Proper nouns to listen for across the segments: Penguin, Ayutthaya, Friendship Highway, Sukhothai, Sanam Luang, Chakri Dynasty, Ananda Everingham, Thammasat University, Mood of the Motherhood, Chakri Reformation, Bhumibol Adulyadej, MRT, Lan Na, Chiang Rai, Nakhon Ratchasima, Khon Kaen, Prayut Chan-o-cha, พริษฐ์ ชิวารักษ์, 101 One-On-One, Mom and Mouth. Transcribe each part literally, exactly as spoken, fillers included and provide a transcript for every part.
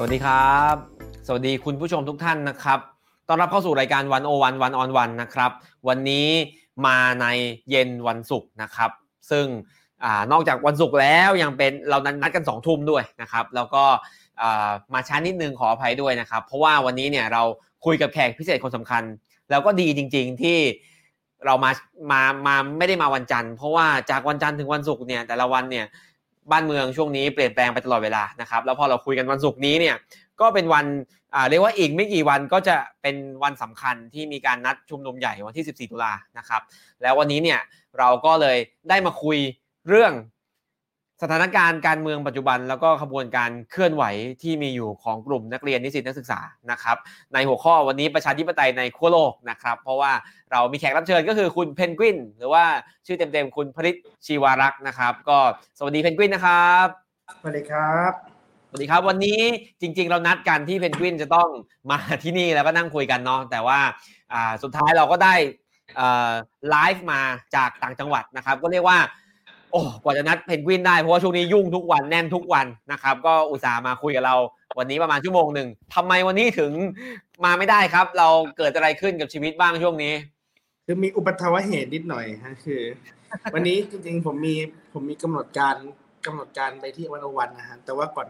สวัสดีครับสวัสดีคุณผู้ชมทุกท่านนะครับต้อนรับเข้าสู่รายการหนึ่งศูนย์หนึ่ง วัน ออน วัน นะครับวันนี้มาในเย็นวันศุกร์นะครับซึ่งอ่านอกจากวันศุกร์แล้วยังเป็นเรานัดกัน สองทุ่มด้วยนะครับแล้วก็อ่ามาช้านิดนึงขออภัยด้วยนะครับเพราะว่าวันนี้เนี่ยเราคุยกับแขกพิเศษคนสำคัญแล้วก็ดีจริงๆที่เรามามามาไม่ได้มาวันจันทร์เพราะว่าจากวันจันทร์ถึงวันศุกร์เนี่ยแต่ละวันเนี่ยบ้านเมืองช่วงนี้เปลี่ยนแปลงไปตลอดเวลานะครับแล้วพอเราคุยกันวันศุกร์นี้เนี่ยก็เป็นวันอ่าเรียกว่าอีกไม่กี่วันก็จะเป็นวันสำคัญที่มีการนัดชุมนุมใหญ่วันที่สิบสี่ตุลานะครับแล้ววันนี้เนี่ยเราก็เลยได้มาคุยเรื่องสถานการณ์การเมืองปัจจุบันแล้วก็ขบวนการเคลื่อนไหวที่มีอยู่ของกลุ่มนักเรียนนิสิตนักศึกษานะครับในหัวข้อวันนี้ประชาธิปไตยในขั้วโลกนะครับเพราะว่าเรามีแขกรับเชิญก็คือคุณเพนกวินหรือว่าชื่อเต็มๆคุณพฤทธิ์ชีวารักษ์นะครับก็สวัสดีเพนกวินนะครับสวัสดีครับสวัสดีครับวันนี้จริงๆเรานัดกันที่เพนกวินจะต้องมาที่นี่แล้วก็นั่งคุยกันเนาะแต่ว่าอ่าสุดท้ายเราก็ได้อ่าไลฟ์มาจากต่างจังหวัดนะครับก็เรียกว่าโอ้กว่าจะนัดเพนกวินได้เพราะว่าช่วงนี้ยุ่งทุกวันแน่นทุกวันนะครับก็อุตส่าห์มาคุยกับเราวันนี้ประมาณชั่วโมงหนึ่งทำไมวันนี้ถึงมาไม่ได้ครับเราเกิดอะไรขึ้นกับชีวิตบ้างช่วงนี้คือมีอุบัติเหตุนิดหน่อยฮะคือวันนี้จริงๆผมมีผมมีกำหนดการกำหนดการไปที่วันวันนะฮะแต่ว่าก่อน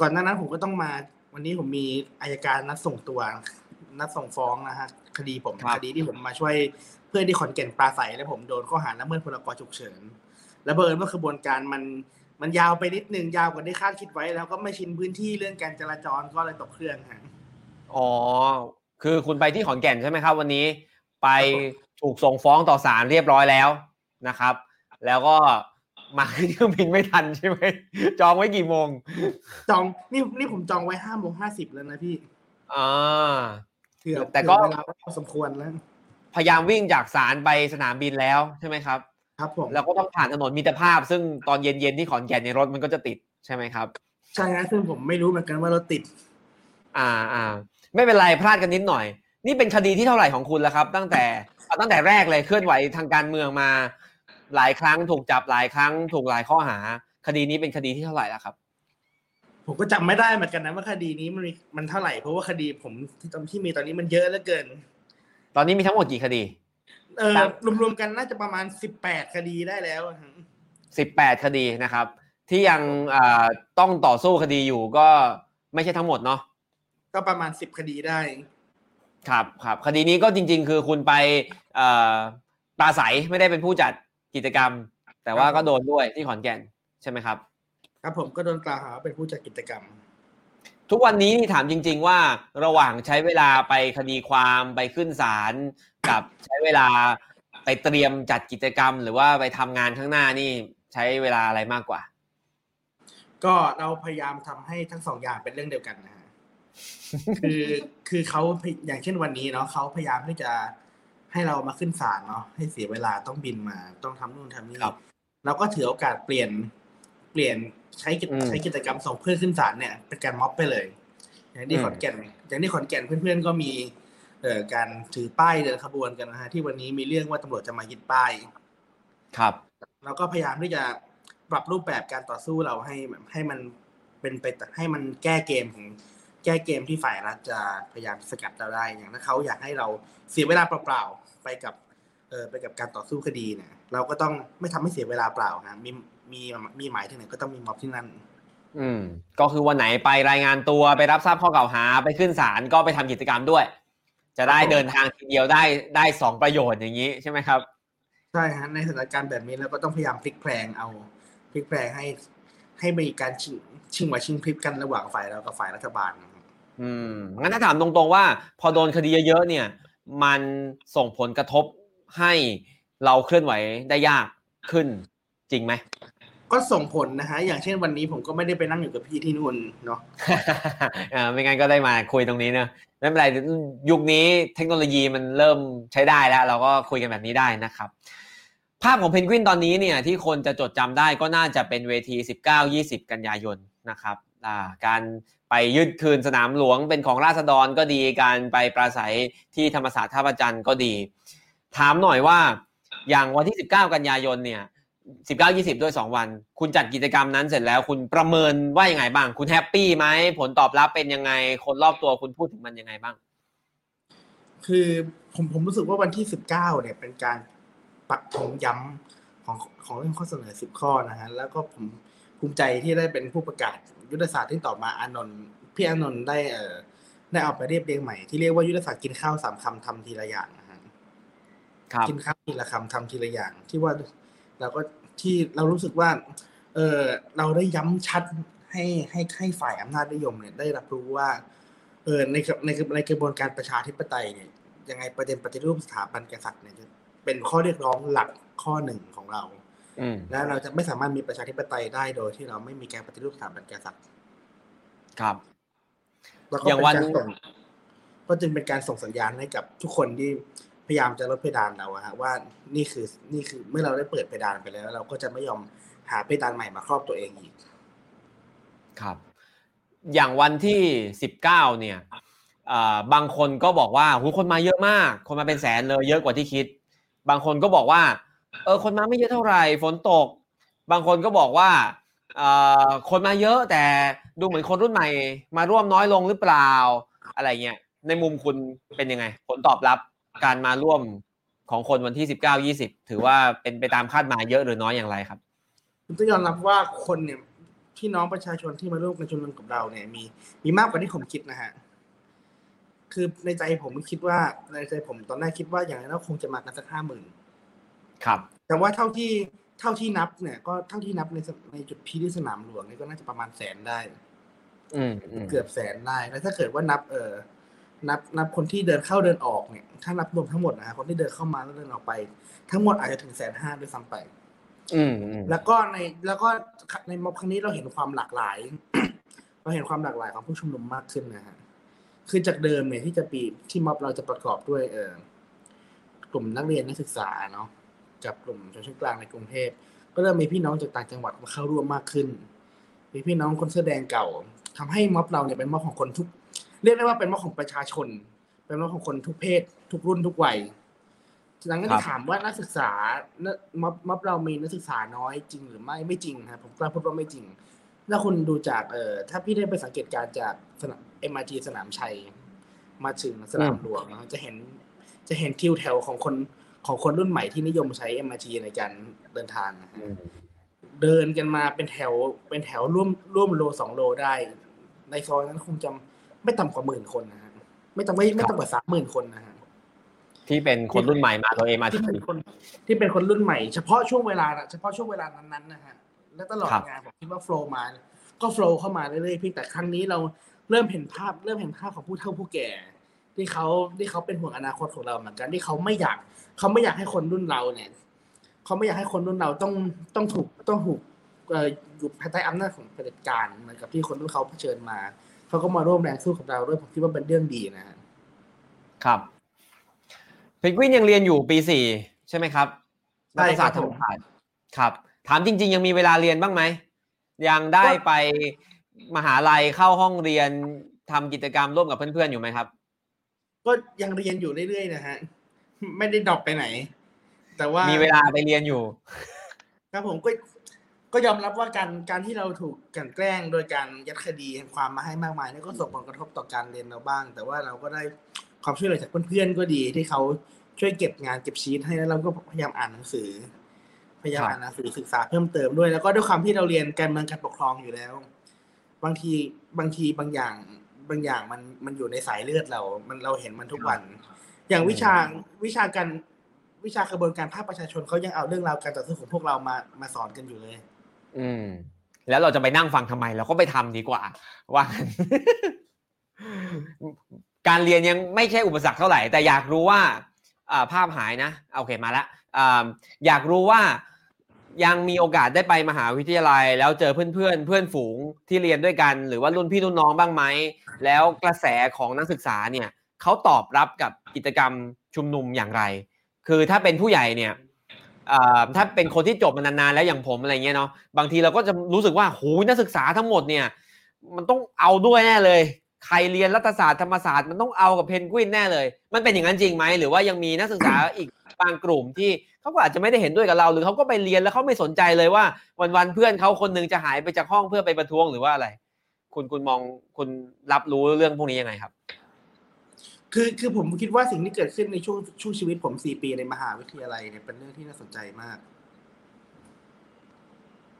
ก่อนหน้านั้นผมก็ต้องมาวันนี้ผมมีอัยการนัดส่งตัวนัดส่งฟ้องนะฮะคดีผมคดีที่ผมมาช่วยเพื่อนที่ขอนแก่นปราศัยและผมโดนข้อหาละเมิดพรกฉุกเฉินและเผอิญว่ากระบวนการมันมันยาวไปนิดนึงยาวกว่าที่คาดคิดไว้แล้วก็ไม่ชินพื้นที่เรื่องการจราจรก็เลยตกเครื่องฮะอ๋อคือคุณไปที่ขอนแก่นใช่ไหมครับวันนี้ไปถูกส่งฟ้องต่อศาลเรียบร้อยแล้วนะครับแล้วก็มาเครื่องบินไม่ทันใช่ไหมจองไว้กี่โมงจองนี่นี่ผมจองไว้ห้าโมงห้าสิบแล้วนะพี่อ่าแต่ก็สมควรแล้วพยายามวิ่งจากศาลไปสนามบินแล้วใช่ไหมครับแล้วก็ต้องผ่านถนนมิตรภาพซึ่งตอนเย็นๆที่ขอนแก่นในรถมันก็จะติดใช่ไหมครับใช่นะซึ่งผมไม่รู้เหมือนกันว่ารถติดอ่าอ่าไม่เป็นไรพลาดกันนิดหน่อยนี่เป็นคดีที่เท่าไหร่ของคุณแล้วครับตั้งแต่เอาตั้งแต่แรกเลยเคลื่อนไหวทางการเมืองมาหลายครั้งถูกจับหลายครั้งถูกหลายข้อหาคดีนี้เป็นคดีที่เท่าไหร่แล้วครับผมก็จำไม่ได้เหมือนกันนะว่าคดีนี้มันมันเท่าไหร่เพราะว่าคดีผมที่ตอนที่มีตอนนี้มันเยอะเหลือเกินตอนนี้มีทั้งหมดกี่คดีเออรวมๆกันน่าจะประมาณสิบแปดคดีได้แล้วสิบแปดคดีนะครับที่ยังอ่าต้องต่อสู้คดีอยู่ก็ไม่ใช่ทั้งหมดเนาะก็ประมาณสิบคดีได้ครับครับคดีนี้ก็จริงๆคือคุณไปเอ่อปราศัยไม่ได้เป็นผู้จัดกิจกรรมแต่ว่าก็โดนด้วยที่ขอนแก่นใช่ไหมครับครับผมก็โดนกล่าวหาเป็นผู้จัดกิจกรรมทุกวันนี้ถามจริงๆว่าระหว่างใช้เวลาไปคดีความไปขึ้นศาลกับใช้เวลาไปเตรียมจัดกิจกรรมหรือว่าไปทำงานข้างหน้านี่ใช้เวลาอะไรมากกว่าก็เราพยายามทำให้ทั้งสองอย่างเป็นเรื่องเดียวกันนะฮะ คือคือเขาอย่างเช่นวันนี้เนาะเขาพยายามที่จะให้เรามาขึ้นศาลเนาะให้เสียเวลาต้องบินมาต้องทำนู่นทำนี่เราก็ถือโอกาสเปลี่ยนเปลี่ยนใช้ใช้กิจกรรมส่งเพื่อนขึ้นศาลเนี่ยเป็นการม็อบไปเลยอย่างที่ขอนแก่นอย่างที่ขอนแก่นเพื่อนๆก็มีเอ่อการถือป้ายเดินขบวนกันนะฮะที่วันนี้มีเรื่องว่าตำรวจจะมายึดป้ายครับเราก็พยายามที่จะปรับรูปแบบการต่อสู้เราให้ให้มันเป็นไปให้มันแก้เกมของแก้เกมที่ฝ่ายรัฐจะพยายามสกัดเราได้อย่างถ้าเขาอยากให้เราเสียเวลาเปล่าๆไปกับเอ่อไปกับการต่อสู้คดีเนี่ยเราก็ต้องไม่ทำให้เสียเวลาเปล่านะมีมีมีหมายที่ไหนก็ต้องมีม็อบที่นั่นอืมก็คือวันไหนไปรายงานตัวไปรับทราบข้อกล่าวหาไปขึ้นศาลก็ไปทำกิจกรรมด้วยจะได้เดินทางทีเดียวได้ได้สองประโยชน์อย่างนี้ใช่ไหมครับใช่ฮะในสถานการณ์แบบนี้เราก็ต้องพยายามพลิกแพลงเอาพลิกแพลงให้ให้มีการชิงชิงว่าชิงพลิกกันระหว่างฝ่ายเรากับฝ่ายรัฐบาลอืมงั้นถ้าถามตรงๆว่าพอโดนคดีเยอะๆเนี่ยมันส่งผลกระทบให้เราเคลื่อนไหวได้ยากขึ้นจริงไหมก็ส่งผลนะฮะอย่างเช่นวันนี้ผมก็ไม่ได้ไปนั่งอยู่กับพี่ที่นู่นเนาะอ่าไม่งั้นก็ได้มาคุยตรงนี้เนอะไม่เป็นไรยุคนี้เทคโนโลยีมันเริ่มใช้ได้แล้วเราก็คุยกันแบบนี้ได้นะครับภาพของเพนกวินตอนนี้เนี่ยที่คนจะจดจำได้ก็น่าจะเป็นเวที สิบเก้าถึงยี่สิบ กันยายนนะครับอ่าการไปยึดคืนสนามหลวงเป็นของราษฎรก็ดีการไปปราศัยที่ธรรมศาสตร์ท่าพระจันทร์ก็ดีถามหน่อยว่าอย่างวันที่สิบเก้ากันยายนเนี่ย สิบเก้า ยี่สิบด้วยสองวันคุณจัดกิจกรรมนั้นเสร็จแล้วคุณประเมินว่ายังไงบ้างคุณแฮปปี้ไหมผลตอบรับเป็นยังไงคนรอบตัวคุณพูดถึงมันยังไงบ้างคือผมผมรู้สึกว่าวันที่สิบเก้าเนี่ยเป็นการปักธงย้ำของของเรื่องข้อเสนอสิบข้อนะฮะแล้วก็ผมภูมิใจที่ได้เป็นผู้ประกาศยุทธศาสตร์ที่ต่อมาอานนท์พี่อานนท์ได้เอ่อได้เอาไปเรียบเรียงใหม่ที่เรียกว่ายุทธศาสตร์กินข้าวสามคำทำทีละอย่างนะฮะครับกินข้าวทีละคำทำทีละอย่างที่ว่าเราก็ที่เรารู้สึกว่าเออเราได้ย้ำชัดให้ให้ให้ฝ่ายอำนาจนิยมเนี่ยได้รับรู้ว่าเออในในในกระบวนการประชาธิปไตยเนี่ยยังไงประเด็นปฏิรูปสถาบันกษัตริย์เนี่ยเป็นข้อเรียกร้องหลักข้อหนึ่งของเราและเราจะไม่สามารถมีประชาธิปไตยได้โดยที่เราไม่มีการปฏิรูปสถาบันกษัตริย์ครับอย่างวันก็จึงเป็นการส่งสัญญาณให้กับทุกคนที่พยายามจะลดเพดานเราอะฮะว่านี่คือนี่คือเมื่อเราได้เปิดเพดานไปแล้วเราก็จะไม่ยอมหาเพดานใหม่มาครอบตัวเองอีกครับอย่างวันที่สิบเก้าเนี่ยเอ่อบางคนก็บอกว่าหูคนมาเยอะมากคนมาเป็นแสนเลยเยอะกว่าที่คิดบางคนก็บอกว่าเออคนมาไม่เยอะเท่าไหร่ฝนตกบางคนก็บอกว่าเอ่อคนมาเยอะแต่ดูเหมือนคนรุ่นใหม่มาร่วมน้อยลงหรือเปล่าอะไรเงี้ยในมุมคุณเป็นยังไงผลตอบรับการมาร่วมของคนวันที่ สิบเก้า ยี่สิบถือว่าเป็นไปตามคาดหมายเยอะหรือน้อยอย่างไรครับผมต้องยอมรับว่าคนเนี่ยพี่น้องประชาชนที่มาร่วมในชุมนุมกับเราเนี่ยมีมีมากกว่าที่ผมคิดนะฮะคือในใจผมคิดว่าในใจผมตอนแรกคิดว่าอย่างนั้นคงจะมากันสัก ห้าหมื่น ครับแต่ว่าเท่าที่เท่าที่นับเนี่ยก็เท่าที่นับในในจุดพีคที่สนามหลวงนี่ก็น่าจะประมาณแสนได้อืมเกือบแสนได้แล้วถ้าเกิดว่านับเอ่อนับนับคนที่เดินเข้าเดินออกเนี่ยถ้านับรวมทั้งหมดนะฮะคนที่เดินเข้ามาแล้วเดินออกไปทั้งหมดอาจจะถึงแสนห้าด้วยซ้ำไปอืมแล้วก็ในแล้วก็ในม็อบครั้งนี้เราเห็นความหลากหลาย เราเห็นความหลากหลายของผู้ชุมนุมมากขึ้นนะฮะคือจากเดิมเนี่ยที่จะปีที่ม็อบเราจะประกอบด้วยเอ่อกลุ่มนักเรียนนักศึกษาเนาะกับกลุ่มชนชั้นกลางในกรุงเทพก็เริ่มมีพี่น้องจากต่างจังหวัดมาเข้าร่วมมากขึ้นมีพี่น้องคนเสื้อแดงเก่าทำให้ม็อบเราเนี่ยเป็นม็อบของคนทุกเรียกได้ว่าเป็นม็อบของประชาชนเป็นม็อบของคนทุกเพศทุกรุ่นทุกวัยฉะนั้นก็จะถามว่านักศึกษาม็อบม็อบเรามีนักศึกษาน้อยจริงหรือไม่ไม่จริงครับผมกล้าพูดว่าไม่จริงถ้าคุณดูจากเอ่อถ้าพี่ได้ไปสังเกตการจากสนาม เอ็ม อาร์ ที สนามชัยมาถึงสนามหลวงจะเห็นจะเห็นทิวแถวของคนของคนรุ่นใหม่ที่นิยมใช้ เอ็ม อาร์ ที ในการเดินทางเดินกันมาเป็นแถวเป็นแถวร่วมร่วมโลสองโลได้ในซอยนั้นคงจะไม่ต่ำกว่า หนึ่งหมื่น คนนะฮะไม่ต่ำไม่ไม่ต่ำกว่า สามหมื่น คนนะฮะที่เป็นคนรุ่นใหม่มาโดย เอ็ม อาร์ ที ที่เป็นคนที่เป็นคนรุ่นใหม่เฉพาะช่วงเวลาเฉพาะช่วงเวลานั้นๆนะฮะและตลอดงานผมคิดว่าโฟลว์มาก็โฟลว์เข้ามาเรื่อยๆเพียงแต่ครั้งนี้เราเริ่มเห็นภาพเริ่มเห็นภาพของผู้เฒ่าผู้แก่ที่เค้าที่เค้าเป็นห่วงอนาคตของเราเหมือนกันที่เค้าไม่อยากเค้าไม่อยากให้คนรุ่นเราเนี่ยเค้าไม่อยากให้คนรุ่นเราต้องต้องถูกต้องถูกเอ่ออยู่ภายใต้อำนาจของเผด็จการเหมือนกับที่คนรุ่นเค้าเผชิญมาเค้าก็มาร่วมแรงสู้กับเราด้วยผมคิดว่าเป็นเรื่องดีนะครับเพนกวินยังเรียนอยู่ปีสี่ใช่มั้ยครับรัฐศาสตร์ธรรมศาสตร์ครับถามจริงๆยังมีเวลาเรียนบ้างไหมยังได้ไปมหาลัยเข้าห้องเรียนทำกิจกรรมร่วมกับเพื่อนๆอยู่ไหมครับก็ยังเรียนอยู่เรื่อยๆนะฮะไม่ได้ดรอปไปไหนแต่ว่ามีเวลาไปเรียนอยู่ครับผมก็ก็ยอมรับว่าการการที่เราถูกกลั่นแกล้งโดยการยัดคดีความมาให้มากมายนี่ก็ส่งผลกระทบต่อการเรียนเราบ้างแต่ว่าเราก็ได้ความช่วยเหลือจากเพื่อนๆก็ดีที่เขาช่วยเก็บงานเก็บชีทให้แล้วเราก็พยายามอ่านหนังสือพยายามอ่านหนังสือศึกษาเพิ่มเติมด้วยแล้วก็ด้วยความที่เราเรียนการเมืองการปกครองอยู่แล้วบางทีบางทีบางอย่างบางอย่างมันมันอยู่ในสายเลือดเรามันเราเห็นมันทุกวันอย่างวิชาวิชาการวิชากระบวนการภาคประชาชนเขายังเอาเรื่องราวการต่อสู้ของพวกเรามามาสอนกันอยู่เลยอืมแล้วเราจะไปนั่งฟังทำไมเราก็ไปทำดีกว่าว่า การเรียนยังไม่ใช่อุปสรรคเท่าไหร่แต่อยากรู้ว่าอ่าภาพหายนะโอเคมาละอ่าอยากรู้ว่ายังมีโอกาสได้ไปมหาวิทยาลัยแล้วเจอเพื่อนเพื่อนเพื่อนฝูงที่เรียนด้วยกันหรือว่ารุ่นพี่รุ่นน้องบ้างไหมแล้วกระแสของนักศึกษาเนี่ยเขาตอบรับกับกิจกรรมชุมนุมอย่างไรคือถ้าเป็นผู้ใหญ่เนี่ยถ้าเป็นคนที่จบมานานๆแล้วอย่างผมอะไรเงี้ยเนาะบางทีเราก็จะรู้สึกว่าโหนักศึกษาทั้งหมดเนี่ยมันต้องเอาด้วยแน่เลยใครเรียนรัฐศาสตร์ธรรมศาสตร์มันต้องเอากับเพนกวินแน่เลยมันเป็นอย่างนั้นจริงไหมหรือว่ายังมีนักศึกษาอีก บางกลุ่มที่เขาก็อาจจะไม่ได้เห็นด้วยกับเราหรือเขาก็ไปเรียนแล้วเขาไม่สนใจเลยว่าวันๆเพื่อนเขาคนนึงจะหายไปจากห้องเพื่อไปประท้วงหรือว่าอะไรคุณคุณมองคุณรับรู้เรื่องพวกนี้ยังไงครับคือคือผมคิดว่าสิ่งที่เกิดขึ้นในช่วงช่วงชีวิตผมสี่ปีในมหาวิทยาลัยเนี่ยเป็นเรื่องที่น่าสนใจมาก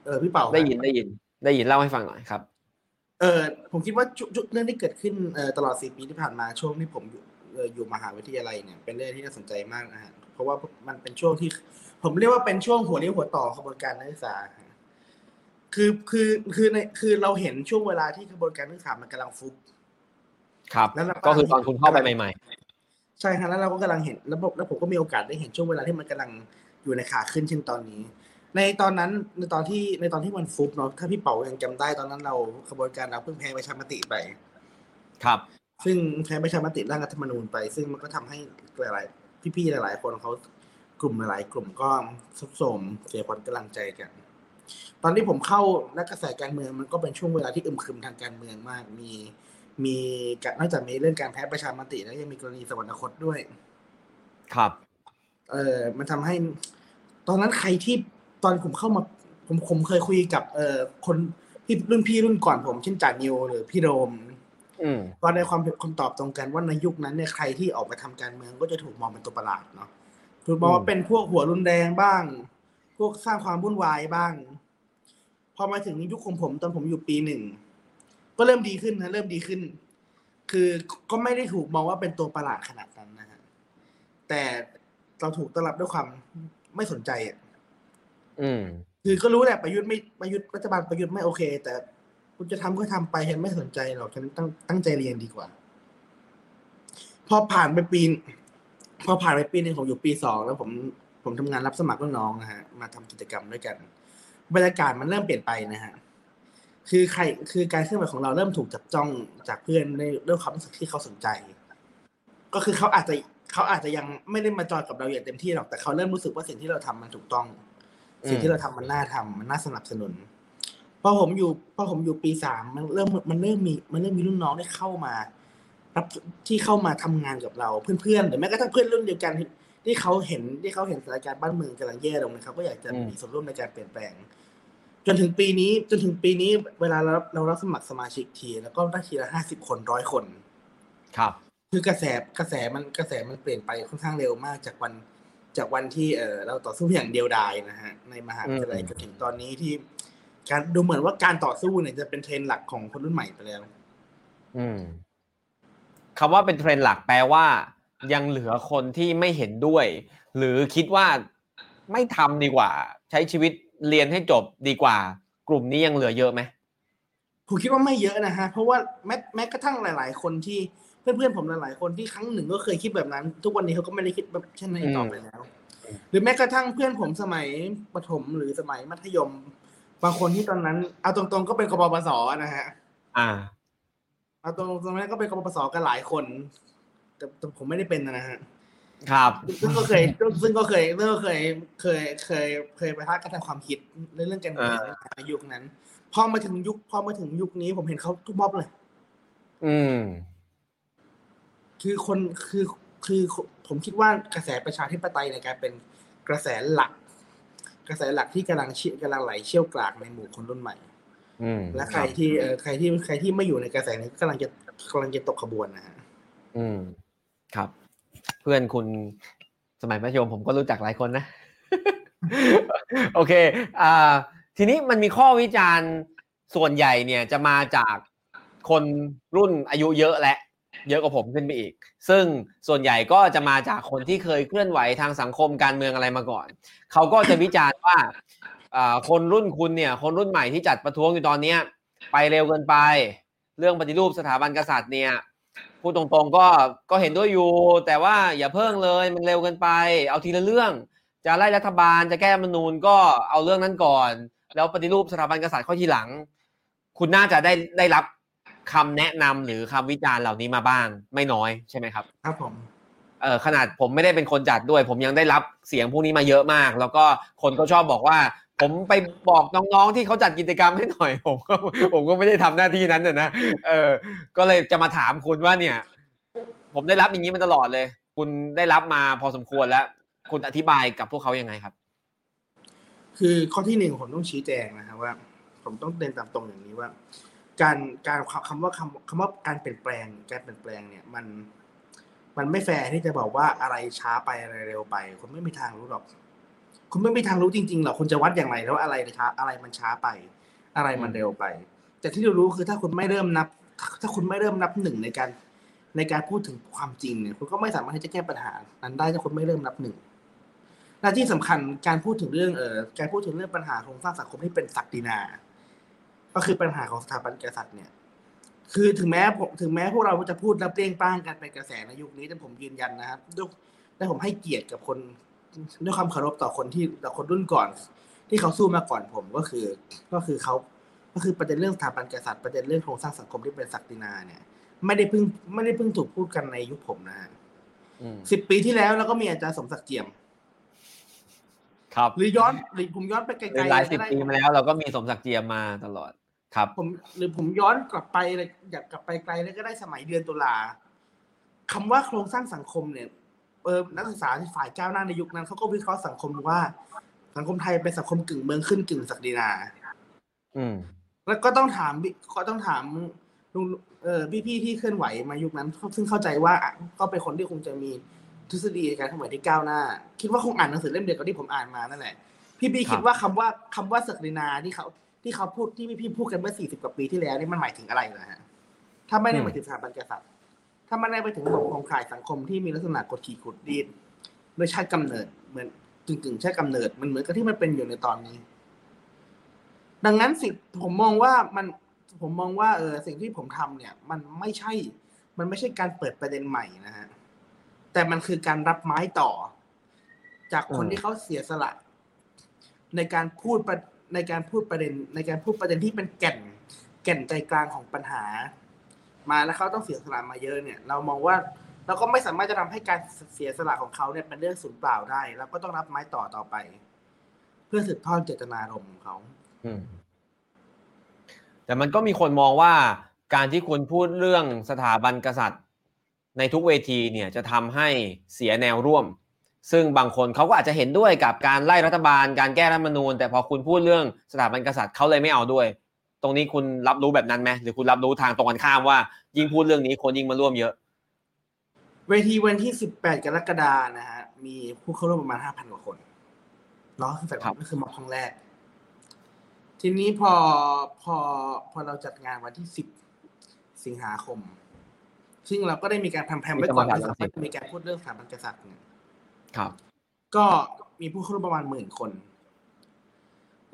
เออพี่เป่าได้ยินได้ยินได้ยินเล่าให้ฟังหน่อยครับเออผมคิดว่าเรื่องที่เกิดขึ้นเอ่อตลอดสี่ปีที่ผ่านมาช่วงที่ผมอยู่อยู่มหาวิทยาลัยเนี่ยเป็นเรื่องที่น่าสนใจมากนะฮะเพราะว่ามันเป็นช่วงที่ผมเรียกว่าเป็นช่วงหัวเลี้ยวหัวต่อขบวนการนักศึกษาคือคือคือในคือเราเห็นช่วงเวลาที่ขบวนการนักศึกษามันกำลังฟุบครับก็คือตอนคุณเข้าไปใหม่ๆใช่ครับแล้วเราก็กำลังเห็นระบบแล้วผมก็มีโอกาสได้เห็นช่วงเวลาที่มันกำลังอยู่ในขาขึ้นเช่นตอนนี้ในตอนนั้นในตอนที่ในตอนที่มันฟุบเนาะถ้าพี่เป๋ายังจำได้ตอนนั้นเราขบวนการเราเพิ่งแพ้ประชามติไปครับซึ่งแพ้ประชามติร่างรัฐธรรมนูญไปซึ่งมันก็ทำให้หลายๆพี่ๆหลายๆคนเขากลุ่มหลายๆกลุ่มก็ซุบโทรมเสียผลกำลังใจกันตอนที่ผมเข้าและกระแสการเมืองมันก็เป็นช่วงเวลาที่อึมครึมทางการเมืองมากมีมีนอกจากมีเรื่องการแพ้ประชามติแล้วยังมีกรณีสวรรคตด้วยครับเออมันทำให้ตอนนั้นใครที่ตอนผมเข้ามาผมผมเคยคุยกับเอ่อคนที่รุ่นพี่รุ่นก่อนผมเช่นจ่านิวหรือพี่โรมอืมก็ได้ความคำตอบตรงกันว่าในยุคนั้นเนี่ยใครที่ออกมาทำการเมืองก็จะถูกมองเป็นตัวประหลาดเนาะถูกมองว่าเป็นพวกหัวรุนแรงบ้างพวกสร้างความวุ่นวายบ้างพอมาถึงยุคของผมตอนผมอยู่ปีหนึ่งก็เริ่มดีขึ้นนะเริ่มดีขึ้นคือก็ไม่ได้ถูกมองว่าเป็นตัวประหลาดขนาดนั้นนะฮะแต่เราถูกต้อนรับด้วยความไม่สนใจอ่ะอืมคือก็รู้แหละประยุทธ์ไม่ประยุทธ์รัฐบาลประยุทธ์ไม่โอเคแต่คุณจะทำก็ทำไปฉันไม่สนใจหรอกฉันตั้งตั้งใจเรียนดีกว่าพอผ่านไปปีพอผ่านไปปีนึงผมอยู่ปีสองแล้วผมผมทำงานรับสมัครน้องๆนะฮะมาทำกิจกรรมด้วยกันบรรยากาศมันเริ่มเปลี่ยนไปนะฮะคือใครคือการเคลื่อนไหวของเราเริ่มถูกจับจ้องจากเพื่อนในเรื่องความรู้สึกที่เขาสนใจก็คือเขาอาจจะเขาอาจจะยังไม่ได้มาจอยกับเราอย่างเต็มที่หรอกแต่เขาเริ่มรู้สึกว่าสิ่งที่เราทำมันถูกต้องสิ่งที่เราทำมันน่าทำมันน่าสนับสนุนพอผมอยู่พอผมอยู่ปีสามมันเริ่มมันเริ่มมีมันเริ่มมีรุ่นน้องได้เข้ามารับที่เข้ามาทำงานกับเราเพื่อนๆหรือแม้กระทั่งเพื่อนรุ่นเดียวกันที่เขาเห็นที่เขาเห็นสถานการณ์บ้านเมืองกำลังแย่ลงนะครับก็อยากจะมีส่วนร่วมในการเปลี่ยนแปลงจนถึงปีนี้จนถึงปีนี้เวลาเราเรารับสมัครสมาชิกทีแล้วก็ได้ทีละห้าสิบคนร้อยคนครับคือกระแสกระแสมันกระแสมันเปลี่ยนไปค่อนข้างเร็วมากจากวันจากวันที่เออเราต่อสู้อย่างเดียวดายนะฮะในมหาวิทยาลัยจนถึงตอนนี้ที่การดูเหมือนว่าการต่อสู้เนี่ยจะเป็นเทรนด์หลักของคนรุ่นใหม่ไปแล้วอืมคำว่าเป็นเทรนด์หลักแปลว่ายังเหลือคนที่ไม่เห็นด้วยหรือคิดว่าไม่ทำดีกว่าใช้ชีวิตเรียนให้จบดีกว่ากลุ่มนี้ยังเหลือเยอะไหมผมคิดว่าไม่เยอะนะฮะเพราะว่าแม้แม้กระทั่งหลายๆคนที่เพื่อนๆผมหลายๆคนที่ครั้งหนึ่งก็เคยคิดแบบนั้นทุกวันนี้เขาก็ไม่ได้คิดแบบเช่นนั้นต่อไปแล้วหรือแม้กระทั่งเพื่อนผมสมัยประถมหรือสมัยมัธยมบางคนที่ตอนนั้นเอาตรงๆก็เป็นกบปสนะฮะอ่าเอาตรงๆตอนนั้นก็เป็นกบปสกันหลายคนแต่แต่ผมไม่ได้เป็นนะฮะครับซึ่งก็เคยซึ่งก็เคยก็เคยเคยเคยเคยไปทักกันทางความคิดเรื่องการเมืองในยุคนั้นพอมาถึงยุคพอมาถึงยุคนี้ผมเห็นเขาทุกม็อบเลยอืมคือคนคือคือผมคิดว่ากระแสประชาธิปไตยในการเป็นกระแสหลักกระแสหลักที่กำลังเชี่ยกำลังไหลเชี่ยวกรากในหมู่คนรุ่นใหม่และใครที่เออใครที่ใครที่ไม่อยู่ในกระแสนี้กำลังจะกำลังจะตกขบวนนะฮะอืมครับเพื่อนคุณสมัยมัธยมผมก็รู้จักหลายคนนะ โอเคอ่าทีนี้มันมีข้อวิจารณ์ส่วนใหญ่เนี่ยจะมาจากคนรุ่นอายุเยอะและเยอะกว่าผมขึ้นไปอีกซึ่งส่วนใหญ่ก็จะมาจากคนที่เคยเคลื่อนไหวทางสังคมการเมืองอะไรมาก่อน เขาก็จะวิจารณ์ว่าอ่าคนรุ่นคุณเนี่ยคนรุ่นใหม่ที่จัดประท้วงอยู่ตอนเนี้ยไปเร็วเกินไปเรื่องปฏิรูปสถาบันกษัตริย์เนี่ยพูดตรงๆก็ก็เห็นด้วยอยู่แต่ว่าอย่าเพิ่งเลยมันเร็วเกินไปเอาทีละเรื่องจะไล่รัฐบาลจะแก้รัฐธรรมนูญก็เอาเรื่องนั้นก่อนแล้วปฏิรูปสถาบันกษัตริย์ค่อยทีหลังคุณน่าจะได้ได้รับคำแนะนำหรือคำวิจารณ์เหล่านี้มาบ้างไม่น้อยใช่ไหมครับครับผมเออขนาดผมไม่ได้เป็นคนจัดด้วยผมยังได้รับเสียงพวกนี้มาเยอะมากแล้วก็คนก็ชอบบอกว่าผมไปบอกน้องๆที่เขาจัดกิจกรรมให้หน่อยผมก็ผมก็ไม่ได้ทำหน้าที่นั้นนะเออก็เลยจะมาถามคุณว่าเนี่ยผมได้รับอย่างนี้มาตลอดเลยคุณได้รับมาพอสมควรแล้ว คุณอธิบายกับพวกเขายังไงครับคือข้อที่หนึ่งผมต้องชี้แจงนะครับว่าผมต้องเรียนตามตรงอย่างนี้ว่าการการคำว่าคำคำว่าการเปลี่ยนแปลงการเปลี่ยนแปลงเนี่ยมันมันไม่แฟร์ที่จะบอกว่าอะไรช้าไปอะไรเร็วไปคุณไม่มีทางรู้หรอกคุณไม่มีทางรู้จริงๆหรอกคุณจะวัดอย่างไรแล้วอะไรช้าอะไรมันช้าไปอะไรมันเร็วไปแต่ที่เรารู้คือถ้าคุณไม่เริ่มนับถ้าคุณไม่เริ่มนับหนึ่งในการในการพูดถึงความจริงเนี่ยคุณก็ไม่สามารถที่จะแก้ปัญหานั้นได้ถ้าคุณไม่เริ่มนับหนึ่งหน้าที่สำคัญการพูดถึงเรื่องเอ่อการพูดถึงเรื่องปัญหาโครงสร้างสังคมที่เป็นศักดินาก็คือปัญหาของสถาบันกษัตริย์เนี่ยคือถึงแม้ถึงแม้พวกเราจะพูดรับเรียงป้างกันเป็นกระแสในยุคนี้แต่ผมยืนยันนะครับและผมให้เกียรติกับคนด้วยความเคารพต่อคนที่ต่อคนรุ่นก่อนที่เขาสู้มาก่อนผมก็คือก็คือเขาก็คือประเด็นเรื่องสถาบันกษัตริย์ประเด็นเรื่องโครงสร้างสังคมที่เป็นศักดินาเนี่ยไม่ได้เพิ่งไม่ได้เพิ่งถูกพูดกันในยุคผมนะฮะสิบปีที่แล้วแล้วก็มีอาจารย์สมศักดิ์เจียมครับหรือย้อนหรือผมย้อนไปไกลๆหลายสิบปีมาแล้วเราก็มีสมศักดิ์เจียมมาตลอดครับผมหรือผมย้อนกลับไปอยากกลับไปไกลแล้วก็ได้สมัยเดือนตุลาคำว่าโครงสร้างสังคมเนี่ยเออนักศึกษาฝ่ายก้าวหน้าในยุคนั้นเขาก็วิเคราะห์สังคมว่าสังคมไทยเป็นสังคมกึ่งเมืองขึ้นกึ่งศักดินาอืมแล้วก็ต้องถามก็ต้องถามลุงเออพี่ๆที่เคลื่อนไหวมายุคนั้นซึ่งเข้าใจว่าก็เป็นคนที่คงจะมีทฤษฎีการเคลื่อนไหวที่ก้าวหน้าคิดว่าคงอ่านหนังสือเล่มเดียวกับที่ผมอ่านมานั่นแหละพี่บีคิดว่าคำว่าคำว่าศักดินาที่เขาที่เขาพูดที่พี่ๆพูดกันเมื่อสี่สิบกว่าปีที่แล้วนี่มันหมายถึงอะไรเหรอฮะถ้าไม่ได้หมายถึงสถาบันกษัตริย์ถ้าไม่ได้ไปถึงระบบของข่ายสังคมที่มีลักษณะกดขี่กดดีดโดยชาติกำเนิดเหมือนกึ่งๆชาติกำเนิดมันเหมือนกับที่มันเป็นอยู่ในตอนนี้ดังนั้นสิ่งผมมองว่ามันผมมองว่าเออสิ่งที่ผมทำเนี่ยมันไม่ใช่มันไม่ใช่การเปิดประเด็นใหม่นะฮะแต่มันคือการรับไม้ต่อจากคนที่เขาเสียสละในการพูดในการพูดประเด็นในการพูดประเด็นที่เป็นแก่นแก่นใจกลางของปัญหามาแล้วเขาต้องเสียสละมาเยอะเนี่ยเรามองว่าเราก็ไม่สามารถจะทำให้การเสียสละของเขาเนี่ยเป็นเรื่องสูญเปล่าได้เราก็ต้องรับไม้ต่อต่อไปเพื่อสืบทอดเจตนารมณ์ของเขาแต่มันก็มีคนมองว่าการที่คุณพูดเรื่องสถาบันกษัตริย์ในทุกเวทีเนี่ยจะทำให้เสียแนวร่วมซึ่งบางคนเขาก็อาจจะเห็นด้วยกับการไล่รัฐบาลการแก้รัฐธรรมนูญแต่พอคุณพูดเรื่องสถาบันกษัตริย์เขาเลยไม่เอาด้วยตรงนี้คุณรับรู้แบบนั้นไหมหรือคุณรับรู้ทางตรงกันข้ามว่ายิ่งพูดเรื่องนี้คนยิ่งมาร่วมเยอะเวทีวันที่สิบแปดกรกฎาคมนะฮะมีผู้เข้าร่วมประมาณ ห้าพัน กว่าคนเนาะคือแบบก็คือม็อบครั้งแรกทีนี้พอพอพอเราจัดงานวันที่สิบสิงหาคมซึ่งเราก็ได้มีการทำแพลนไว้ก่อนที่จะมีการพูดเรื่องสถาบันกษัตริย์เนี่ยครับก็มีผู้เข้าร่วมประมาณ หนึ่งหมื่น คน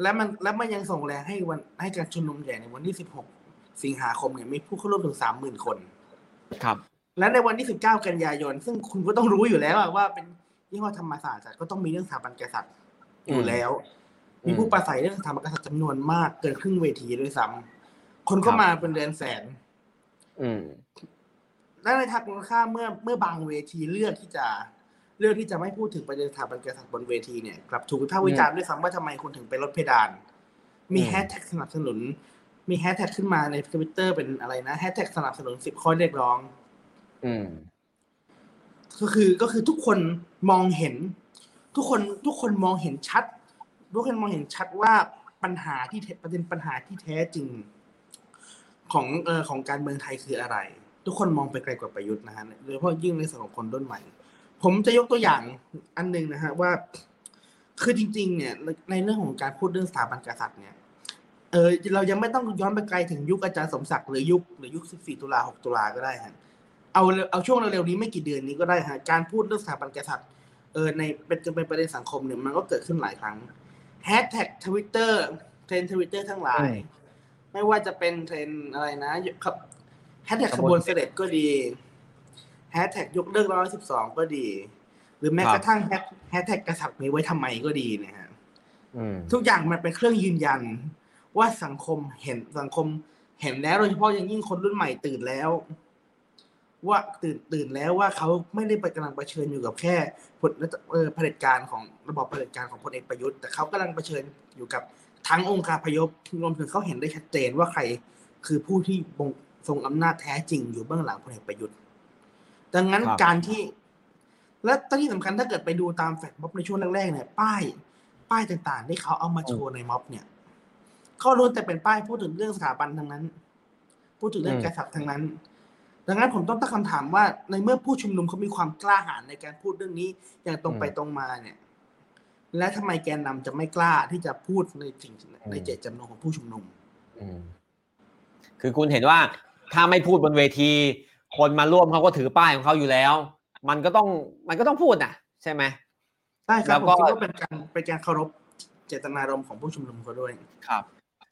และมันและมันยังส่งแรงให้วันให้การชุมนุมใหญ่ในวันที่สิบหกสิงหาคมเนี่ยมีผู้เข้าร่วมถึง สามหมื่น คนครับและในวันที่สิบเก้ากันยายนซึ่งคุณก็ต้องรู้อยู่แล้วว่าเป็นยี่ห้อธรรมศาสตร์ก็ต้องมีเรื่องสถาบันกษัตริย์อยู่แล้วมีผู้ปราศัยเรื่องสถาบันกษัตริย์จำนวนมากเกินครึ่งเวทีด้วยซ้ำคนก็มาเป็นเดือนแสนและในทางตรงข้ามเมื่อเมื่อบางเวทีเลือกที่จะเรื่องที่จะไม่พูดถึงประเด็นสถาบันกษัตริย์บนเวทีเนี่ยกลับถูกวิพากษ์วิจารณ์ด้วยซ้ำว่าทำไมคุณถึงไปลดเพดานมีแฮชแท็กสนับสนุนมีแฮชแท็กขึ้นมาใน Twitter เป็นอะไรนะแฮชแท็กสนับสนุนสิบข้อเรียกร้องอืมก็คือก็คือทุกคนมองเห็นทุกคนทุกคนมองเห็นชัดทุกคนมองเห็นชัดว่าปัญหาที่ประเด็นปัญหาที่แท้จริงของเอ่อของการเมืองไทยคืออะไรทุกคนมองไปไกลกว่าประยุทธ์นะฮะโดยเฉพาะยิ่งในสังคมคนรุ่นใหม่ผมจะยกตัวอย่างอันนึงนะฮะว่าคือจริงๆเนี่ยในเรื่องของการพูดเรื่องสถาบันกษัตริย์เนี่ยเออเรายังไม่ต้องย้อนไปไกลถึงยุคอาจารย์สมศักดิ์หรือยุคหรือยุคสิบสี่ตุลาหกตุลาก็ได้ฮะเอาเอาช่วงเร็วๆนี้ไม่กี่เดือนนี้ก็ได้ฮะการพูดเรื่องสถาบันกษัตริย์เออในเป็นจะเป็นประเด็นสังคมเนี่ยมันก็เกิดขึ้นหลายครั้งแฮชแท็ก Twitter เทรนด์ Twitter ทั้งหลายไม่ว่าจะเป็นเทรนด์อะไรนะแฮชแท็กขบวนเสด็จก็ดีแฮชแท็กยกเลิกหนึ่งหนึ่งสองก็ดีหรือแม้กระทั่งแฮชแท็กกษัตริย์มีไว้ทำไมก็ดีนะฮะทุกอย่างมันเป็นเครื่องยืนยันว่าสังคมเห็นสังคมเห็นแล้วโดยเฉพาะอย่างยิ่งคนรุ่นใหม่ตื่นแล้วว่าตื่นตื่นแล้วว่าเขาไม่ได้ไปกำลังเผชิญอยู่กับแค่ผลเอ่อเผด็จการของระบอบเผด็จการของพลเอกประยุทธ์แต่เขากำลังเผชิญอยู่กับทั้งองค์คาพยพรวมถึงเขาเห็นได้ชัดเจนว่าใครคือผู้ที่ทรงอำนาจแท้จริงอยู่เบื้องหลังพลเอกประยุทธ์ดังนั้นการที่ และที่สำคัญถ้าเกิดไปดูตามแฟลชม็อบในช่วงแรกๆเนี่ยป้ายป้ายต่างๆที่เขาเอามาโชว์ในม็อบเนี่ยเขาล้วนแต่เป็นป้ายพูดถึงเรื่องสถาบันทั้งนั้นพูดถึงเรื่องการสับทั้งนั้นดังนั้นผมต้องตั้งคำถามว่าในเมื่อผู้ชุมนุมเขามีความกล้าหาญในการพูดเรื่องนี้อย่างตรงไปตรงมาเนี่ยและทำไมแกนนำจะไม่กล้าที่จะพูดในสิ่งในเจตจำนงของผู้ชุมนุมคือคุณเห็นว่าถ้าไม่พูดบนเวทีคนมาร่วมเขาก็ถือป้ายของเขาอยู่แล้วมันก็ต้องมันก็ต้องพูดน่ะใช่ไหมใช่ครับผมคิดว่าเป็นการเป็นการเคารพเจตนารมณ์ของผู้ชุมนุมเขาด้วยครับ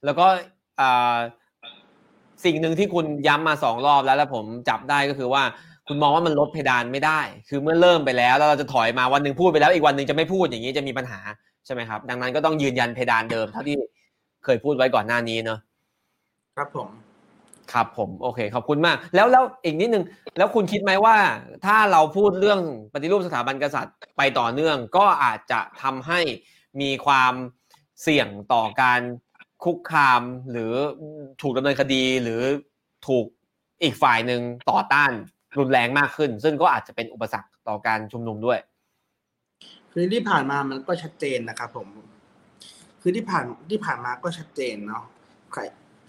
แล้วก็สิ่งหนึ่งที่คุณย้ำมาสองรอบแล้วและผมจับได้ก็คือว่าคุณมองว่ามันลดเพดานไม่ได้คือเมื่อเริ่มไปแล้วแล้วเราจะถอยมาวันหนึ่งพูดไปแล้วอีกวันหนึ่งจะไม่พูดอย่างนี้จะมีปัญหาใช่ไหมครับดังนั้นก็ต้องยืนยันเพดานเดิมเท่าที่เคยพูดไว้ก่อนหน้านี้เนอะครับผมครับผมโอเคขอบคุณมากแล้วแล้วอีกนิดนึงแล้วคุณคิดไหมว่าถ้าเราพูดเรื่องปฏิรูปสถาบันกษัตริย์ไปต่อเนื่องก็อาจจะทำให้มีความเสี่ยงต่อการคุกคามหรือถูกดำเนินคดีหรือถูกอีกฝ่ายหนึ่งต่อต้านรุนแรงมากขึ้นซึ่งก็อาจจะเป็นอุปสรรคต่อการชุมนุมด้วยคือที่ผ่านมามันก็ชัดเจนนะครับผมคือที่ผ่านที่ผ่านมาก็ชัดเจนเนาะใคร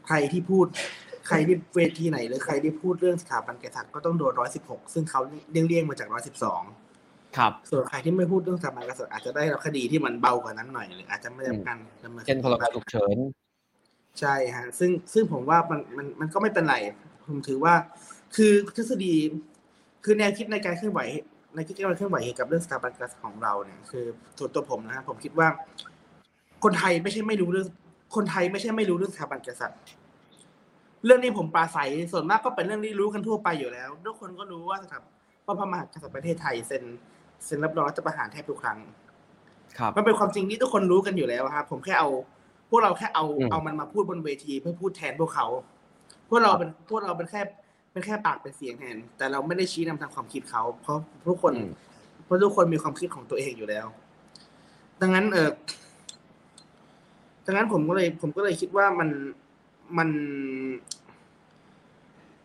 ใครที่พูดใครที่เวทีไหนหรือใครที่พูดเรื่องสถาบันกษัตริย์ก็ต้องโดนหนึ่งร้อยสิบหกซึ่งเขาเลี่ยงๆมาจากหนึ่งร้อยสิบสองครับส่วนใครที่ไม่พูดเรื่องสถาบันกษัตริย์อาจจะได้รับคดีที่มันเบากว่านั้นหน่อยหรืออาจจะไม่ได้กันดำเนินเช่นพรบฉุกเฉินใช่ฮะซึ่งซึ่งผมว่ามันมันมันก็ไม่เป็นไรผมถือว่าคือทฤษฎีคือแนวคิดในการเคลื่อนไหวในคิดการเคลื่อนไหวเกี่ยวกับเรื่องสถาบันกษัตริย์ของเราเนี่ยคือส่วนตัวผมนะผมคิดว่าคนไทยไม่ใช่ไม่รู้เรื่องคนไทยไม่ใช่ไม่รู้เรื่องสถาบันกษัตริย์เรื่องนี้ผมปราศัยส่วนมากก็เป็นเรื่องที่รู้กันทั่วไปอยู่แล้วทุกคนก็รู้ว่าครับว่าพระมหากษัตริย์ประเทศไทยเซ็นเซ็นรับรองรัฐประหารแทบทุกครั้งครับมันเป็นความจริงที่ทุกคนรู้กันอยู่แล้วครับผมแค่เอาพวกเราแค่เอาเอามันมาพูดบนเวทีเพื่อพูดแทนพวกเขาพวกเราเป็นพวกเราเป็นแค่เป็นแค่ปากเป็นเสียงแทนแต่เราไม่ได้ชี้นำทางความคิดเขาเพราะทุกคนเพราะทุกคนมีความคิดของตัวเองอยู่แล้วดังนั้นเออดังนั้นผมก็เลยผมก็เลยคิดว่ามันมัน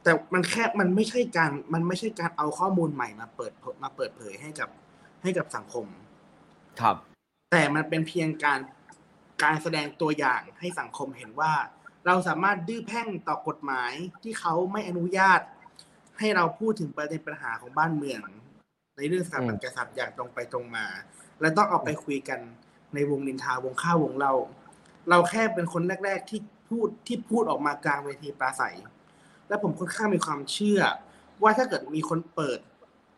แต่มันแค่มันไม่ใช่การมันไม่ใช่การเอาข้อมูลใหม่มาเปิดมาเปิดเผยให้กับให้กับสังคมครับแต่มันเป็นเพียงการการแสดงตัวอย่างให้สังคมเห็นว่าเราสามารถดื้อแพ่งต่อกฎหมายที่เขาไม่อนุญาตให้เราพูดถึงประเด็นปัญหาของบ้านเมืองในเรื่องสถาบันกษัตริย์อย่างตรงไปตรงมาและต้องเอาไปคุยกันในวงนินทาวงข้าววงเราเราแค่เป็นคนแรกๆที่พูดที่พูดออกมากลางเวทีปราศัยและผมค่อนข้างมีความเชื่อว่าถ้าเกิดมีคนเปิด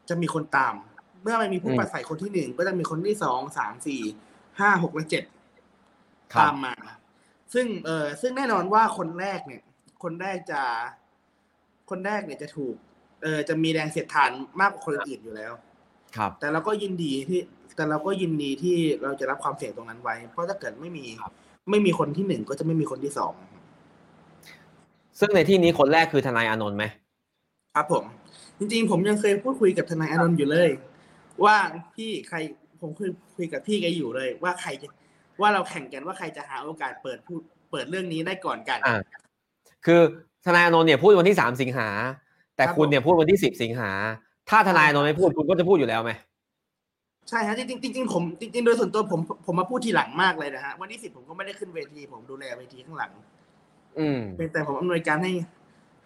จะมีคนตามเมื่อมันมีผู้ปราศัยคนที่หนึ่งก็จะมีคนที่สอง สาม สี่ ห้า หกและเจ็ดตามมาซึ่งเอ่อซึ่งแน่นอนว่าคนแรกเนี่ยคนแรกจะคนแรกเนี่ยจะถูกเอ่อจะมีแรงเสียดทานมากกว่าคนอื่นอยู่แล้วครับแต่เราก็ยินดีที่แต่เราก็ยินดีที่เราจะรับความเสี่ยงตรงนั้นไว้เพราะถ้าเกิดไม่มีไม่มีคนที่หนึ่งก็จะไม่มีคนที่สองซึ่งในที่นี้คนแรกคือทนายอานนท์มั้ยครับผมจริงๆผมยังเคยพูดคุยกับทนายอานนท์อยู่เลยว่าพี่ใครผมเคยคุยกับพี่แกอยู่เลยว่าใครว่าเราแข่งกันว่าใครจะหาโอกาสเปิดพูดเปิดเรื่องนี้ได้ก่อนกันคือทนายอานนท์เนี่ยพูดวันที่สามสิงหาแต่คุณเนี่ยพูดวันที่สิบสิงหาถ้าทนายอานนท์ไม่พูดคุณก็จะพูดอยู่แล้วมั้ยใช่ฮะจริงๆจริงๆผมจริงๆโดยส่วนตัวผมผมมาพูดทีหลังมากเลยนะฮะวันที่สิบผมก็ไม่ได้ขึ้นเวทีผมดูแลเวทีข้างหลังอืมแต่ผมอำนวยการให้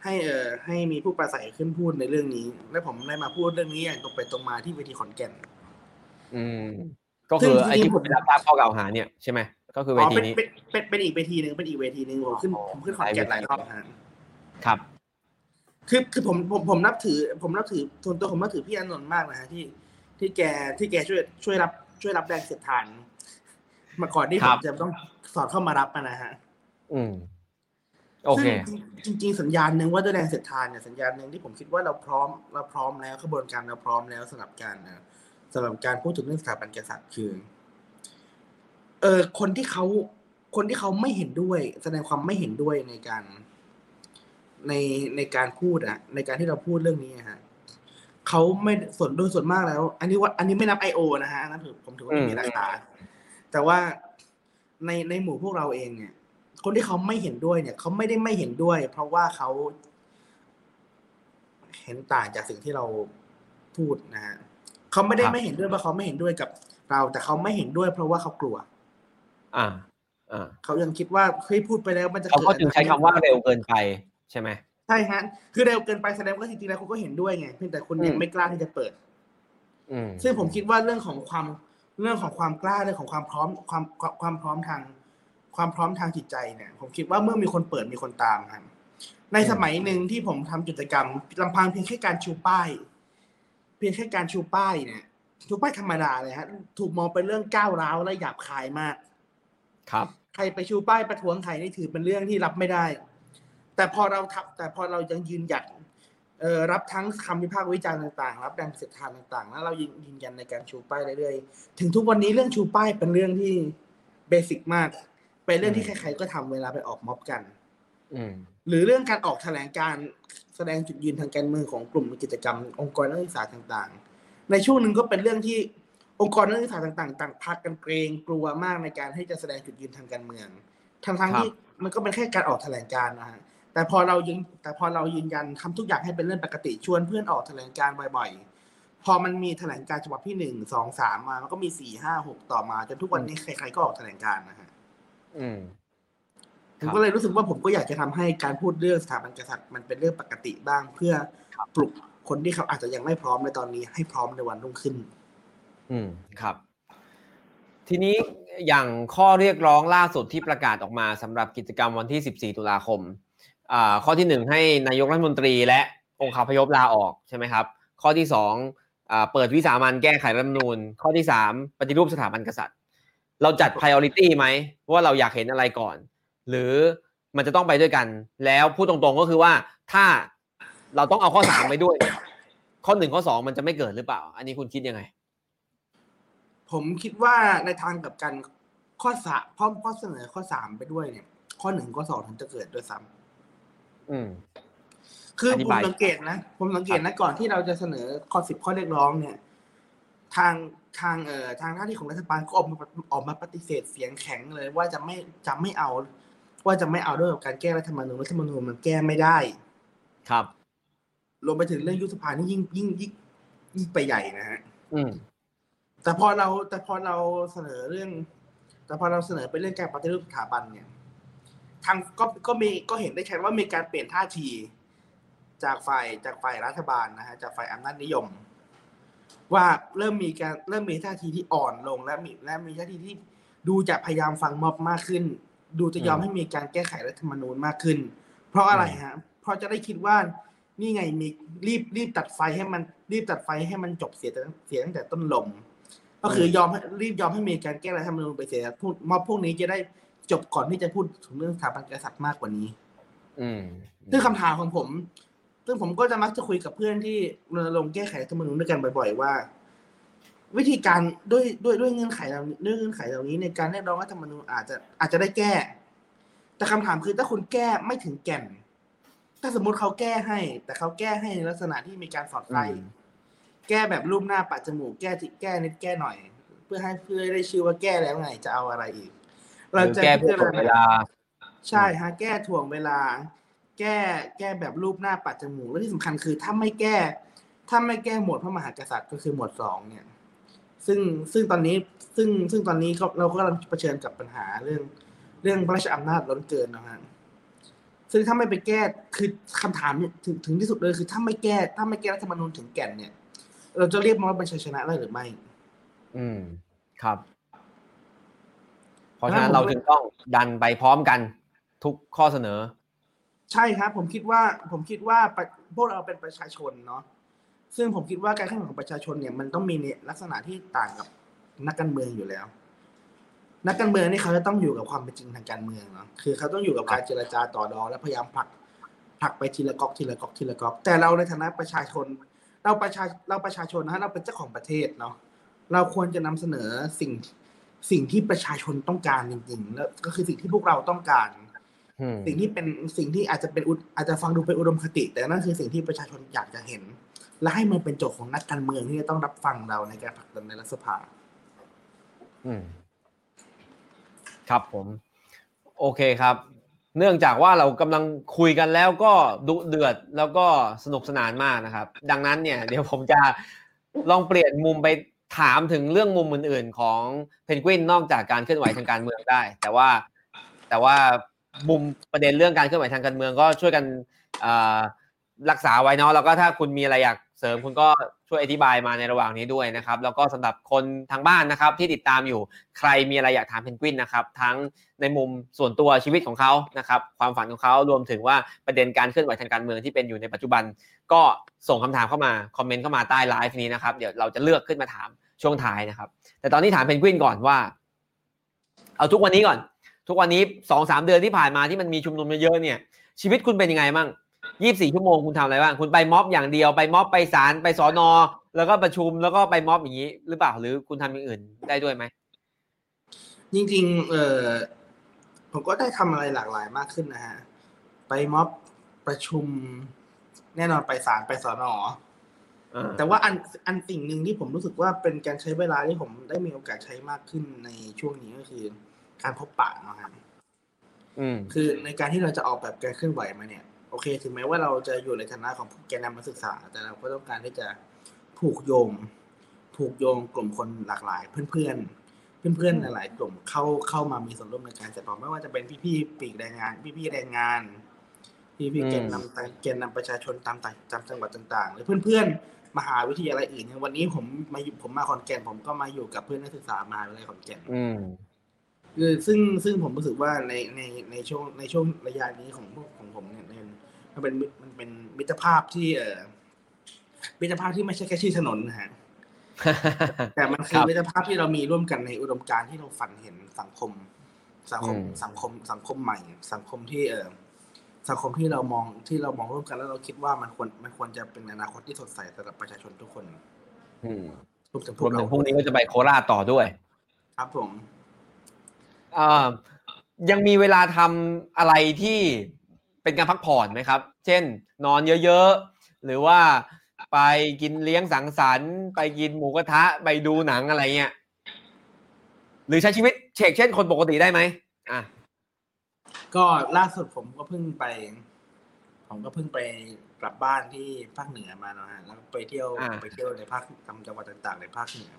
ให้เอ่อให้มีผู้ปราศัยขึ้นพูดในเรื่องนี้และผมได้มาพูดเรื่องนี้อย่างตรงไปตรงมาที่เวทีขอนแก่นอืมก็คือไอ้ที่ผมได้รับทราบข้อกล่าวหาเนี่ยใช่มั้ยก็คือเวทีนี้เป็นเป็นเป็นอีกเวทีนึงเป็นอีกเวทีนึงผมขึ้นผมขึ้นขอนแก่นหลายรอบฮะครับคือคือผมผมผมนับถือผมนับถือส่วนตัวผมนับถือพี่อานนท์มากนะฮะที่ที่แกที่แกช่วยช่วยรับช่วยรับแรงเสียดทานมาก่อนที่ผมจะต้องสอดเข้ามารับนะฮะอืมโอเคจริงๆสัญญาณนึงว่าด้วยแรงเสียดทานเนี่ยสัญญาณนึงที่ผมคิดว่าเราพร้อมเราพร้อมแล้วกระบวนการเราพร้อมแล้วสำหรับการนะสำหรับการพูดถึงเรื่องสถาบันกษัตริย์คือเออคนที่เขาคนที่เขาไม่เห็นด้วยแสดงความไม่เห็นด้วยในการในในการพูดอะในการที่เราพูดเรื่องนี้ฮะเขาไม่ส่วนโดยส่วนมากแล้วอันนี้ว่าอันนี้ไม่นับ ไอ โอ นะฮะนั่นถือผมถือว่าไม่มีราคาแต่ว่าในในหมู่พวกเราเองเนี่ยคนที่เขาไม่เห็นด้วยเนี่ยเขาไม่ได้ไม่เห็นด้วยเพราะว่าเขาเห็นต่างจากสิ่งที่เราพูดนะฮะ เขาไม่ได้ไม่เห็นด้วยว่าเขาไม่เห็นด้วยกับเราแต่เขาไม่เห็นด้วยเพราะว่าเขากลัวอ่าอ่าเขายังคิดว่าเฮ้ยพูดไปแล้วมันจะเขาก็จึงใช้คำว่าเร็วเกินไปใช่ไหมใช่ฮะคือเร็วเกินไปแสดงว่าจริงๆแล้วคุณก็เห็นด้วยไงเพียงแต่คุณยังไม่กล้าที่จะเปิดซึ่งผมคิดว่าเรื่องของความเรื่องของความกล้าเรื่องของความพร้อมความความพร้อมทางความพร้อมทางจิตใจเนี่ยผมคิดว่าเมื่อมีคนเปิดมีคนตามครับในสมัยหนึ่งที่ผมทำกิจกรรมลำพังเพียงแค่การชูป้ายเพียงแค่การชูป้ายเนี่ยชูป้ายธรรมดาเลยฮะถูกมองเป็นเรื่องก้าวร้าวและหยาบคายมากครับใครไปชูป้ายประท้วงใครนี่ถือเป็นเรื่องที่รับไม่ได้แต่พอเราทับแต่พอเรายังยืนหยัดเอ่อรับทั้งคำวิพากษ์วิจารณ์ต่างๆรับแรงเสียดทานต่างๆแล้วเรายืนยืนยันในการชูป้ายเรื่อยๆถึงทุกวันนี้เรื่องชูป้ายเป็นเรื่องที่เบสิกมากเป็นเรื่องที่ใครๆก็ทำเวลาไปออกม็อบกันหรือเรื่องการออกแถลงการแสดงจุดยืนทางการเมืองของกลุ่มกิจกรรมองค์กรนักศึกษาต่างๆในช่วงหนึ่งก็เป็นเรื่องที่องค์กรนักศึกษาต่างๆต่างพากันเกรงกลัวมากในการให้จะแสดงจุดยืนทางการเมืองทั้งๆที่มันก็เป็นแค่การออกแถลงการนะฮะแต่พอเรายืนแต่พอเรายืนยันทำทุกอย่างให้เป็นเรื่องปกติชวนเพื่อนออกแถลงการบ่อยๆพอมันมีแถลงการฉบับที่หนึ่งสองสามมามันก็มีสี่ห้าหกต่อมาจนทุกวันนี้ใครๆก็ออกแถลงการนะฮะผมก็เลยรู้สึกว่าผมก็อยากจะทำให้การพูดเรื่องสถาบันกษัตริย์มันเป็นเรื่องปกติบ้างเพื่อปลุกคนที่เขาอาจจะยังไม่พร้อมในตอนนี้ให้พร้อมในวันรุ่งขึ้นอืมครับทีนี้อย่างข้อเรียกร้องล่าสุดที่ประกาศออกมาสำหรับกิจกรรมวันที่สิบสี่ตุลาคมอ่าข้อที่หนึ่งให้นายกรัฐมนตรีและองค์คาพยพลาออกใช่ไหมครับข้อที่สองอ่าเปิดวิสามัญแก้ไขรัฐธรรมนูญข้อที่สามปฏิรูปสถาบันกษัตริย์เราจัด priority มั้ยว่าเราอยากเห็นอะไรก่อนหรือมันจะต้องไปด้วยกันแล้วพูดตรงๆก็คือว่าถ้าเราต้องเอาข้อสามไปด้วยข้อหนึ่งข้อสองมันจะไม่เกิดหรือเปล่าอันนี้คุณคิดยังไงผมคิดว่าในทางกับกันข้อสามพร้อมข้อเสนอข้อสามไปด้วยเนี่ยข้อหนึ่งข้อสองถึงจะเกิดด้วยซ้ำอืมคือผมสังเกตนะผมสังเกตนะก่อนที่เราจะเสนอข้อสิบข้อเรียกร้องเนี่ยทางทางเอ่อทางหน้าที่ของรัฐบาลก็ออกมาออกมาปฏิเสธเสียงแข็งเลยว่าจะไม่จะไม่เอาว่าจะไม่เอาด้วยกับการแก้รัฐธรรมนูญรัฐธรรมนูญมันแก้ไม่ได้ครับรวมไปถึงเรื่องยุบสภานี่ยิ่งยิ่งยิ่งยิ่งไปใหญ่นะฮะอืมแต่พอเราแต่พอเราเสนอเรื่องแต่พอเราเสนอไปเรื่องการปฏิรูปสถาบันเนี่ยทางก็ก็มีก็เห็นได้ชัดว่ามีการเปลี่ยนท่าทีจากฝ่ายจากฝ่ายรัฐบาลนะฮะจากฝ่ายอำนาจนิยมว่าเริ่มมีการเริ่มมีท่าทีที่อ่อนลงและมีและมีท่าทีที่ดูจะพยายามฟังม็อบมากขึ้นดูจะยอมให้มีการแก้ไขรัฐธรรมนูญมากขึ้นเพราะอะไรฮะเพราะจะได้คิดว่านี่ไงมีรีบรีบตัดไฟให้มันรีบตัดไฟให้มันจบเสียเสียตั้งแต่ต้นลมก็คือยอมรีบยอมให้มีการแก้รัฐธรรมนูญไปเสียพูดม็อบพวกนี้จะได้จบก่อนที่จะพูดถึงเรื่องสถาบันกษัตริย์มากกว่านี้อืมซึ่งคำถามของผมซึ่งผมก็จะมักจะคุยกับเพื่อนที่รณรงค์แก้ไขรัฐธรรมนูญด้วยกันบ่อยๆว่าวิธีการด้วยด้วยด้วยเงื่อนไขเราด้วยเงื่อนไขเหล่านี้ในการเรียกร้องรัฐธรรมนูญอาจจะอาจจะได้แก้แต่คำถามคือถ้าคุณแก้ไม่ถึงแก่นถ้าสมมติเขาแก้ให้แต่เขาแก้ให้ในลักษณะที่มีการสอดไส้แก้แบบรูปหน้าปะจมูกแก้ที่แก้นิดแก้หน่อยเพื่อให้เพื่อได้ชื่อว่าแก้แล้วไงจะเอาอะไรอีกเราจะแก้เพื่อเวลาใช่ฮะแก้ถ่วงเวลาแก้แก้แบบรูปหน้าปัดจมูกและที่สำคัญคือถ้าไม่แก้ถ้าไม่แก้หมวดพระมหากษัตริย์ก็คือหมวดสองเนี่ยซึ่งซึ่งตอนนี้ซึ่งซึ่งตอนนี้เราก็กำลังเผชิญกับปัญหาเรื่องเรื่องพระราชอำนาจล้นเกินนะฮะซึ่งถ้าไม่ไปแก้คือคำถามถึงถึงที่สุดเลยคือถ้าไม่แก้ถ้าไม่แก้รัฐธรรมนูญถึงแก่นเนี่ยเราจะเรียกมันว่าเป็นชัยชนะได้หรือไม่อืมครับเพราะฉะนั้นเราจึงต้องดันไปพร้อมกันทุกข้อเสนอใช่ครับผมคิดว่าผมคิดว่าพวกเราเป็นประชาชนเนาะซึ่งผมคิดว่าการเคลื่อนไหวของประชาชนเนี่ยมันต้องมีลักษณะที่ต่างกับนักการเมืองอยู่แล้วนักการเมืองนี่เขาจะต้องอยู่กับความเป็นจริงทางการเมืองเนาะคือเขาต้องอยู่กับการเจรจาต่อรองและพยายามผลักผลักไปทีละก๊อกทีละก๊อกทีละก๊อกแต่เราในฐานะประชาชนเราประชาเราประชาชนนะเราเป็นเจ้าของประเทศเนาะเราควรจะนำเสนอสิ่งสิ่งที่ประชาชนต้องการจริงๆแล้วก็คือสิ่งที่พวกเราต้องการสิ่งที่เป็นสิ่งที่อาจจะเป็นอาจจะฟังดูเป็นอุดมคติแต่นั่นคือสิ่งที่ประชาชนอยากจะเห็นและให้มันเป็นโจทย์ของนักการเมืองที่จะต้องรับฟังเราในการผลักดันในรัฐสภาครับผมโอเคครับเนื่องจากว่าเรากำลังคุยกันแล้วก็ดุเดือดแล้วก็สนุกสนานมากนะครับดังนั้นเนี่ยเดี๋ยวผมจะ ลองเปลี่ยนมุมไปถามถึงเรื่องมุมอื่นๆของเพนกวินนอกจากการเคลื่อนไหวทางการเมืองได้แต่ว่าแต่ว่ามุมประเด็นเรื่องการเคลื่อนไหวทางการเมืองก็ช่วยกันรักษาไว้เนาะแล้วก็ถ้าคุณมีอะไรอยากเสริมคุณก็ช่วยอธิบายมาในระหว่างนี้ด้วยนะครับแล้วก็สำหรับคนทางบ้านนะครับที่ติดตามอยู่ใครมีอะไรอยากถามเพนกวินนะครับทั้งในมุมส่วนตัวชีวิตของเขานะครับความฝันของเขารวมถึงว่าประเด็นการเคลื่อนไหวทางการเมืองที่เป็นอยู่ในปัจจุบันก็ส่งคำถามเข้ามาคอมเมนต์เข้ามาใต้ไลฟ์นี้นะครับเดี๋ยวเราจะเลือกขึ้นมาถามช่วงท้ายนะครับแต่ตอนนี้ถามเพนกวินก่อนว่าเอาทุกวันนี้ก่อนทุกวันนี้ สองถึงสาม เดือนที่ผ่านมาที่มันมีชุมนุมเยอะๆเนี่ยชีวิตคุณเป็นยังไงบ้างยี่สิบสี่ชั่วโมงคุณทำอะไรบ้างคุณไปม็อบอย่างเดียวไปม็อบไปศาลไปสน.แล้วก็ประชุมแล้วก็ไปม็อบอย่างนี้หรือเปล่าหรือคุณทำอย่างอื่นได้ด้วยไหมจริงๆเอ่อผมก็ได้ทำอะไรหลากหลายมากขึ้นนะฮะไปม็อบประชุมแน่นอนไปศาลไปสน.แต่ว่าอันอันสิ่งหนึ่งที่ผมรู้สึกว่าเป็นการใช้เวลาที่ผมได้มีโอกาสใช้มากขึ้นในช่วงนี้ก็คือการพบปะเนาะฮะคือในการที่เราจะออกแบบการเคลื่อนไหวมาเนี่ยโอเคถึงแม้ว่าเราจะอยู่ในฐานะของแกนนำนักศึกษาแต่เราก็ต้องการที่จะผูกโยงผูกโยงกลุ่มคนหลากหลายเพื่อนเพื่อนเพื่อนเพื่อนหลายกลุ่มเข้าเข้ามามีส่วนร่วมในการจัดการไม่ว่าจะเป็นพี่พี่ปีกแรงงานพี่พี่แรงงานพี่พี่แกนนำแกนนำประชาชนตามต่างตามจังหวัดต่างๆหรือเพื่อนเพื่อนมหาวิทยาลัยอื่นอย่างวันนี้ผมมาผมมาขอนแก่นผมก็มาอยู่กับเพื่อนนักศึกษามหาวิทยาลัยขอนแก่นคือซึ่งซึ่งผมรู้สึกว่าในในในช่วงในช่วงระยะนี้ของพวกของผมเนี่ยมันเป็นมันเป็นมิตรภาพที่เอ่อมิตรภาพที่ไม่ใช่แค่ชื่อถนนนะฮะ แต่มันคือมิตรภาพที่เรามีร่วมกันในอุดมการณ์ที่เราฝันเห็นสังคมสังคมสังคมสังคมใหม่สังคมที่เอ่อสังคมที่เรามองที่เรามองร่วมกันแล้วเราคิดว่ามันควรมันควรจะเป็นอนาคตที่สดใสสำหรับประชาชนทุกคนอืมรวมถึงพวกเราพวกนี้ก็จะไปโคราชต่อด้วยครับผมอ่ายังมีเวลาทำอะไรที่เป็นการพักผ่อนไหมครับเช่นนอนเยอะๆหรือว่าไปกินเลี้ยงสังสรรค์ไปกินหมูกระทะไปดูหนังอะไรเงี้ยหรือใช้ชีวิตเฉกเช่นคนปกติได้ไหมอ่ะก็ล่าสุดผมก็เพิ่งไปผมก็เพิ่งไปกลับบ้านที่ภาคเหนือมาเนาะฮะแล้วไปเที่ยวไปเที่ยวในภาคตามจังหวัดต่างๆในภาคเหนือ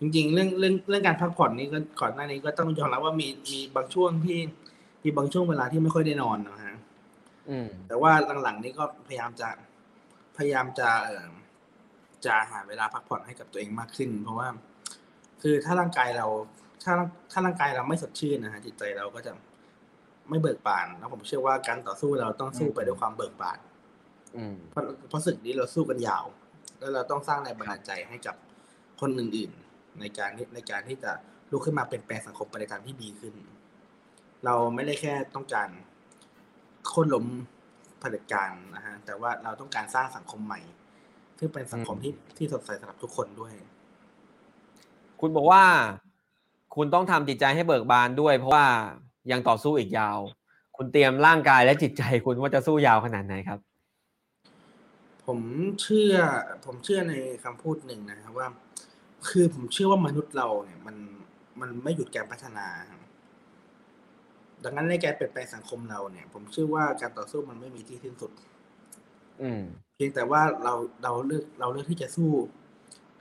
จริงๆเรื่องเรื่องเรื่องการพักผ่อนนี่ก็ก่อนหน้านี้ก็ต้องยอมรับว่ามีมีบางช่วงที่มีบางช่วงเวลาที่ไม่ค่อยได้นอนนะฮะแต่ว่าหลังๆนี้ก็พยายามจะพยายามจะเอ่อจะหาเวลาพักผ่อนให้กับตัวเองมากขึ้นเพราะว่าคือถ้าร่างกายเราถ้าถ้าร่างกายเราไม่สดชื่นนะฮะจิตใจเราก็จะไม่เบิกบานแล้วผมเชื่อว่าการต่อสู้เราต้องสู้ไปด้วยความเบิกบานเพราะเพราะศึกนี้เราสู้กันยาวแล้วเราต้องสร้างแรงบันดาลใจให้กับคนอื่นๆในการในการที่จะลุกขึ้นมาเปลี่ยนแปลงสังคมไปในทางที่ดีขึ้นเราไม่ได้แค่ต้องการโค่นล้มเผด็จการนะฮะแต่ว่าเราต้องการสร้างสังคมใหม่ซึ่งเป็นสังคมที่ที่สดใสสำหรับทุกคนด้วยคุณบอกว่าคุณต้องทำจิตใจให้เบิกบานด้วยเพราะว่ายังต่อสู้อีกยาวคุณเตรียมร่างกายและจิตใจคุณว่าจะสู้ยาวขนาดไหนครับผมเชื่อผมเชื่อในคำพูดหนึ่งนะครับว่าคือผมเชื่อว่ามนุษย์เราเนี่ยมันมันไม่หยุดการพัฒนาดังนั้นในการเปลี่ยนแปลงสังคมเราเนี่ยผมเชื่อว่าการต่อสู้มันไม่มีที่สิ้นสุดเพียงแต่ว่าเราเราเลือกเราเลือกที่จะสู้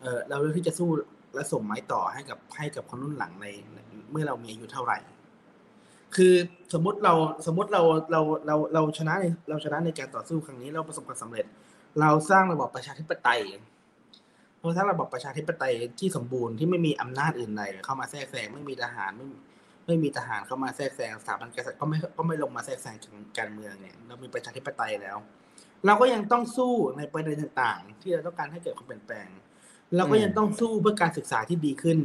เออเราเลือกที่จะสู้และส่งไม้ต่อให้กับให้กับคนรุ่นหลังในเมื่อเรามีอายุเท่าไหร่คือสมมติเราสมมติเราเราเราเราชนะในเราชนะในการต่อสู้ครั้งนี้เราประสบความสำเร็จเราสร้างระบอบประชาธิปไตยเราสร้างระบอบประชาธิปไตยที่สมบูรณ์ที่ไม่มีอำนาจอื่นใดเข้ามาแทรกแซงไม่มีทหารไม่ไม่มีทหารเข้ามาแทรกแซงสถาบันกษัตริย์ก็ไม่ก็ไม่ลงมาแทรกแซงการเมืองเนี่ยเรามีประชาธิปไตยแล้วเราก็ยังต้องสู้ในประเด็นต่างๆที่เราต้องการให้เกิดความเปลี่ยนแปลงเราก็ยังต้องสู้เพื่อการศึกษาที่ดีขึ้น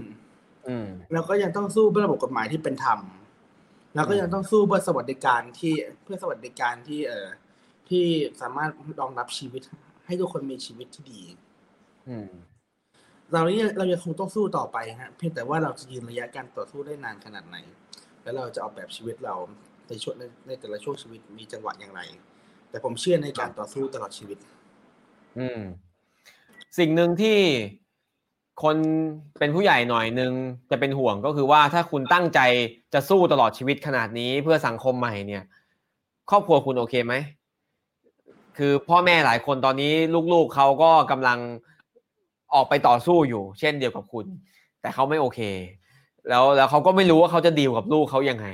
เราก็ยังต้องสู้เพื่อระบบกฎหมายที่เป็นธรรมเราก็ยังต้องสู้เพื่อสวัสดิการที่เพื่อสวัสดิการที่เอ่อที่สามารถรองรับชีวิตให้ทุกคนมีชีวิตที่ดีเราเนี่ยเรายังคงต้องสู้ต่อไปฮะเพียงแต่ว่าเราจะยืนระยะการต่อสู้ได้นานขนาดไหนแล้วเราจะออกแบบชีวิตเราในช่วงในแต่ละช่วงชีวิตมีจังหวะอย่างไรแต่ผมเชื่อในการต่อสู้ตลอดชีวิตอืมสิ่งนึงที่คนเป็นผู้ใหญ่หน่อยนึงจะเป็นห่วงก็คือว่าถ้าคุณตั้งใจจะสู้ตลอดชีวิตขนาดนี้เพื่อสังคมใหม่เนี่ยครอบครัวคุณโอเคไหมคือพ่อแม่หลายคนตอนนี้ลูกๆเขาก็กำลัง ออกไปต่อสู้อยู่เช่นเดียวกับคุณแต่เขาไม่โอเคแล้วแล้วเขาก็ไม่รู้ว่าเขาจะดีลกับลูกเขายังไง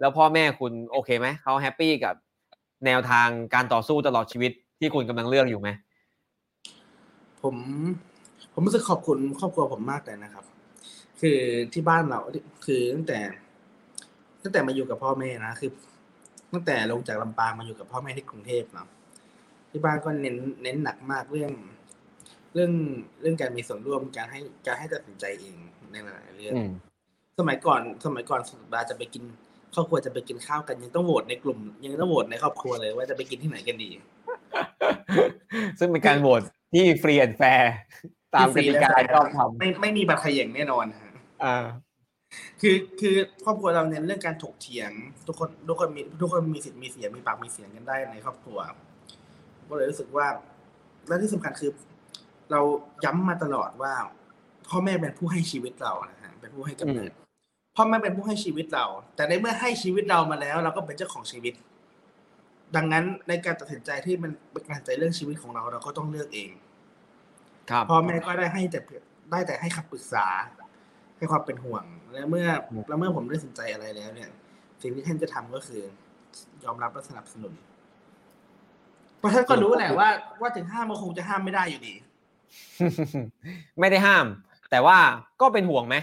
แล้วพ่อแม่คุณโอเคไหมเขาแฮปปี้กับแนวทางการต่อสู้ตลอดชีวิตที่คุณกำลังเลือกอยู่ไหมผมผมรู้สึกขอบคุณครอบครัวผมมากเลยนะครับคือที่บ้านเราคือตั้งแต่ตั้งแต่มาอยู่กับพ่อแม่นะคือตั้งแต่ลงจากลำปางมาอยู่กับพ่อแม่ที่กรุงเทพเนาะที่บ้านก็เน้นเน้นหนักมากเรื่องเรื่องเรื่องการมีส่วนร่วมการให้การให้ตัดสินใจเองในหลายๆเรื่องสมัยก่อนสมัยก่อนสุดาจะไปกินครอบครัวจะไปกินข้าวกันยังต้องโหวตในกลุ่มยังต้องโหวตในครอบครัวเลยว่าจะไปกินที่ไหนกันดีซึ่งเป็นการโหวตที่ฟรีแอนด์แฟร์ตามกติกาที่ต้องทำไม่ไม่มีบัตรเขย่งแน่นอนฮะอ่าคือคือครอบครัวเราเน้นเรื่องการถกเถียงทุกคนทุกคนมีทุกคนมีสิทธิ์มีเสียงมีปากมีเสียงกันได้ในครอบครัวก็เลยรู้สึกว่าและที่สำคัญคือเราย้ำมาตลอดว่าพ่อแม่เป็นผู้ให้ชีวิตเรานะฮะเป็นผู้ให้กำเนิดพ่อแม่เป็นผู้ให้ชีวิตเราแต่ในเมื่อให้ชีวิตเรามาแล้วเราก็เป็นเจ้าของชีวิตดังนั้นในการตัดสินใจที่มันเป็นการตัดสินใจเรื่องชีวิตของเราเราก็ต้องเลือกเองครับพ่อแม่ก็ได้ให้แต่ได้แต่ให้คำปรึกษาให้ความเป็นห่วงและเมื่อและเมื่อผมได้ตัดสินใจอะไรแล้วเนี่ยสิ่งที่ท่านจะทำก็คือยอมรับและสนับสนุนเพราะท่านก็รู้แหละว่าว่าถึงห้ามมันคงจะห้ามไม่ได้อยู่ดีไม่ได้ห้ามแต่ว่าก็เป็นห่วงไหม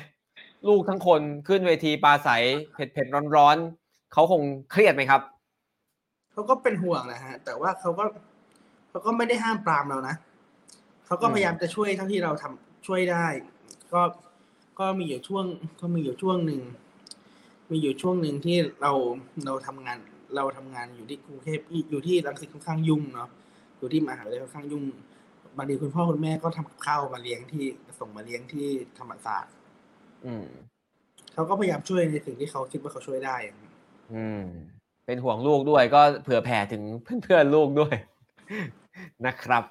ลูกทั้งคนขึ้นเวทีปราศัยเผ็ดๆร้อนๆเขาคงเครียดไหมครับเขาก็เป็นห่วงแหละฮะแต่ว่าเขาก็เขาก็ไม่ได้ห้ามปรามเรานะเขาก็พยายามจะช่วยเท่าที่เราทำช่วยได้ก็ก็มีอยู่ช่วงก็มีอยู่ช่วงนึงมีอยู่ช่วงนึงที่เราเราทำงานเราทำงานอยู่ที่กรุงเทพอยู่ที่รังสิตค่อนข้างยุ่งเนาะอยู่ที่มหาวิทยาลัยค่อนข้างยุ่งบางทีคุณพ่อคุณแม่ก็ทำข้าวมาเลี้ยงที่ส่งมาเลี้ยงที่ธรรมศาสตร์เขาก็พยายามช่วยในสิ่งที่เขาคิดว่าเขาช่วยได้อืมเป็นห่วงลูกด้วยก็เผื่อแผ่ถึงเพื่อนๆลูกด้วยนะครับ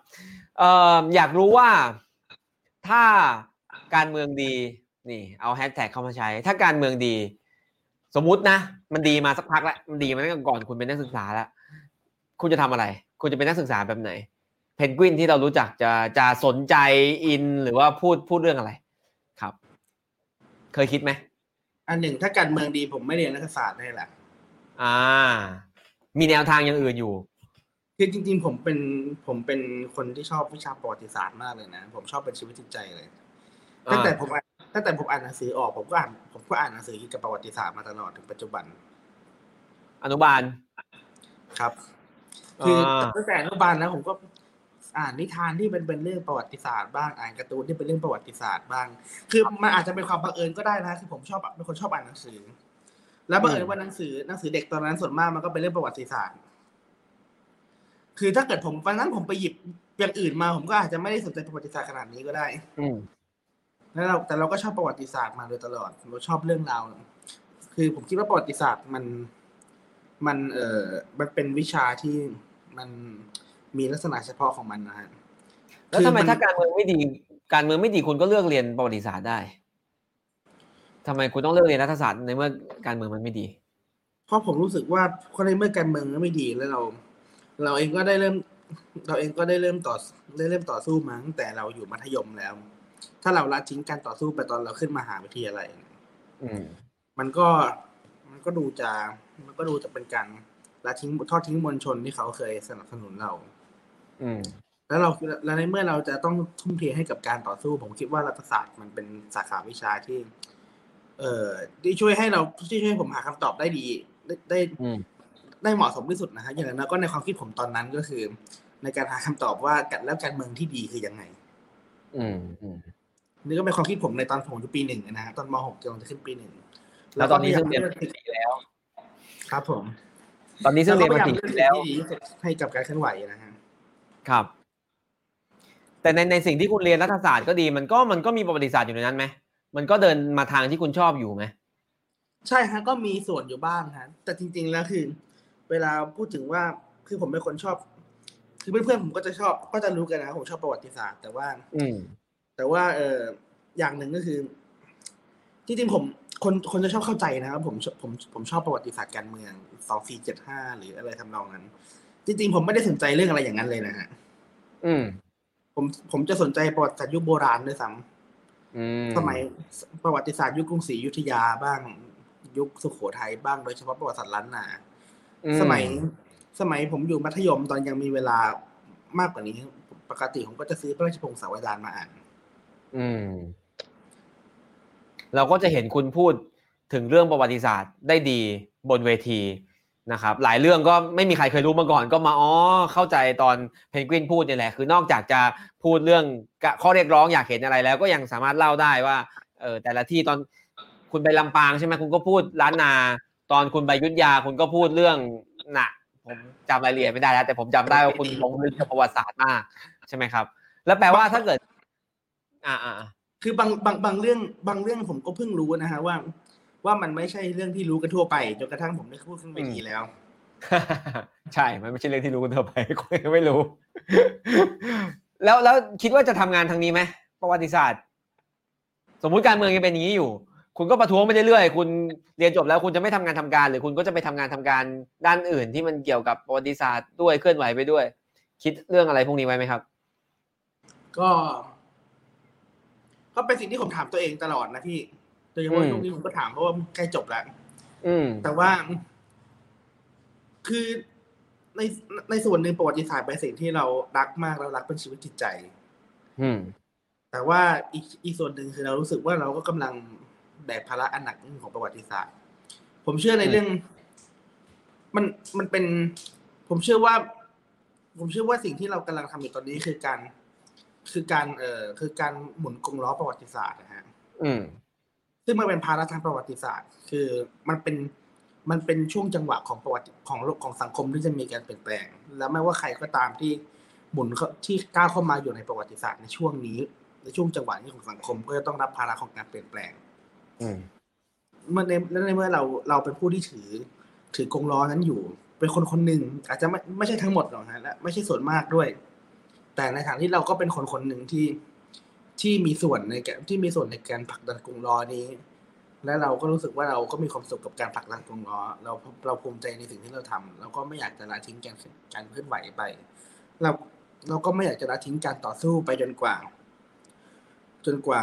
เอ่ออยากรู้ว่าถ้าการเมืองดีนี่เอาแฮชแท็กเข้ามาใช้ถ้าการเมืองดีสมมุตินะมันดีมาสักพักแล้วมันดีมาตั้งแต่ก่อนคุณเป็นนักศึกษาแล้วคุณจะทำอะไรคุณจะเป็นนักศึกษาแบบไหนเพนกวินที่เรารู้จักจะจะสนใจอินหรือว่าพูดพูดเรื่องอะไรครับเคยคิดไหมอันหนึ่งถ้าการเมืองดีผมไม่เรียนรัฐศาสตร์ได้แหละอ่ามีแนวทางอย่างอื่นอยู่คือจริงๆผมเป็นผมเป็นคนที่ชอบวิชาประวัติศาสตร์มากเลยนะผมชอบเป็นชีวิตจิตใจเลยตั้งแต่ผมตั้งแต่ผมอ่านหนังสือออกผมก็อ่านผมก็อ่านหนังสือเกี่ยวกับประวัติศาสตร์มาตลอดถึงปัจจุบันอนุบาลครับคือตั้งแต่อนุบาลแล้วผมก็อ่านนิทานที่เป็นเป็นเรื่องประวัติศาสตร์บ้างอ่านการ์ตูนที่เป็นเรื่องประวัติศาสตร์บ้างคือมันอาจจะเป็นความบังเอิญก็ได้นะคือผมชอบเป็นคนชอบอ่านหนังสือแล้วบังเอิญว่าหนังสือหนังสือเด็กตอนนั้นส่วนมากมันก็เป็นเรื่องประวัติศาสตร์คือถ้าเกิดผมตอนนั้นผมไปหยิบอย่างอื่นมาผมก็อาจจะไม่ได้สนใจประวัติศาสตร์ขนาดนี้ก็ได้แล้วเราแต่เราก็ชอบประวัติศาสตร์มาโดยตลอดเราชอบเรื่องราวคือผมคิดว่าประวัติศาสตร์มันมันเอ่อมันเป็นวิชาที่มันมีลักษณะเฉพาะของมันนะฮะแล้วทำไมถ้าการเมืองไม่ดีการเมืองไม่ดีคุณก็เลือกเรียนประวัติศาสตร์ได้ทำไมคุณต้องเลือกเรียนรัฐศาสตร์ในเมื่อการเมืองมันไม่ดีเพราะผมรู้สึกว่าคนในเมื่อการเมืองมันไม่ดีแล้วเราเราเองก็ได้เริ่มเราเองก็ได้เริ่มต่อได้เริ่มต่อสู้มาตั้งแต่เราอยู่มัธยมแล้วถ้าเราละทิ้งการต่อสู้ไปตอนเราขึ้นมหาวิทยาลัยมันก็มันก็ดูจะมันก็ดูจะเป็นการละทิ้งทอดทิ้งมวลชนที่เขาเคยสนับสนุนเราแล้วเราแล้วในเมื่อเราจะต้องทุ่มเทให้กับการต่อสู้ผมคิดว่ารัฐศาสตร์มันเป็นสาขาวิชาที่เอ่อที่ช่วยให้เราที่ช่วยผมหาคำตอบได้ดีได้ได้ได้เหมาะสมที่สุดนะฮะอย่างนั้นก็ในความคิดผมตอนนั้นก็คือในการหาคำตอบว่าแล้วการเมืองที่ดีคือยังไงอืมอืมนี่ก็เป็นความคิดผมในตอนผมอยู่ปีหนึ่งนะฮะตอนมหกกำลังจะขึ้นปีหนึ่งแล้วตอนนี้ซึ่งเรียนมาสี่แล้วครับผมตอนนี้ซึ่งเรียนมาสี่แล้วให้กับการเคลื่อนไหวนะฮะครับแต่ในในสิ่งที่คุณเรียนรัฐศาสตร์ก็ดีมันก็มันก็มีประวัติศาสตร์อยู่ในนั้นไหมมันก็เดินมาทางที่คุณชอบอยู่ไหมใช่ฮะก็มีส่วนอยู่บ้างฮะแต่จริงๆแล้วคือเวลาพูดถึงว่าคือผมเป็นคนชอบคือเพื่อนๆผมก็จะชอบก็จะรู้กันนะผมชอบประวัติศาสตร์แต่ว่าแต่ว่าเอ่ออย่างหนึ่งก็คือจริงๆผมคนคนจะชอบเข้าใจนะครับผมผมผมชอบประวัติศาสตร์การเมืองสองสี่เจ็ดห้าหรืออะไรทำนองนั้นจริงๆผมไม่ได้สนใจเรื่องอะไรอย่างนั้นเลยนะฮะ ผมผมจะสนใจประวัติศาสตร์ยุคโบราณด้วยซ้ำสมัยประวัติศาสตร์ยุคกรุงศรีอยุธยาบ้างยุคสุโขทัยบ้างโดยเฉพาะประวัติศาสตร์ล้านนาสมัยสมัยผมอยู่มัธยมตอนยังมีเวลามากกว่านี้ปกติผมก็จะซื้อพระราชพงศาวดารมาอ่านอืมเราก็จะเห็นคุณพูดถึงเรื่องประวัติศาสตร์ได้ดีบนเวทีนะครับหลายเรื่องก็ไม่มีใครเคยรู้มาก่อนก็มาอ๋อเข้าใจตอนเพนกวินพูดนี่แหละคือนอกจากจะพูดเรื่องข้อเรียกร้องอยากเห็นอะไรแล้วก็ยังสามารถเล่าได้ว่าเออแต่ละที่ตอนคุณไปลำปางใช่ไหมคุณก็พูดล้านนาตอนคุณไปอยุธยาคุณก็พูดเรื่องน่ะผมจำรายละเอียดไม่ได้แล้วแต่ผมจำได้ว่าคุณลงลึกประวัติศาสตร์มากใช่ไหมครับแล้วแปลว่าถ้าเกิดอ่าอ่าคือบางบางบางเรื่องบางเรื่องผมก็เพิ่งรู้นะฮะว่าว่ามันไม่ใช่เรื่องที่รู้กันทั่วไปจนกระทั่งผมได้พูดขึ้นไปทีแล้วใช่มันไม่ใช่เรื่องที่รู้กันทั่วไปคนไม่รู้แล้วแล้วคิดว่าจะทำงานทางนี้ไหมประวัติศาสตร์สมมุติการเมืองยังเป็นอย่างนี้อยู่คุณก็ประท้วงไปเรื่อยๆคุณเรียนจบแล้วคุณจะไม่ทำงานทำการหรือคุณก็จะไปทำงานทำการด้านอื่นที่มันเกี่ยวกับประวัติศาสตร์ด้วยเคลื่อนไหวไปด้วยคิดเรื่องอะไรพวกนี้ไว้ไหมครับก็ก็เป็นสิ่งที่ผมถามตัวเองตลอดนะพี่โดยเฉพาะช่วงนี้ผมก็ถามเพราะว่าใกล้จบแล้วแต่ว่าคือในในส่วนหนึ่งประวัติศาสตร์เป็นสิ่งที่เรารักมากเรารักเป็นชีวิตจิตใจแต่ว่าอีกอีกส่วนหนึ่งคือเรารู้สึกว่าเราก็กำลังแบกภาระอันหนักของประวัติศาสตร์ผมเชื่อในเรื่องมันมันเป็นผมเชื่อว่าผมเชื่อว่าสิ่งที่เรากำลังทำอยู่ตอนนี้คือการคือการเอ่อคือการหมุนกลงล้อประวัติศาสตร์นะฮะอืมซึ่งมันเป็นภาระทางประวัติศาสตร์คือมันเป็นมันเป็นช่วงจังหวะของประวัติของโลกของสังคมที่จะมีการเปลี่ยนแปลงแล้วไม่ว่าใครก็ตามที่หมุนที่ก้าวเข้ามาอยู่ในประวัติศาสตร์ในช่วงนี้ในช่วงจังหวะนี้ของสังคมก็จะต้องรับภาระของการเปลี่ยนแปลงอืมเมื่อในในเมื่อเราเราเป็นผู้ที่ถือถือกลงล้อนั้นอยู่เป็นคนคนหนึ่งอาจจะไม่ไม่ใช่ทั้งหมดหรอกนะและไม่ใช่ส่วนมากด้วยแต่ในทางที่เราก็เป็นคนคนหนึ่งที่ที่มีส่วนในการที่มีส่วนในการผลักดันกลงล้อนี้และเราก็รู้สึกว่าเราก็มีความสุขกับการผลักดันกลงล้อเราเราภูมิใจในสิ่งที่เราทำเราก็ไม่อยากจะละทิ้งการการเคลื่อนไหวไปเราเราก็ไม่อยากจะละทิ้งการต่อสู้ไปจนกว่าจนกว่า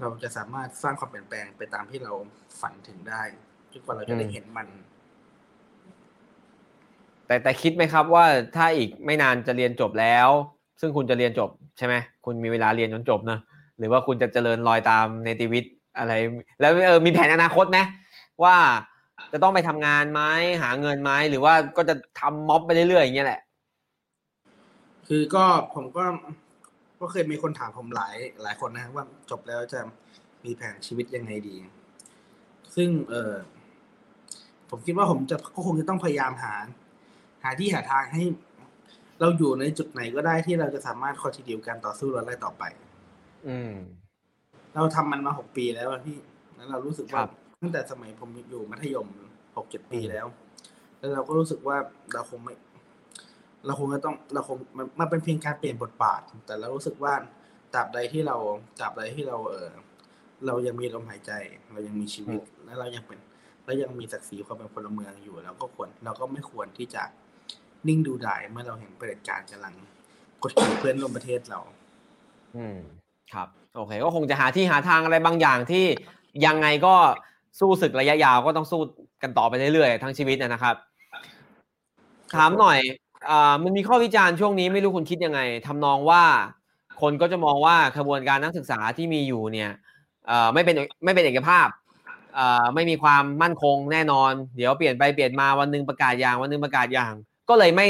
เราจะสามารถสร้างความเปลี่ยนแปลงไปตามที่เราฝันถึงได้จนกว่าเราจะได้เห็นมันแต่แต่คิดไหมครับว่าถ้าอีกไม่นานจะเรียนจบแล้วซึ่งคุณจะเรียนจบใช่ไหมคุณมีเวลาเรียนจนจบนะหรือว่าคุณจะเจริญรอยตามเนติวิทย์อะไรแล้วเออมีแผนอนาคตไหมว่าจะต้องไปทำงานไหมหาเงินไหมหรือว่าก็จะทำม็อบไปเรื่อยๆอย่างเงี้ยแหละคือก็ผมก็ก็เคยมีคนถามผมหลายหลายคนนะว่าจบแล้วจะมีแผนชีวิตยังไงดีซึ่งเออผมคิดว่าผมจะก็คงจะต้องพยายามหาหาที่หาทางให้เราอยู่ในจุดไหนก็ได้ที่เราจะสามารถคอนทินิวการต่อสู้เราได้ต่อไปอืมเราทำมันมาหกปีแล้วพี่แล้วเรารู้สึกว่าตั้งแต่สมัยผมอยู่มัธยม หกเจ็ดปีแล้วแล้วเราก็รู้สึกว่าเราคงไม่เราคงจะต้องเราคงมันมันเป็นเพียงการเปลี่ยนบทบาทแต่เรารู้สึกว่าตราบใดที่เราตราบใดที่เราเออเรายังมีลมหายใจเรายังมีชีวิตและเรายังเป็นและยังมีศักดิ์ศรีความเป็นพลเมืองอยู่เราก็ควรเราก็ไม่ควรที่จะนิ่งดูดายเมื่อเราเห็นเผด็จการกำลังกดขี่เพื่อนร่วมประเทศเราอืมครับโอเคก็คงจะหาที่หาทางอะไรบางอย่างที่ยังไงก็สู้ศึกระยะยาวก็ต้องสู้กันต่อไปเรื่อยๆทั้งชีวิตนะครับถามหน่อยอ่ามันมีข้อวิจารณ์ช่วงนี้ไม่รู้คุณคิดยังไงทำนองว่าคนก็จะมองว่ากระบวนการนักศึกษาที่มีอยู่เนี่ยเอ่อไม่เป็นไม่เป็นเอกภาพเอ่อไม่มีความมั่นคงแน่นอนเดี๋ยวเปลี่ยนไปเปลี่ยนมาวันนึงประกาศอย่างวันนึงประกาศอย่างก็เลยไม่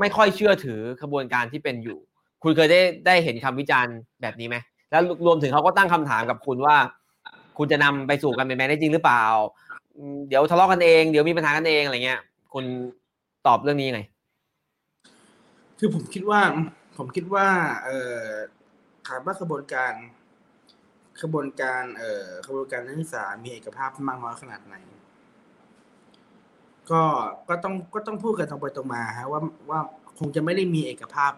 ไม่ค่อยเชื่อถือกระบวนการที่เป็นอยู่คุณเคยได้ได้เห็นคำวิจารณ์แบบนี้ไหมแล้วรวมถึงเขาก็ตั้งคำถามกับคุณว่าคุณจะนำไปสู่การเปลี่ยนแปลงได้จริงหรือเปล่าเดี๋ยวทะเลาะกันเองเดี๋ยวมีปัญหากันเองอะไรเงี้ยคุณตอบเรื่องนี้ยังไงคือผมคิดว่าผมคิดว่าเอ่อถามว่ากระบวนการกระบวนการเอ่อกระบวนการนักศึกษามีเอกภาพมากน้อยขนาดไหนก็ก็ต้องก็ต้องพูดกันตรงไปตรงมาฮะว่าว่าคงจะไม่ได้มีเอกภาพ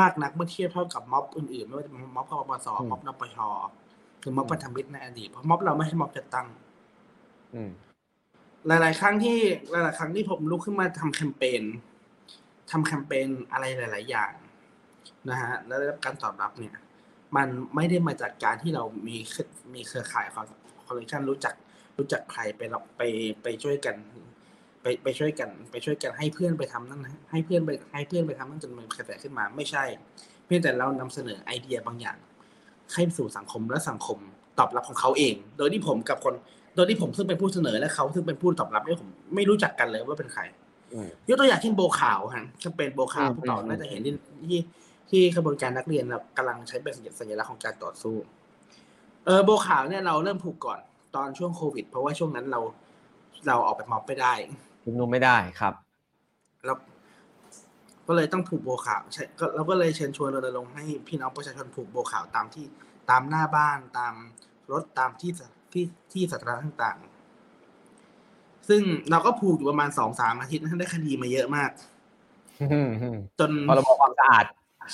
มากนักเมื่อเทียบเท่ากับม็อบอื่นๆไม่ว่าจะเป็นม็อบกปปส.ม็อบนปช.หรือม็อบพันธมิตรในอดีตเพราะม็อบเราไม่ใช่ม็อบจัดตั้งอืมหลายๆครั้งที่หลายๆครั้งที่ผมลุกขึ้นมาทำแคมเปญทำแคมเปญอะไรหลายๆอย่าง นะฮะและได้รับการตอบรับเนี่ยมันไม่ได้มาจากการที่เรามีมีเครือข่ายคอนเนคชั่นรู้จักรู้จักใครไปเราไปไปช่วยกันไปไปช่วยกันไปช่วยกันให้เพื่อนไปทำนั่นนะให้เพื่อนไปให้เพื่อนไปทำนั่นจนมันกระแสขึ้นมาไม่ใช่เพียงแต่เรานำเสนอไอเดียบางอย่างให้สู่สังคมและสังคมตอบรับของเขาเองโดยที่ผมกับคนโดยที่ผมซึ่งเป็นผู้เสนอและเขาซึ่งเป็นผู้ตอบรับเนี่ยผมไม่รู้จักกันเลยว่าเป็นใครยกตัวอย่างเช่นโบขาวฮะแคมเปญโบขาวพวกเราน่าจะเห็นที่ที่ขบวนการนักเรียนเรากำลังใช้เป็นสัญลักษณ์ของการต่อสู้เออโบขาวเนี่ยเราเริ่มผูกก่อนตอนช่วงโควิดเพราะว่าช่วงนั้นเราเราออกไปม็อบไม่ได้ชุมนุมไม่ได้ครับเราก็เลยต้องผูกโบขาวเราก็เลยเชิญชวนรณรงค์ให้พี่น้องประชาชนผูกโบขาวตามที่ตามหน้าบ้านตามรถตามที่ที่ที่สาธารณะต่างๆซึ่งเราก็ผูกอยู่ประมาณ สองถึงสาม อาทิตย์นั้นได้คดีมาเยอะมากจนพรบความสะอาด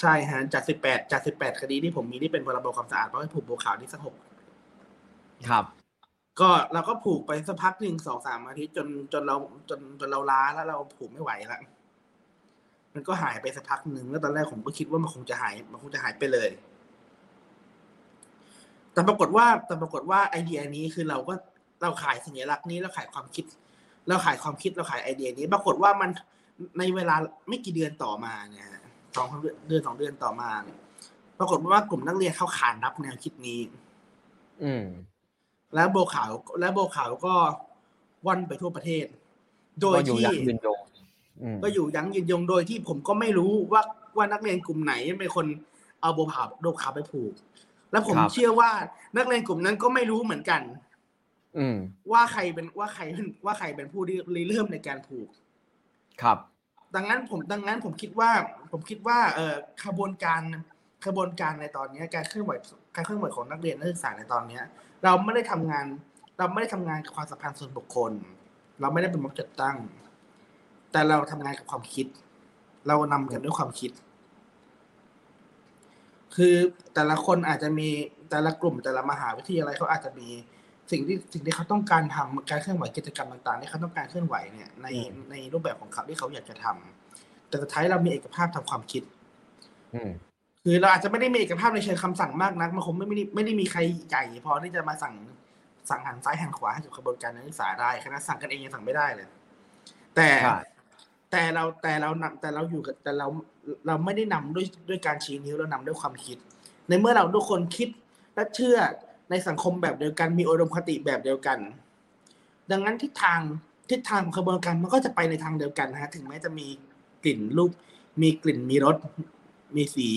ใช่ฮะจาก18จาก18คดีที่ผมมีนี่เป็นพรบความสะอาดเพราะให้ผูกโบขาวนี่สักหกครับก็เราก็ผูกไปสักพักหนึ่ง สองถึงสาม อาทิตย์จนจนเราจนจนเราล้าแล้วเราผูกไม่ไหวแล้วมันก็หายไปสักพักนึงแล้วตอนแรกผมก็คิดว่ามันคงจะหายมันคงจะหายไปเลยแต่ปรากฏว่าแต่ปรากฏว่าไอเดียนี้คือเราก็เราขายสัญลักษณ์นี้เราขายความคิดเราขายความคิดเราขายไอเดียนี้ปรากฏว่ามันในเวลาไม่กี่เดือนต่อมาเนี่ยสองเดือนสองเดือนต่อมาเนี่ยปรากฏว่ากลุ่มนักเรียนเขาขานรับแนวคิดนี้อืมและโบขาวและโบขาวก็ว่อนไปทั่วประเทศโดยที่ก็อยู่ยั้งยืนยงโดยที่ผมก็ไม่รู้ว่าว่านักเรียนกลุ่มไหนเป็นคนเอาโบขาวโบขาวไปผูกและผมเชื่อว่านักเรียนกลุ่มนั้นก็ไม่รู้เหมือนกันว่าใครเป็นว่าใครว่าใครเป็นผู้ริเริ่มในการผูกครับดังนั้นผมดังนั้นผมคิดว่าผมคิดว่าเอ่อขบวนการขบวนการในตอนนี้การเคลื่อนไหวการเคลื่อนไหวของนักเรียนนักศึกษาในตอนนี้เราไม่ได้ทำงานเราไม่ได้ทำงานกับความสัมพันธ์ส่วนบุคคลเราไม่ได้เป็นม็อบจัดตั้งแต่เราทำงานกับความคิดเรานำกันด้วยความคิดคือแต่ละคนอาจจะมีแต่ละกลุ่มแต่ละมหาวิทยาลัยเขาอาจจะมีสิ่งที่สิ่งที่เขาต้องการทำการเคลื่อนไหวกิจกรรมต่างๆที่เขาต้องการเคลื่อนไหวเนี่ยในในรูปแบบของเขาที่เขาอยากจะทำแต่สุดท้ายเรามีเอกภาพทางความคิดคือเราอาจจะไม่ได้มีเอกภาพในเชิงคำสั่งมากนักมันคงไม่ได้ไม่ได้มีใครใหญ่พอที่จะมาสั่งสั่งหันซ้ายหันขวาให้กับขบวนการนักศึกษาได้ขณะสั่งกันเองยังสั่งไม่ได้เลยแต่แต่เราแต่เรานำแต่เราอยู่กับแต่เราเราไม่ได้นำด้วยด้วยการชี้นิ้วเรานำด้วยความคิดในเมื่อเราทุกคนคิดและเชื่อในสังคมแบบเดียวกันมีอุดมคติแบบเดียวกันดังนั้นทิศทางทิศทางของขบวนการมันก็จะไปในทางเดียวกันนะฮะถึงแม้จะมีกลิ่นรูปมีกลิ่นมีรสมีสี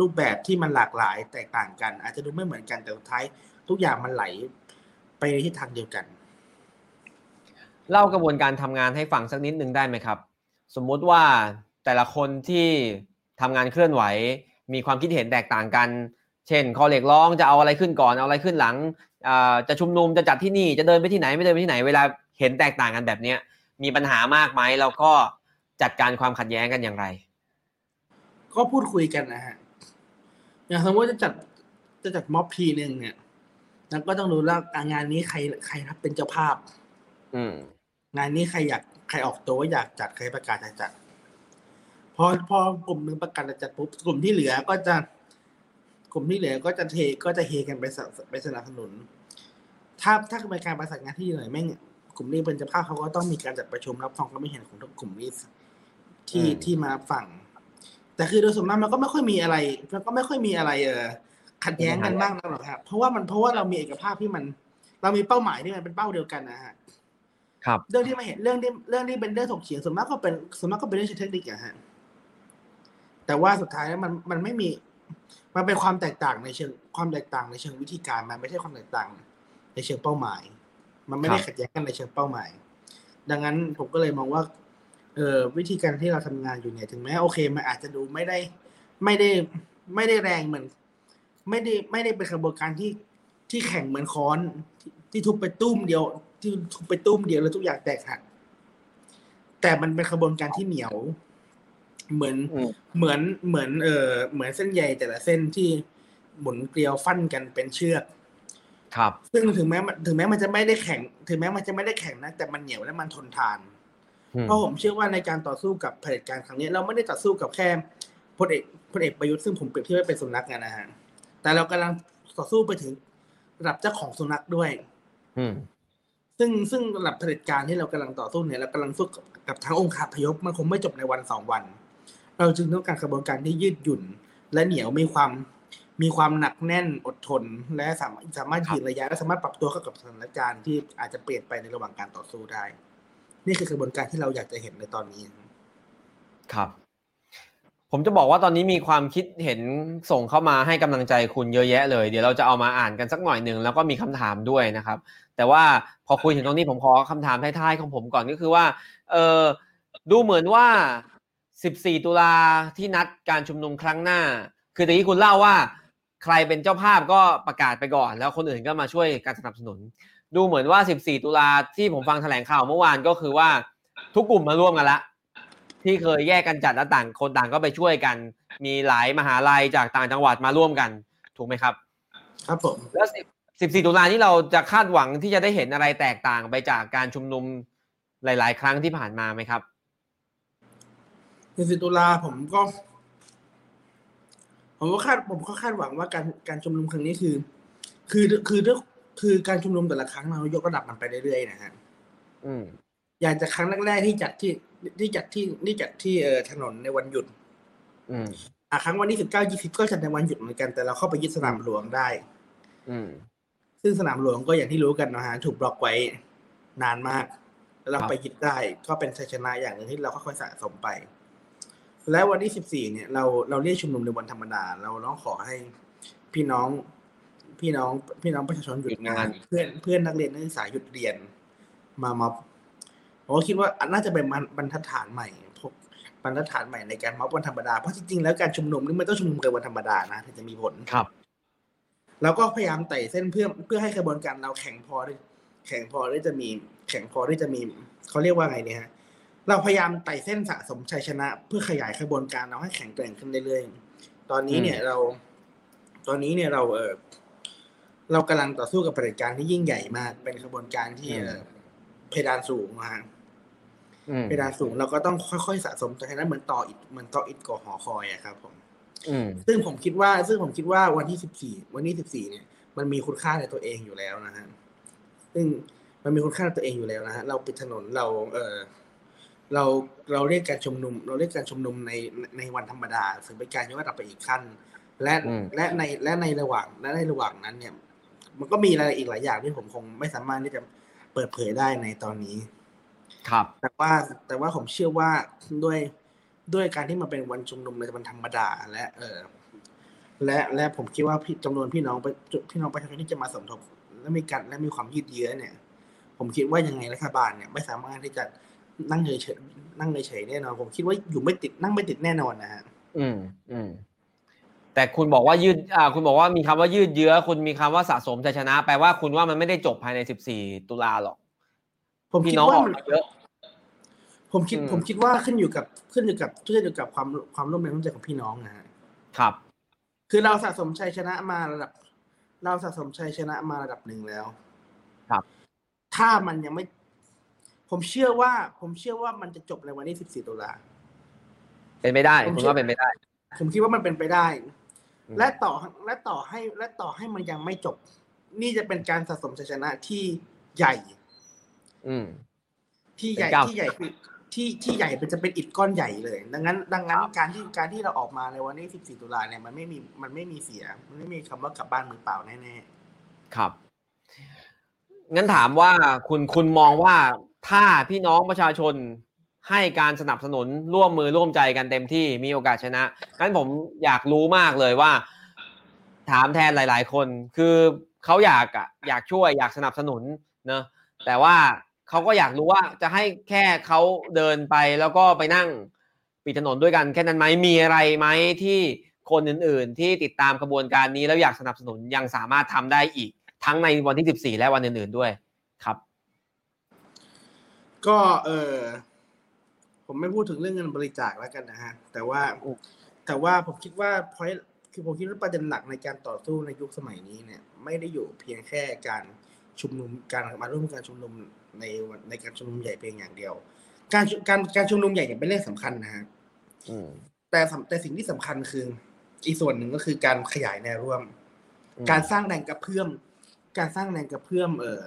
รูปแบบที่มันหลากหลายแตกต่างกันอาจจะดูไม่เหมือนกันแต่สุดท้ายทุกอย่างมันไหลไปในทิศทางเดียวกันเล่ากระบวนการทำงานให้ฟังสักนิดนึงได้ไหมครับสมมติว่าแต่ละคนที่ทำงานเคลื่อนไหวมีความคิดเห็นแตกต่างกันเช่นข้อเรียกร้องจะเอาอะไรขึ้นก่อนเอาอะไรขึ้นหลังจะชุมนุมจะจัดที่นี่จะเดินไปที่ไหนไม่เดินไปที่ไหนเวลาเห็นแตกต่างกันแบบนี้มีปัญหามากไหมแล้วก็จัดการความขัดแย้งกันอย่างไรก็พูดคุยกันนะฮะอย่างสมมติจะจัดจะจัดม็อบทีนึงเนี่ยแล้วก็ต้องรู้ว่างานนี้ใครใครรับเป็นเจ้าภาพงานนี้ใครอยากใครออกตัวอยากจัดใครประกาศจะจัดพอพอกลุ่มนึงประกาศจะจัดปุ๊บกลุ่มที่เหลือก็จะกลุ่มที่เหลือก็จะเทก็จะเฮกันไปไปสนับสนุนถ้าถ้าเป็นการประสานงานที่หน่อยแม่งกลุ่มนี้เป็นเจ้าภาพเขาก็ต้องมีการจัดประชุมรับฟังก็ไม่เห็นของทุกกลุ่มนี้ที่ที่มาฟังแต่คือโดยส่วนมากมันก็ไม่ค่อยมีอะไรมันก็ไม่ค่อยมีอะไรเอ่อขัดแย้งกันบ้างหรอกครับเพราะว่ามันเพราะว่าเรามีเอกภาพที่มันเรามีเป้าหมายที่มันเป็นเป้าเดียวกันนะฮะครับเรื่องที่มาเห็นเรื่องที่เรื่องที่เป็นเรื่องถกเถียงส่วนมากก็เป็นส่วนมากก็เป็นเรื่องเทคนิคอะฮะแต่ว่าสุดท้ายแล้วมันมันไม่มีมันเป็นความแตกต่างในเชิงความแตกต่างในเชิงวิธีการมันไม่ใช่ความแตกต่างในเชิงเป้าหมายมันไม่ได้ขัดแย้งกันในเชิงเป้าหมายดังนั้นผมก็เลยมองว่าเอ่อวิธีการที่เราทำงานอยู่เนี่ยถึงแม้โอเคมันอาจจะดูไม่ได้ไม่ได้ไม่ได้แรงเหมือนไม่ได้ไม่ได้เป็นกระบวนการที่ที่แข่งเหมือนค้อนที่ทุบไปตุ้มเดียวที่ทุบไปตุ้มเดียวแล้วทุกอย่างแตกหักแต่มันเป็นกระบวนการที่เหนียวเหมือนเหมือนเหมือนเอ่อเหมือนเส้นใยแต่ละเส้นที่หมุนเกลียวฟั่นกันเป็นเชือกครับซึ่งถึงแม้ถึงแม้มันจะไม่ได้แข็งถึงแม้มันจะไม่ได้แข็งนะแต่มันเหนียวและมันทนทานเพราะผมเชื่อว่าในการต่อสู้กับเผด็จการครั้งนี้เราไม่ได้ต่อสู้กับแค่ พลเอกพลเอกประยุทธ์ซึ่งผมเปรียบเทียบว่าเป็นสุนัขไงนะฮะแต่เรากำลังต่อสู้ไปถึงระดับเจ้าของสุนัขด้วยซึ่งซึ่งระดับเผด็จการที่เรากำลังต่อสู้เนี่ยเรากำลังสู้กับทั้งองค์คาพยพมันคงไม่จบในวันสองวันเราจึงต้องการกระบวนการที่ยืดหยุ่นและเหนียวมีความมีความหนักแน่นอดทนและสามารถสามารถยืนระยะและสามารถปรับตัวเข้ากับสถานการณ์ที่อาจจะเปลี่ยนไปในระหว่างการต่อสู้ได้นี่คือกระบวนการที่เราอยากจะเห็นในตอนนี้ครับผมจะบอกว่าตอนนี้มีความคิดเห็นส่งเข้ามาให้กำลังใจคุณเยอะแยะเลยเดี๋ยวเราจะเอามาอ่านกันสักหน่อยนึงแล้วก็มีคำถามด้วยนะครับแต่ว่าพอคุยถึงตรงนี้ผมขอคำถามท้ายๆของผมก่อนก็คือว่าเออดูเหมือนว่าสิบสี่ตุลาที่นัดการชุมนุมครั้งหน้าคือตะกี้คุณเล่าว่าใครเป็นเจ้าภาพก็ประกาศไปก่อนแล้วคนอื่นก็มาช่วยการสนับสนุนดูเหมือนว่าสิบสี่ตุลาที่ผมฟังแถลงข่าวเมื่อวานก็คือว่าทุกกลุ่มมาร่วมกันละที่เคยแยกกันจัดแล้วต่างคนต่างก็ไปช่วยกันมีหลายมหาลัยจากต่างจังหวัดมาร่วมกันถูกไหมครับครับผมแล้วสิบสี่ตุลาที่เราจะคาดหวังที่จะได้เห็นอะไรแตกต่างไปจากการชุมนุมหลายๆครั้งที่ผ่านมาไหมครับสิบสี่ตุลาผมก็ผมก็คาดผมก็คาดหวังว่าการการชุมนุมครั้งนี้คือคือคือด้วยคือการชุมนุมแต่ละครั้งเรายกระดับมันไปเรื่อยๆนะฮะอืมอย่างจากครั้งแรกๆที่จัดที่ที่จัดที่นี่จัดที่เอ่อถนนในวันหยุดอืมอ่ะครั้งวันที่สิบเก้า ยี่สิบก็จัดในวันหยุดเหมือนกันแต่เราเข้าไปยึดสนามหลวงได้อืมซึ่งสนามหลวงก็อย่างที่รู้กันนะฮะถูกบล็อกไว้นานมากแล้วเราไปยึดได้ก็เป็นชัยชนะอย่างนึงที่เราค่อยๆสะสมไปและวันที่สิบสี่เนี่ยเราเราเรียกชุมนุมในวันธรรมดาเราร้องขอให้พี่น้องพี่น้องพี่น้องประชาชนหยุดงานเพื่อนเพื่อนนักเรียนนักศึกษาหยุดเรียนมามาผมก็คิดว่าน่าจะเป็นบรรทัดฐานใหม่พวกบรรทัดฐานใหม่ในการม็อบวันธรรมดาเพราะจริงๆแล้วการชุมนุมนี่มันต้องชุมนุมกันวันธรรมดานะถึงจะมีผลครับแล้วก็พยายามไต่เส้นเพื่อเพื่อให้กระบวนการเราแข็งพอแข็งพอที่จะมีแข็งพอที่จะมีเขาเรียกว่าไงเนี่ยฮะเราพยายามไต่เส้นสะสมชัยชนะเพื่อขยายกระบวนการเราให้แข็งแกร่งขึ้นเรื่อยๆตอนนี้เนี่ยเราตอนนี้เนี่ยเราเออเรากำลังต่อสู้กับเผด็จการที่ยิ่งใหญ่มากเป็นกระบวนการที่เพดานสูงนะฮะเพดานสูงเราก็ต้องค่อยๆสะสมชัยชนะเหมือนต่ออิฐเหมือนต่ออิฐก่อหอคอยอะครับผมซึ่งผมคิดว่าซึ่งผมคิดว่าวันที่สิบสี่วันที่สิบสี่เนี่ยมันมีคุณค่าในตัวเองอยู่แล้วนะฮะซึ่งมันมีคุณค่าในตัวเองอยู่แล้วนะฮะเราปิดถนนเราเออเราเราเรียกการชุมนุมเราเรียกการชุมนุมในในวันธรรมดาซึ่งเป็นการยกระดับไปอีกขั้นและและในและในระหว่างและในระหว่างนั้นเนี่ยมันก็มีอะไรอีกหลายอย่างที่ผมคงไม่สามารถที่จะเปิดเผยได้ในตอนนี้ครับแต่ว่าแต่ว่าผมเชื่อว่าด้วยด้วยการที่มันเป็นวันชุมนุมในวันธรรมดาและเออและและผมคิดว่าจำนวนพี่น้องพี่น้องประชาชนที่จะมาสมทบและมีการและมีความยืดเยื้อเนี่ยผมคิดว่ายังไงรัฐบาลเนี่ยไม่สามารถที่จะนั่งเฉยๆนั่งเฉยๆแน่นอนผมคิดว่าอยู่ไม่ติดนั่งไม่ติดแน่นอนนะฮะอืมอืมแต่คุณบอกว่ายืดอ่าคุณบอกว่ามีคำว่ายืดเยื้อคุณมีคำว่าสะสมชัยชนะแปลว่าคุณว่ามันไม่ได้จบภายในสิบสี่ตุลาหรอกผมคิดว่าเยอะผมคิดผมคิดว่าขึ้นอยู่กับขึ้นอยู่กับขึ้นอยู่กับความความร่วมแรงร่วมใจของพี่น้องนะฮะครับคือเราสะสมชัยชนะมาระดับเราสะสมชัยชนะมาระดับหนึ่งแล้วครับถ้ามันยังไม่ผมเชื่อว่าผมเชื่อว่ามันจะจบในวันที่สิบสี่ตุลาเป็นไม่ได้ผมว่าเป็นไม่ได้ผมคิดว่ามันเป็นไปได้และต่อและต่อให้และต่อให้มันยังไม่จบนี่จะเป็นการสะสมชัยชนะที่ใหญ่อืมที่ใหญ่ที่ใหญ่คือที่ที่ใหญ่มันจะเป็นอิฐก้อนใหญ่เลยดังนั้นดังนั้นการที่การที่เราออกมาในวันที่สิบสี่ตุลาเนี่ยมันไม่มีมันไม่มีเสียมันไม่มีคำว่ากลับบ้านมือเปล่าแน่ๆครับงั้นถามว่าคุณคุณมองว่าถ้าพี่น้องประชาชนให้การสนับสนุนร่วมมือร่วมใจกันเต็มที่มีโอกาสชนะงั้นผมอยากรู้มากเลยว่าถามแทนหลายๆคนคือเขาอยากอ่ะอยากช่วยอยากสนับสนุนเนอะแต่ว่าเขาก็อยากรู้ว่าจะให้แค่เขาเดินไปแล้วก็ไปนั่งปิดถนนด้วยกันแค่นั้นไหมมีอะไรไหมที่คนอื่นๆที่ติดตามกระบวนการนี้แล้วอยากสนับสนุนยังสามารถทำได้อีกทั้งในวันที่สิบสี่และวันอื่นๆด้วยครับก็เออผมไม่พูดถึงเรื่องเงินบริจาคแล้วกันนะฮะแต่ว่าแต่ว่าผมคิดว่า point คือผมคิดว่าประเด็นหลักในการต่อสู้ในยุคสมัยนี้เนี่ยไม่ได้อยู่เพียงแค่การชุมนุมการมาร่วมการชุมนุมในในการชุมนุมใหญ่เพียงอย่างเดียวการการการชุมนุมใหญ่เนี่ยเป็นเรื่องสำคัญนะฮะ แต่แต่สิ่งที่สำคัญคืออีกส่วนหนึ่งก็คือการขยายแนวร่วมการสร้างแรงกระเพื่อมการสร้างแรงกระเพื่อมเอ่อ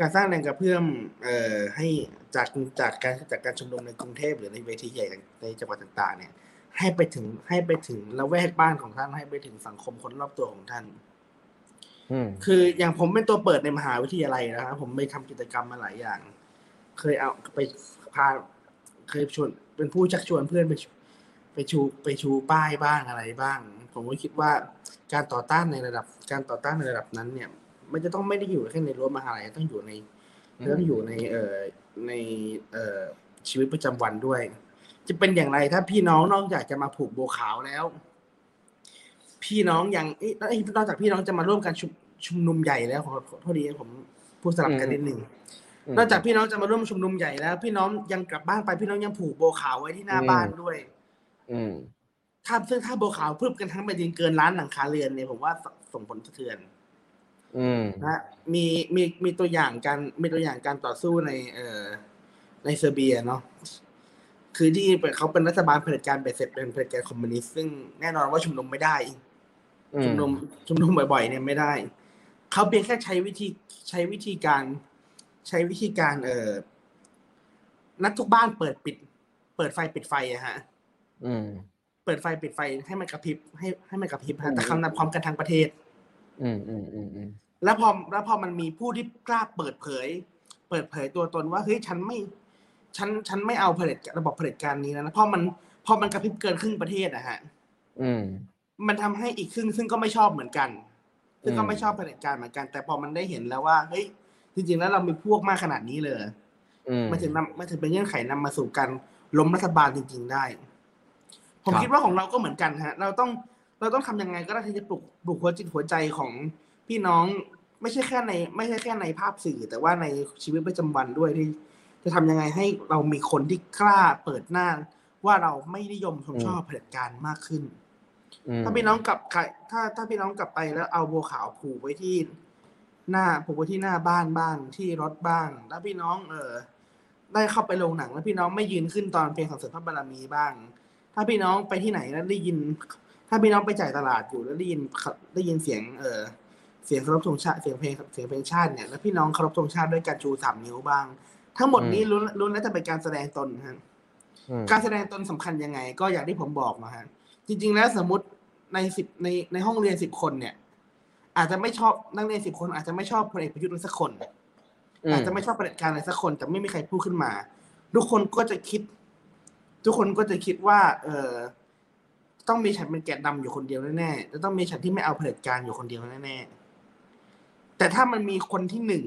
การสร้างแรงกระเพื่อมเอ่อให้จากจากการจากการชุมนุมในกรุงเทพหรือในเวทีใหญ่ในจังหวัดต่างๆเนี่ยให้ไปถึงให้ไปถึงละแวกบ้านของท่านให้ไปถึงสังคมคนรอบตัวของท่านคืออย่างผมเป็นตัวเปิดในมหาวิทยาลัยนะครับผมไปทำกิจกรรมมาหลายอย่างเคยเอาไปพาเคยชวนเป็นผู้ชักชวนเพื่อนไปไปชูไปชูป้ายบ้างอะไรบ้างผมก็คิดว่าการต่อต้านในระดับการต่อต้านในระดับนั้นเนี่ยมันจะต้องไม่ได้อยู่แค่ในรั้วมหาวิทยาลัยต้องอยู่ในต้องอยู่ในเอ่อในเอ่อชีวิตประจำวันด้วยจะเป็นอย่างไรถ้าพี่น้องนอกจากจะมาผูกโบขาวแล้วพี่น้องยังเอ๊ะนอกจากพี่น้องจะมาร่วมการชุมนุมใหญ่แล้วขอโทษดีผมพูดสลับกันนิดนึงนอกจากพี่น้องจะมาร่วมชุมนุมใหญ่แล้วพี่น้องยังกลับบ้านไปพี่น้องยังผูกโบขาวไว้ที่หน้าบ้านด้วยอืมถ้าซึ่งถ้าโบขาวพึบกันทั้งแผ่นดินเกินล้านหลังคาเรือนเนี่ยผมว่าส่งผลสะเทือนอืมนะมีมีมีตัวอย่างการมีตัวอย่างการต่อสู้ในเอ่อในเซอร์เบียเนาะคือที่เขาเป็นรัฐบาลเผด็จการเบ็ดเสร็จเป็นเผด็จการคอมมิวนิสต์ซึ่งแน่นอนว่าชุมนุมไม่ได้ชุมนุมชุมนุมบ่อยๆเนี่ยไม่ได้เขาเพียงแค่ใช้วิธีใช้วิธีการใช้วิธีการเอ่อนัดทุกบ้านเปิดปิดเปิดไฟปิดไฟอะฮะอืมเปิดไฟปิดไฟให้มันกระพริบให้ให้มันกระพริบฮะแต่คำนั้นพร้อมกันทั้งประเทศอืมอืมอืมอืมแล้วพอแล้วพอมันมีผู้ที่กล้าเปิดเผยเปิดเผยตัวตนว่าเฮ้ยฉันไม่ฉันฉันไม่เอาเผด็จระบบเผด็จการนี้แล้วนะเพราะมันพอมันกระพริบเกินครึ่งประเทศอะฮะอืมมันทำให้อีกครึ่งซึ่งก็ไม่ชอบเหมือนกันซึ่งก็ไม่ชอบเผด็จการเหมือนกันแต่พอมันได้เห็นแล้วว่าเฮ้ยจริงๆแล้วเรามีพวกมากขนาดนี้เลยมันถึงนำมันถึงเป็นเงื่อนไขนำมาสู่การล้มรัฐบาลจริงๆได้ผมคิดว่าของเราก็เหมือนกันฮะเราต้องเราต้องทำยังไงก็ได้ที่จะปลุกปลุกหัวจิตหัวใจของพี่น้องไม่ใช่แค่ในไม่ใช่แค่ในภาพสื่อแต่ว่าในชีวิตประจำวันด้วยที่จะทำยังไงให้เรามีคนที่กล้าเปิดหน้าว่าเราไม่นิยมชมชอบเผด็จการมากขึ้นถ้าพี่น้องกลับถ้าถ้าพี่น้องกลับไปแล้วเอาโบขาวผูกไว้ที่หน้าผูกไว้ที่หน้าบ้านบ้างที่รถบ้างแล้วพี่น้องเออได้เข้าไปโรงหนังแล้วพี่น้องไม่ยืนขึ้นตอนเพลงสรรเสริญพระบารมีบ้างถ้าพี่น้องไปที่ไหนแล้วได้ยินถ้าพี่น้องไปจ่ายตลาดอยู่แล้วได้ยินได้ยินเสียงเออเสียงเคารพธงชาติเสียงเพลงเสียงเพลงชาติเนี่ยแล้วพี่น้องเคารพธงชาติด้วยการชูสามนิ้วบ้างทั้งหมดนี้ล้วนล้วนแล้วจะเป็นการแสดงตนฮะการแสดงตนสำคัญยังไงก็อย่างที่ผมบอกนะฮะจริงๆแล้วสมมติในสิบในในห้องเรียนสิบคนเนี่ยอาจจะไม่ชอบนักเรียนสิบคนอาจจะไม่ชอบพลเอกประยุทธ์เลยสักคนอาจจะไม่ชอบปฏิบัติการอะไรสักคนแต่ไม่มีใครพูดขึ้นมาทุกคนก็จะคิดทุกคนก็จะคิดว่าเออต้องมีฉันเป็นแกะดำอยู่คนเดียวแน่ๆแล้วต้องมีฉันที่ไม่เอาเผด็จการอยู่คนเดียวแน่ๆแต่ถ้ามันมีคนที่หนึ่ง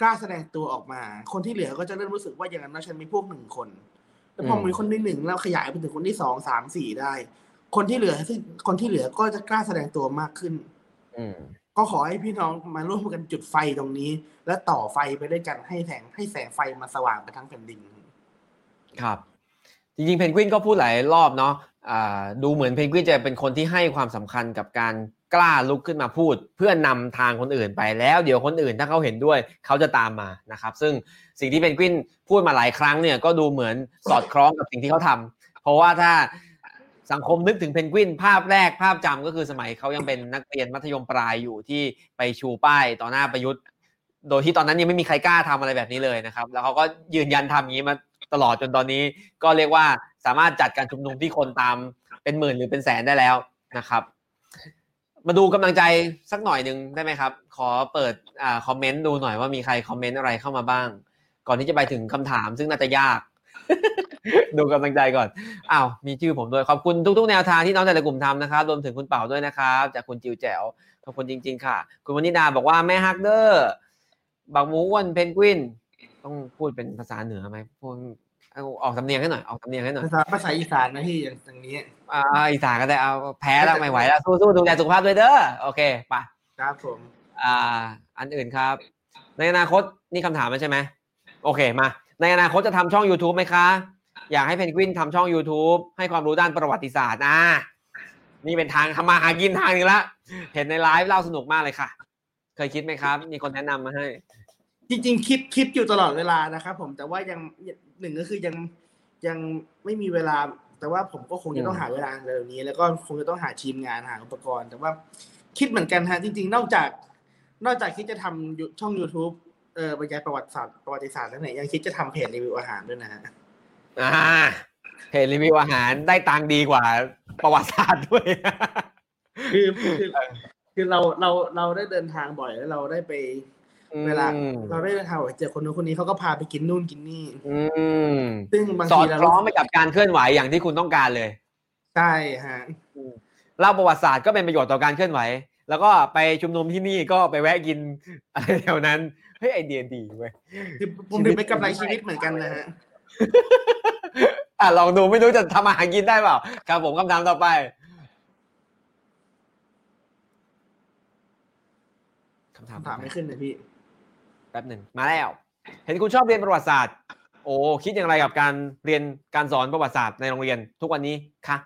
กล้าแสดงตัวออกมาคนที่เหลือก็จะเริ่มรู้สึกว่าอย่างนั้นฉันมีพวกหนึ่งคนแล้วพอมีคนที่หนึ่งแล้วขยายไปถึงคนที่สองสามสี่ได้คนที่เหลือซึ่งคนที่เหลือก็จะกล้าแสดงตัวมากขึ้นก็ขอให้พี่น้องมาร่วมกันจุดไฟตรงนี้และต่อไฟไปด้วยกันให้แสงให้แสงไฟมาสว่างไปทั้งแผ่นดินครับจริงๆเพนกวินก็พูดหลายรอบเนาะอ่าดูเหมือนเพนกวินจะเป็นคนที่ให้ความสำคัญกับการกล้าลุกขึ้นมาพูดเพื่อนำทางคนอื่นไปแล้วเดี๋ยวคนอื่นถ้าเขาเห็นด้วยเขาจะตามมานะครับซึ่งสิ่งที่เพนกวินพูดมาหลายครั้งเนี่ยก็ดูเหมือนสอดคล้องกับสิ่งที่เขาทำเพราะว่าถ้าสังคมนึกถึงเพนกวินภาพแรกภาพจำก็คือสมัยเขายังเป็นนักเรียนมัธยมปลายอยู่ที่ไปชูป้ายต่อหน้าประยุทธ์โดยที่ตอนนั้นยังไม่มีใครกล้าทำอะไรแบบนี้เลยนะครับแล้วเขาก็ยืนยันทำอย่างนี้มาตลอดจนตอนนี้ก็เรียกว่าสามารถจัดการชุมนุมที่คนตามเป็นหมื่นหรือเป็นแสนได้แล้วนะครับมาดูกำลังใจสักหน่อยนึงได้ไหมครับขอเปิดอ่าคอมเมนต์ดูหน่อยว่ามีใครคอมเมนต์อะไรเข้ามาบ้างก่อนที่จะไปถึงคำถามซึ่งน่าจะยากดูกำลังใจก่อนอ้าวมีชื่อผมด้วยขอบคุณทุกๆแนวทางที่น้องแต่ละกลุ่มทำนะครับรวมถึงคุณเป่าด้วยนะครับจากคุณจิวแจ๋วขอบคุณจริงๆค่ะคุณวนิดาบอกว่าแม่ฮักเดอร์บักหมูอ้วนเพนกวินต้องพูดเป็นภาษาเหนือไหมพูดออกสำเนียงให้หน่อยออกสำเนียงให้หน่อยภาษาภาษาอีสานนะพี่อย่างนี้อ่าอีสานก็ได้เอาแพ้แล้วไม่ไหวแล้วสู้ๆดูแลสุขภาพด้วยเด้อโอเคไปครับผมอ่าอันอื่นครับในอนาคตนี่คำถามแล้วใช่ไหมโอเคมาในอนาคตจะทำช่อง YouTube ไหมคะอยากให้เพนกวินทำช่อง YouTube ให้ความรู้ด้านประวัติศาสตร์นะนี่เป็นทางทำมาหากินทางนึงละเห็นในไลฟ์เล่าสนุกมากเลยค่ะเคยคิดไหมครับมีคนแนะนำมาให้จริงๆคิดคิดอยู่ตลอดเวลานะครับผมแต่ว่ายังหนึ่งก็คือยังยังไม่มีเวลา แต่ว่าผมก็คงจะต้องหาเวลาเร็วนี้แล้วก็คงจะต้องหาทีมงานหาอุปกรณ์แต่ว่าคิดเหมือนกันฮะจริงๆนอกจากนอกจากคิดจะทำช่อง YouTube เอ่อบรรยายประวัติศาสตร์ประวัติศาสตร์แล้วเนี่ยยังคิดจะทำเพจรีวิวอาหารด้วยนะฮะอ่าเพจรีวิวอาหารได้ตังค์ดีกว่าประวัติศาสตร์ด้วยคือคือคือเราเราเราได้เดินทางบ่อยแล้วเราได้ไปเวลาเราได้เดินทางเจอคนนู้นคนนี้เขาก็พาไปกินนู่นกินนี่ซึ่งบางทีสอดคล้องไปกับการเคลื่อนไหวอย่างที่คุณต้องการเลยใช่ฮะเล่าประวัติศาสตร์ก็เป็นประโยชน์ต่อการเคลื่อนไหวแล้วก็ไปชุมนุมที่นี่ก็ไปแวะกินอะไรแถวนั้นเฮ้ยไอเดียดีเว้ยคือผมถึงไปกำไรชีวิตเหมือนกันนะฮะอ่ะลองดูไม่รู้จะทำอาหารกินได้เปล่าครับผมคำถามต่อไปคำถามถามไม่ขึ้นเลยพี่แป๊บหนึ่งมาแล้วเห็นคุณชอบเรียนประวัติศาสตร์โอ้คิดอย่างไรกับการเรียนการสอนประวัติศาสตร์ในโรงเรียนทุกวันนี้คะ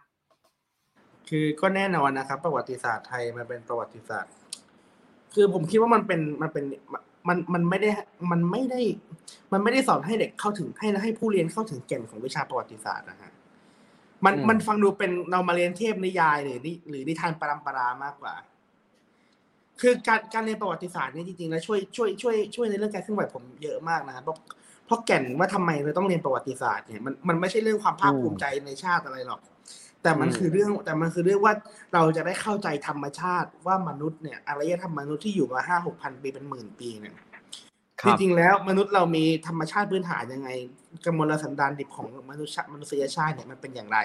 คือก็แน่นอนนะครับประวัติศาสตร์ไทยมันเป็นประวัติศาสตร์คือผมคิดว่ามันเป็นมันเป็นมันมันไม่ได้มันไม่ได้มันไม่ได้สอนให้เด็กเข้าถึงให้ให้ผู้เรียนเข้าถึงแก่นของวิชาประวัติศาสตร์นะฮะมันมันฟังดูเป็นเรามาเรียนเทพนิยายหรือนิหรือนิทานปรัมปรามากกว่าคือการการเรียนประวัติศาสตร์นี่จริงๆแล้วช่วยช่วยช่วยช่วยในเรื่องการเคลื่อนไหวผมเยอะมากนะครับเพราะเพราะแก่นว่าทำไมเราต้องเรียนประวัติศาสตร์เนี่ยมันมันไม่ใช่เรื่องความภาคภูมิใจในชาติอะไรหรอกแต่มันคือเรื่องแต่มันคือเรื่องว่าเราจะได้เข้าใจธรรมชาติว่ามนุษย์เนี่ยอารยธรรมมนุษย์ที่อยู่มาห้าหกพันปีเป็นหมื่นปีเนี่ยจริงๆแล้วมนุษย์เรามีธรรมชาติพื้นฐานยังไงกมลสันดานดิบของมนุษย์มนุษยชาติเนี่ยมันเป็นอย่างไร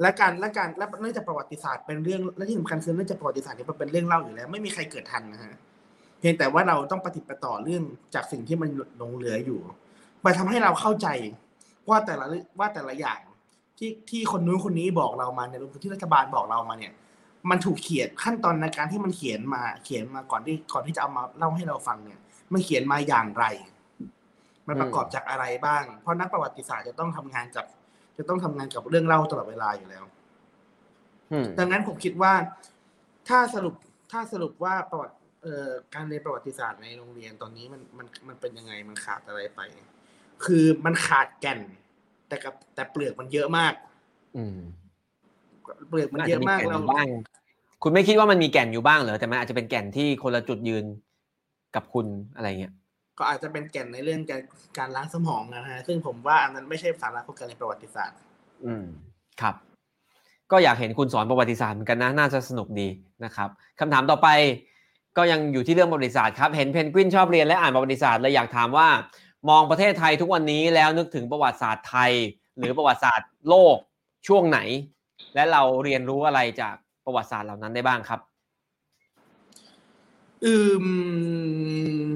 และการและการและเนื่องจากประวัติศาสตร์เป็นเรื่องและที่สำคัญคือเนื่องจากประวัติศาสตร์เนี่ยมันเป็นเรื่องเล่าอยู่แล้วไม่มีใครเกิดทันนะฮะเพียงแต่ว่าเราต้องปฏิบัติต่อเรื่องจากสิ่งที่มันหลงเหลืออยู่มาทำให้เราเข้าใจว่าแต่ละว่าแต่ละอย่างที่ที่คนนู้นคนนี้บอกเรามาเนี่ยรวมถึงที่รัฐบาลบอกเรามาเนี่ยมันถูกเขียนขั้นตอนในการที่มันเขียนมาเขียนมาก่อนที่ก่อนที่จะเอามาเล่าให้เราฟังเนี่ยมันเขียนมาอย่างไรมันประกอบจากอะไรบ้างเพราะนักประวัติศาสตร์จะต้องทำงานกับจะต้องทำงานกับเรื่องเล่าตลอดเวลาอยู่แล้วดังนั้นผมคิดว่าถ้าสรุปถ้าสรุปว่าประวัติการเรียนประวัติศาสตร์ในโรงเรียนตอนนี้มันมันมันเป็นยังไงมันขาดอะไรไปคือมันขาดแก่นแต่กับแต่เปลือกมันเยอะมากเปลือกมันเยอะมากเราคุณไม่คิดว่ามันมีแก่นอยู่บ้างเหรอแต่มันอาจจะเป็นแก่นที่คนละจุดยืนกับคุณอะไรเงี้ยก็อาจจะเป็นแก่นในเรื่องการการล้างสมองนะฮะซึ่งผมว่าอันนั้นไม่ใช่สาระของการเรียนประวัติศาสตร์อืมครับก็อยากเห็นคุณสอนประวัติศาสตร์เหมือนกันนะน่าจะสนุกดีนะครับคำถามต่อไปก็ยังอยู่ที่เรื่องประวัติศาสตร์ครับเห็นเพนกวินชอบเรียนและอ่านประวัติศาสตร์เลยอยากถามว่ามองประเทศไทยทุกวันนี้แล้วนึกถึงประวัติศาสตร์ไทยหรือประวัติศาสตร์โลกช่วงไหนและเราเรียนรู้อะไรจากประวัติศาสตร์เหล่านั้นได้บ้างครับอืม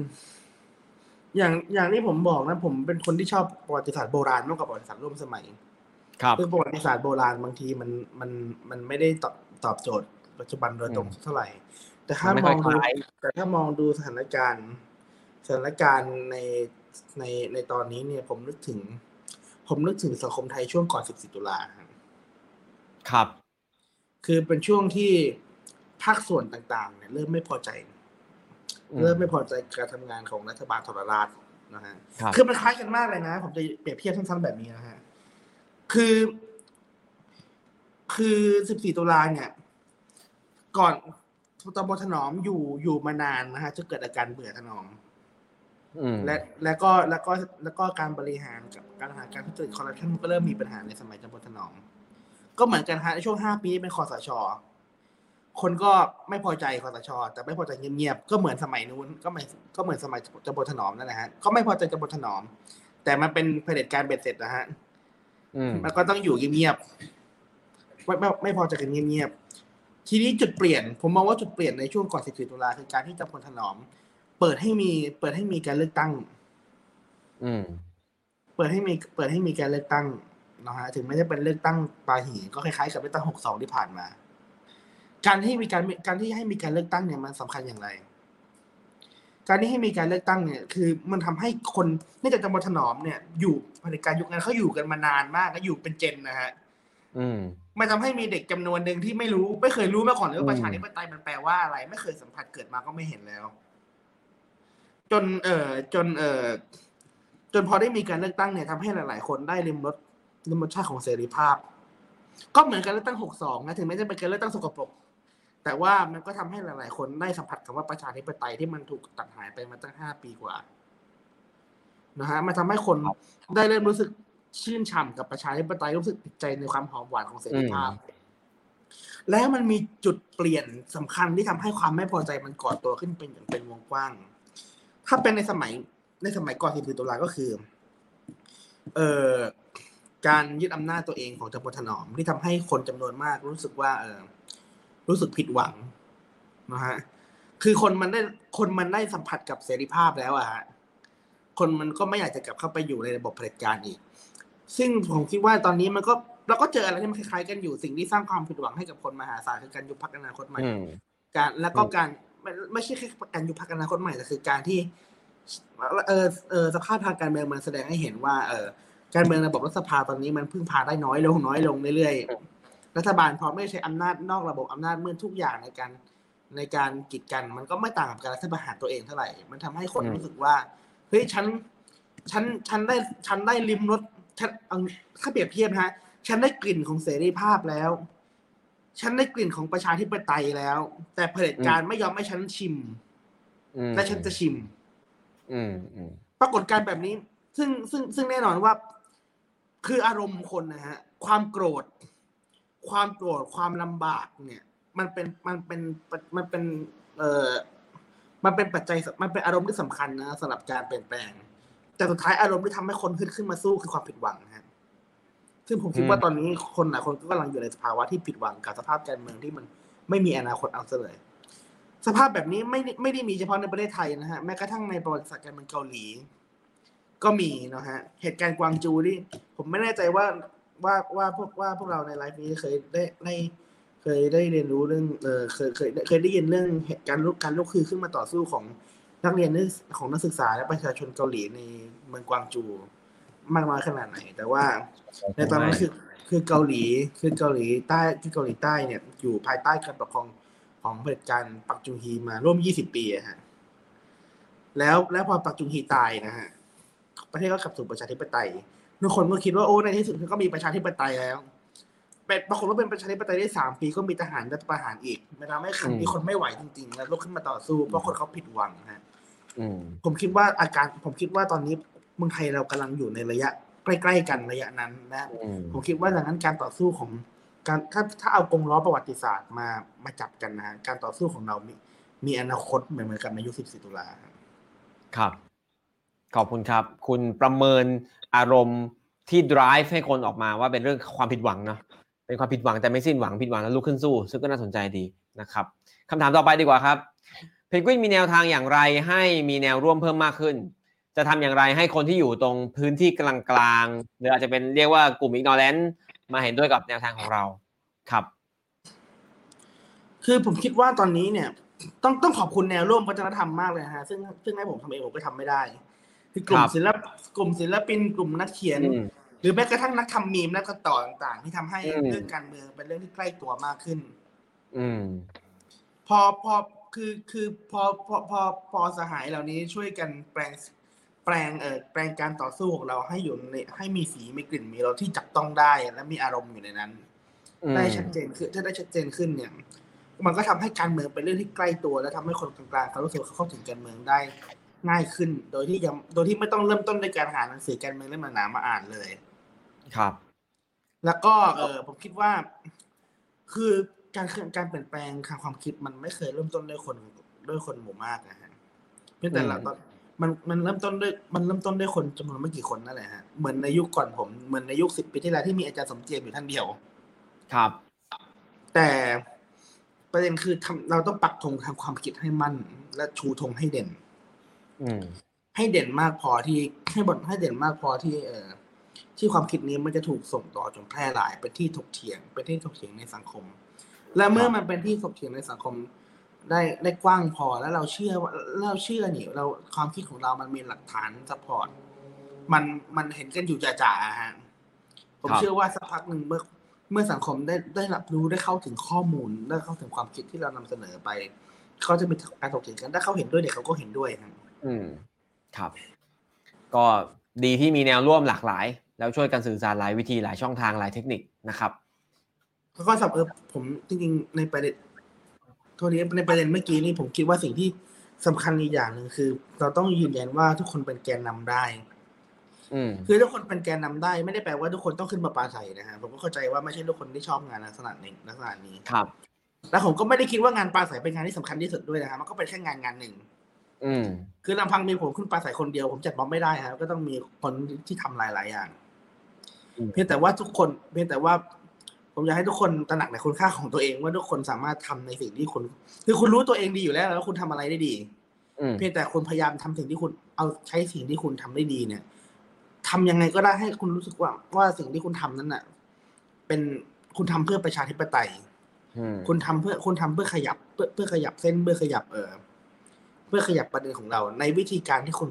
อย่างอย่างที่ผมบอกนะผมเป็นคนที่ชอบประวัติศาสตร์โบราณมากกว่าประวัติศาสตร์ร่วมสมัยครับคือประวัติศาสตร์โบราณบางทีมันมันมันไม่ได้ตอบตอบโจทย์ปัจจุบันโดยตรงเท่าไหร่แต่ถ้ามองดูแต่ถ้ามองดูสถานการณ์สถานการณ์ในในในตอนนี้เนี่ยผมนึกถึงผมนึกถึงสังคมไทยช่วงก่อนสิบสี่ตุลาครับคือเป็นช่วงที่ภาคส่วนต่างๆเนี่ยเริ่มไม่พอใจเริ่มไม่พอใจการทำงานของรัฐบาลทรราชนะฮะคือมันคล้ายกันมากเลยนะผมจะเปรียบเทียบสั้นๆแบบนี้นะฮะคือคือสิบสี่ตุลาเนี่ยก่อนตบถนอมอยู่อยู่มานานนะฮะจะเกิดอาการเบื่อถนอมและแล้วก็แล้วก็แล้วก็การบริหารกับการหาการทุจริตคอร์รัปชันก็เริ่มมีปัญหาในสมัยจอมพลถนอมก็เหมือนกันฮะในช่วงห้าปีเป็นคสช.คนก็ไม่พอใจคสช.แต่ไม่พอใจเงียบๆก็เหมือนสมัยนู้นก็เหมือนก็เหมือนสมัยจอมพลถนอมนั่นแหละฮะก็ไม่พอใจจอมพลถนอมแต่มันเป็นเผด็จการเบ็ดเสร็จนะฮะมันก็ต้องอยู่เงียบๆไม่ไม่ไม่พอใจกันเงียบๆทีนี้จุดเปลี่ยนผมมองว่าจุดเปลี่ยนในช่วงก่อนสิบสี่ตุลาคือการที่จอมพลถนอมเปิดให้มีเปิดให้มีการเลือกตั้งอืมเปิดให้มีเปิดให้มีการเลือกตั้งนะฮะถึงไม่ได้เป็นเลือกตั้งปาหีก็คล้ายๆกับเลือกตั้งหกสิบสองที่ผ่านมาการที่มีการการที่ให้มีการเลือกตั้งเนี่ยมันสำคัญอย่างไรการที่ให้มีการเลือกตั้งเนี่ยคือมันทำให้คนเนื่องจากจอมพลถนอมเนี่ยอยู่เผด็จการยุคนั้นเขาอยู่กันมานานมากก็อยู่เป็นเจนนะฮะอืมมันทำให้มีเด็กจำนวนนึงที่ไม่รู้ไม่เคยรู้มาก่อนเลยว่าประชาธิปไตยมันแปลว่าอะไรไม่เคยสัมผัสเกิดมาก็ไม่เห็นแล้วจนเอ่อจนเอ่อจนพอได้มีการเลือกตั้งเนี่ยทำให้หลายๆคนได้ริมรส ธรรมชาติของเสรีภาพก็เหมือนการเลือกตั้งหกสิบสองนะถึงแม้จะเป็นการเลือกตั้งสกปรกแต่ว่ามันก็ทำให้หลายๆคนได้สัมผัสกับว่าประชาธิปไตยที่มันถูกตัดหายไปมาตั้งห้าปีกว่านะฮะมันทำให้คนได้เริ่มรู้สึกชื่นฉ่ำกับประชาธิปไตยรู้สึกติดใจในความหอมหวานของเสรีภาพแล้วมันมีจุดเปลี่ยนสำคัญที่ทำให้ความไม่พอใจมันก่อตัวขึ้นเป็นอย่างเป็นวงกว้างถ้าเป็นในสมัยในสมัยก่อนสิบตุลาก็คือเอ่อการยึดอำนาจตัวเองของจพ.ถนอมที่ทำให้คนจำนวนมากรู้สึกว่าเออรู้สึกผิดหวังนะฮะคือคนมันได้คนมันได้สัมผัสกับเสรีภาพแล้วอะฮะคนมันก็ไม่อยากจะกลับเข้าไปอยู่ในระบบเผด็จการอีกซึ่งผมคิดว่าตอนนี้มันก็เราก็เจออะไรที่มันคล้ายๆกันอยู่สิ่งที่สร้างความผิดหวังให้กับคนมหาศาลคือการยุบพรรคอนาคตใหม่การแล้วก็การไม่ใช่แค่การยุบพรรคอนาคตใหม่แต่คือการที่เออเออสภาพทางการเมืองมันแสดงให้เห็นว่าเออการเมืองระบบรัฐสภาตอนนี้มันพึ่งพาได้น้อยลงน้อยลงเรื่อยๆรัฐบาลพร้อมไม่ใช้อำนาจนอกระบบอำนาจมืดทุกอย่างในการในการกีดกันมันก็ไม่ต่างกับการรัฐประหารตัวเองเท่าไหร่มันทำให้คนรู้สึกว่าเฮ้ยฉันฉันฉันได้ฉันได้ลิ้มรสฉันถ้าเปรียบเทียบนะฮะฉันได้กลิ่นของเสรีภาพแล้วฉันได้กลิ่นของประชาธิปไตยแล้วแต่เผด็จการไม่ยอมให้ฉันชิมและฉันจะชิมปรากฏการณ์แบบนี้ซึ่งซึ่งซึ่งแน่นอนว่าคืออารมณ์คนนะฮะความโกรธความโกรธความลำบากเนี่ยมันเป็นมันเป็นมันเป็นเอ่อมันเป็นปัจจัยมันเป็นอารมณ์ที่สำคัญนะสำหรับการเปลี่ยนแปลงแต่สุดท้ายอารมณ์ที่ทำให้คนขึ้นขึ้นมาสู้คือความผิดหวังนะฮะซึ่งผมคิดว่าตอนนี้คนหลายคนก็กำลังอยู่ในสภาวะที่ผิดหวังกับสภาพการเมืองที่มันไม่มีอนาคตเอาซะเลยสภาพแบบนี้ไม่ไม่ได้มีเฉพาะในประเทศไทยนะฮะแม้กระทั่งในประวัติศาสตร์การเมืองเกาหลีก็มีนะฮะเหตุการณ์กวางจูนี่ผมไม่แน่ใจว่าว่าว่าพวกว่าพวกเราในไลฟ์นี้เคยได้ได้เคยได้เรียนรู้เรื่องเออเคยเคยเคยได้ยินเรื่องเหตุการณ์ลุกการลุกคือขึ้นมาต่อสู้ของนักเรียนของนักศึกษาและประชาชนเกาหลีในเมืองกวางจูมากน้อยขนาดไหนแต่ว่าในตอนนั้นคือคือเกาหลีคือเกาหลีใต้คือเกาหลีใต้เนี่ยอยู่ภายใต้การปกครองของเผด็จการปักจุงฮีมาร่วมยี่สิบปีอะฮะแล้วแล้วพอปักจุงฮีตายนะฮะประเทศก็กลับสู่ประชาธิปไตยทุกคนก็คิดว่าโอ้ในที่สุดก็มีประชาธิปไตยแล้วเป็นปรากฏว่าเป็นประชาธิปไตยได้สามปีก็มีทหารรัฐประหารอีกมันทำให้มีคนไม่ไหวจริงๆแล้วลุกขึ้นมาต่อสู้เพราะคนเขาผิดหวังฮะผมคิดว่าอาการผมคิดว่าตอนนี้เมืองไทยเรากำลังอยู่ในระยะใกล้ๆกันระยะนั้นนะผมคิดว่าดังนั้นการต่อสู้ของการถ้าถ้าเอากงล้อประวัติศาสตร์มามาจับกันนะการต่อสู้ของเรามีมีอนาคตเหมือนกันในยุคสิบสี่ตุลาครับขอบคุณครับคุณประเมินอารมณ์ที่ drive ให้คนออกมาว่าเป็นเรื่องความผิดหวังเนาะเป็นความผิดหวังแต่ไม่สิ้นหวังผิดหวังแล้วลุกขึ้นสู้ซึ่งก็น่าสนใจดีนะครับคำถามต่อไปดีกว่าครับเพนกวินมีแนวทางอย่างไรให้มีแนวร่วมเพิ่มมากขึ้นจะทำอย่างไรให้คนที่อยู่ตรงพื้นที่กลางๆหรืออาจจะเป็นเรียกว่ากลุ่ม ignorance มาเห็นด้วยกับแนวทางของเราครับคือผมคิดว่าตอนนี้เนี่ยต้องต้องขอบคุณแนวร่วมวัฒนธรรมมากเลยฮะซึ่งซึ่งให้ผมทำเองผมก็ทำไม่ได้คือกลุ่มศิลป์กลุ่มศิลปินกลุ่มนักเขียนหรือแม้กระทั่งนักทำมีมนักตัดต่อต่างๆที่ทำให้เรื่องการเมืองเป็นเรื่องที่ใกล้ตัวมากขึ้นพอพอคือคือพอพอพอพอสหายเหล่านี้ช่วยกันแปลงแปลงเอ่อแปลงการต่อสู้ของเราให้อยู่ในให้มีสีมีกลิ่นมีรสที่จับต้องได้และมีอารมณ์อยู่ในนั้นได้ชัดเจนคือถ้าได้ชัดเจนขึ้นเนี่ยมันก็ทำให้การเมืองเป็นเรื่องที่ใกล้ตัวและทำให้คนกลางๆเขารู้สึกว่าเขาเข้าถึงการเมืองได้ง่ายขึ้นโดยที่ยังโดยที่ไม่ต้องเริ่มต้นด้วยการหาหนังสือการเมืองเล่มหนาๆมาอ่านเลยครับแล้วก็เออผมคิดว่าคือการเคลื่อนการเปลี่ยนแปลงทางความคิดมันไม่เคยเริ่มต้นด้วยคนด้วยคนหมู่มากนะฮะเพียงแต่เราก็มันมันเริ่มต้นด้วยมันเริ่มต้นด้วยคนจำนวนไม่กี่คนนั่นแหละฮะเหมือนในยุคก่อนผมเหมือนในยุคสิบปีที่แล้วที่มีอาจารย์สมเจียมอยู่ท่านเดียวครับแต่ประเด็นคือเราต้องปักธงทางความคิดให้มั่นและชูธงให้เด่นให้เด่นมากพอที่ให้บทให้เด่นมากพอที่เอ่อที่ความคิดนี้มันจะถูกส่งต่อจนแพร่หลายเป็นที่ถกเถียงเป็นที่ถกเถียงในสังคมและเมื่อมันเป็นที่ถกเถียงในสังคมได้ได้กว้างพอแล้วเราเชื่อว่าเราเชื่อนี่เราความคิดของเรามันมีหลักฐานซัพพอร์ตมันมันเห็นกันอยู่จ่าๆฮะผมเชื่อว่าสักพักนึงเมื่อเมื่อสังคมได้ได้รับรู้ได้เข้าถึงข้อมูลได้เข้าถึงความคิดที่เรานำเสนอไปเขาจะมีการถกเถียงกันถ้าเขาเห็นด้วยเดี๋ยวเขาก็เห็นด้วยอืมครับก็ดีที่มีแนวร่วมหลากหลาย แล้วช่วยกันสื่อสารหลายวิธีหลายช่องทางหลายเทคนิคนะครับแล้วก็สำหรับผมจริงๆในประเด็นโทษทีในประเด็นเมื่อกี้นี่ผมคิดว่าสิ่งที่สำคัญอีกอย่างนึงคือเราต้องยืนยันว่าทุกคนเป็นแกนนำได้คือทุกคนเป็นแกนนำได้ไม่ได้แปลว่าทุกคนต้องขึ้นมาปาใส่นะฮะผมก็เข้าใจว่าไม่ใช่ทุกคนที่ชอบงานลักษณะนี้ลักษณะนี้ครับแล้วผมก็ไม่ได้คิดว่างานปาใส่เป็นงานที่สำคัญที่สุดด้วยนะฮะมันก็เป็นแค่งานงานหนึ่งคือลำพังมีผมขึ้นปาใส่คนเดียวผมจัดม็อบไม่ได้ฮะก็ต้องมีคนที่ทำหลายๆอย่างเพียงแต่ว่าทุกคนเพียงแต่ว่าผมอยากให้ทุกคนตระหนักในคุณค่าของตัวเองว่าทุกคนสามารถทำในสิ่งที่คุณคือคุณรู้ตัวเองดีอยู่แล้วแล้วคุณทำอะไรได้ดีเพียงแต่คุณพยายามทำสิ่งที่คุณเอาใช้สิ่งที่คุณทำได้ดีเนี่ยทำยังไงก็ได้ให้คุณรู้สึกว่าว่าสิ่งที่คุณทำนั้นน่ะเป็นคุณทำเพื่อประชาธิปไตยคุณทำเพื่อคุณทำเพื่อขยับเพื่อเพื่อขยับเส้นเพื่อขยับเออเพื่อขยับประเด็นของเราในวิธีการที่คุณ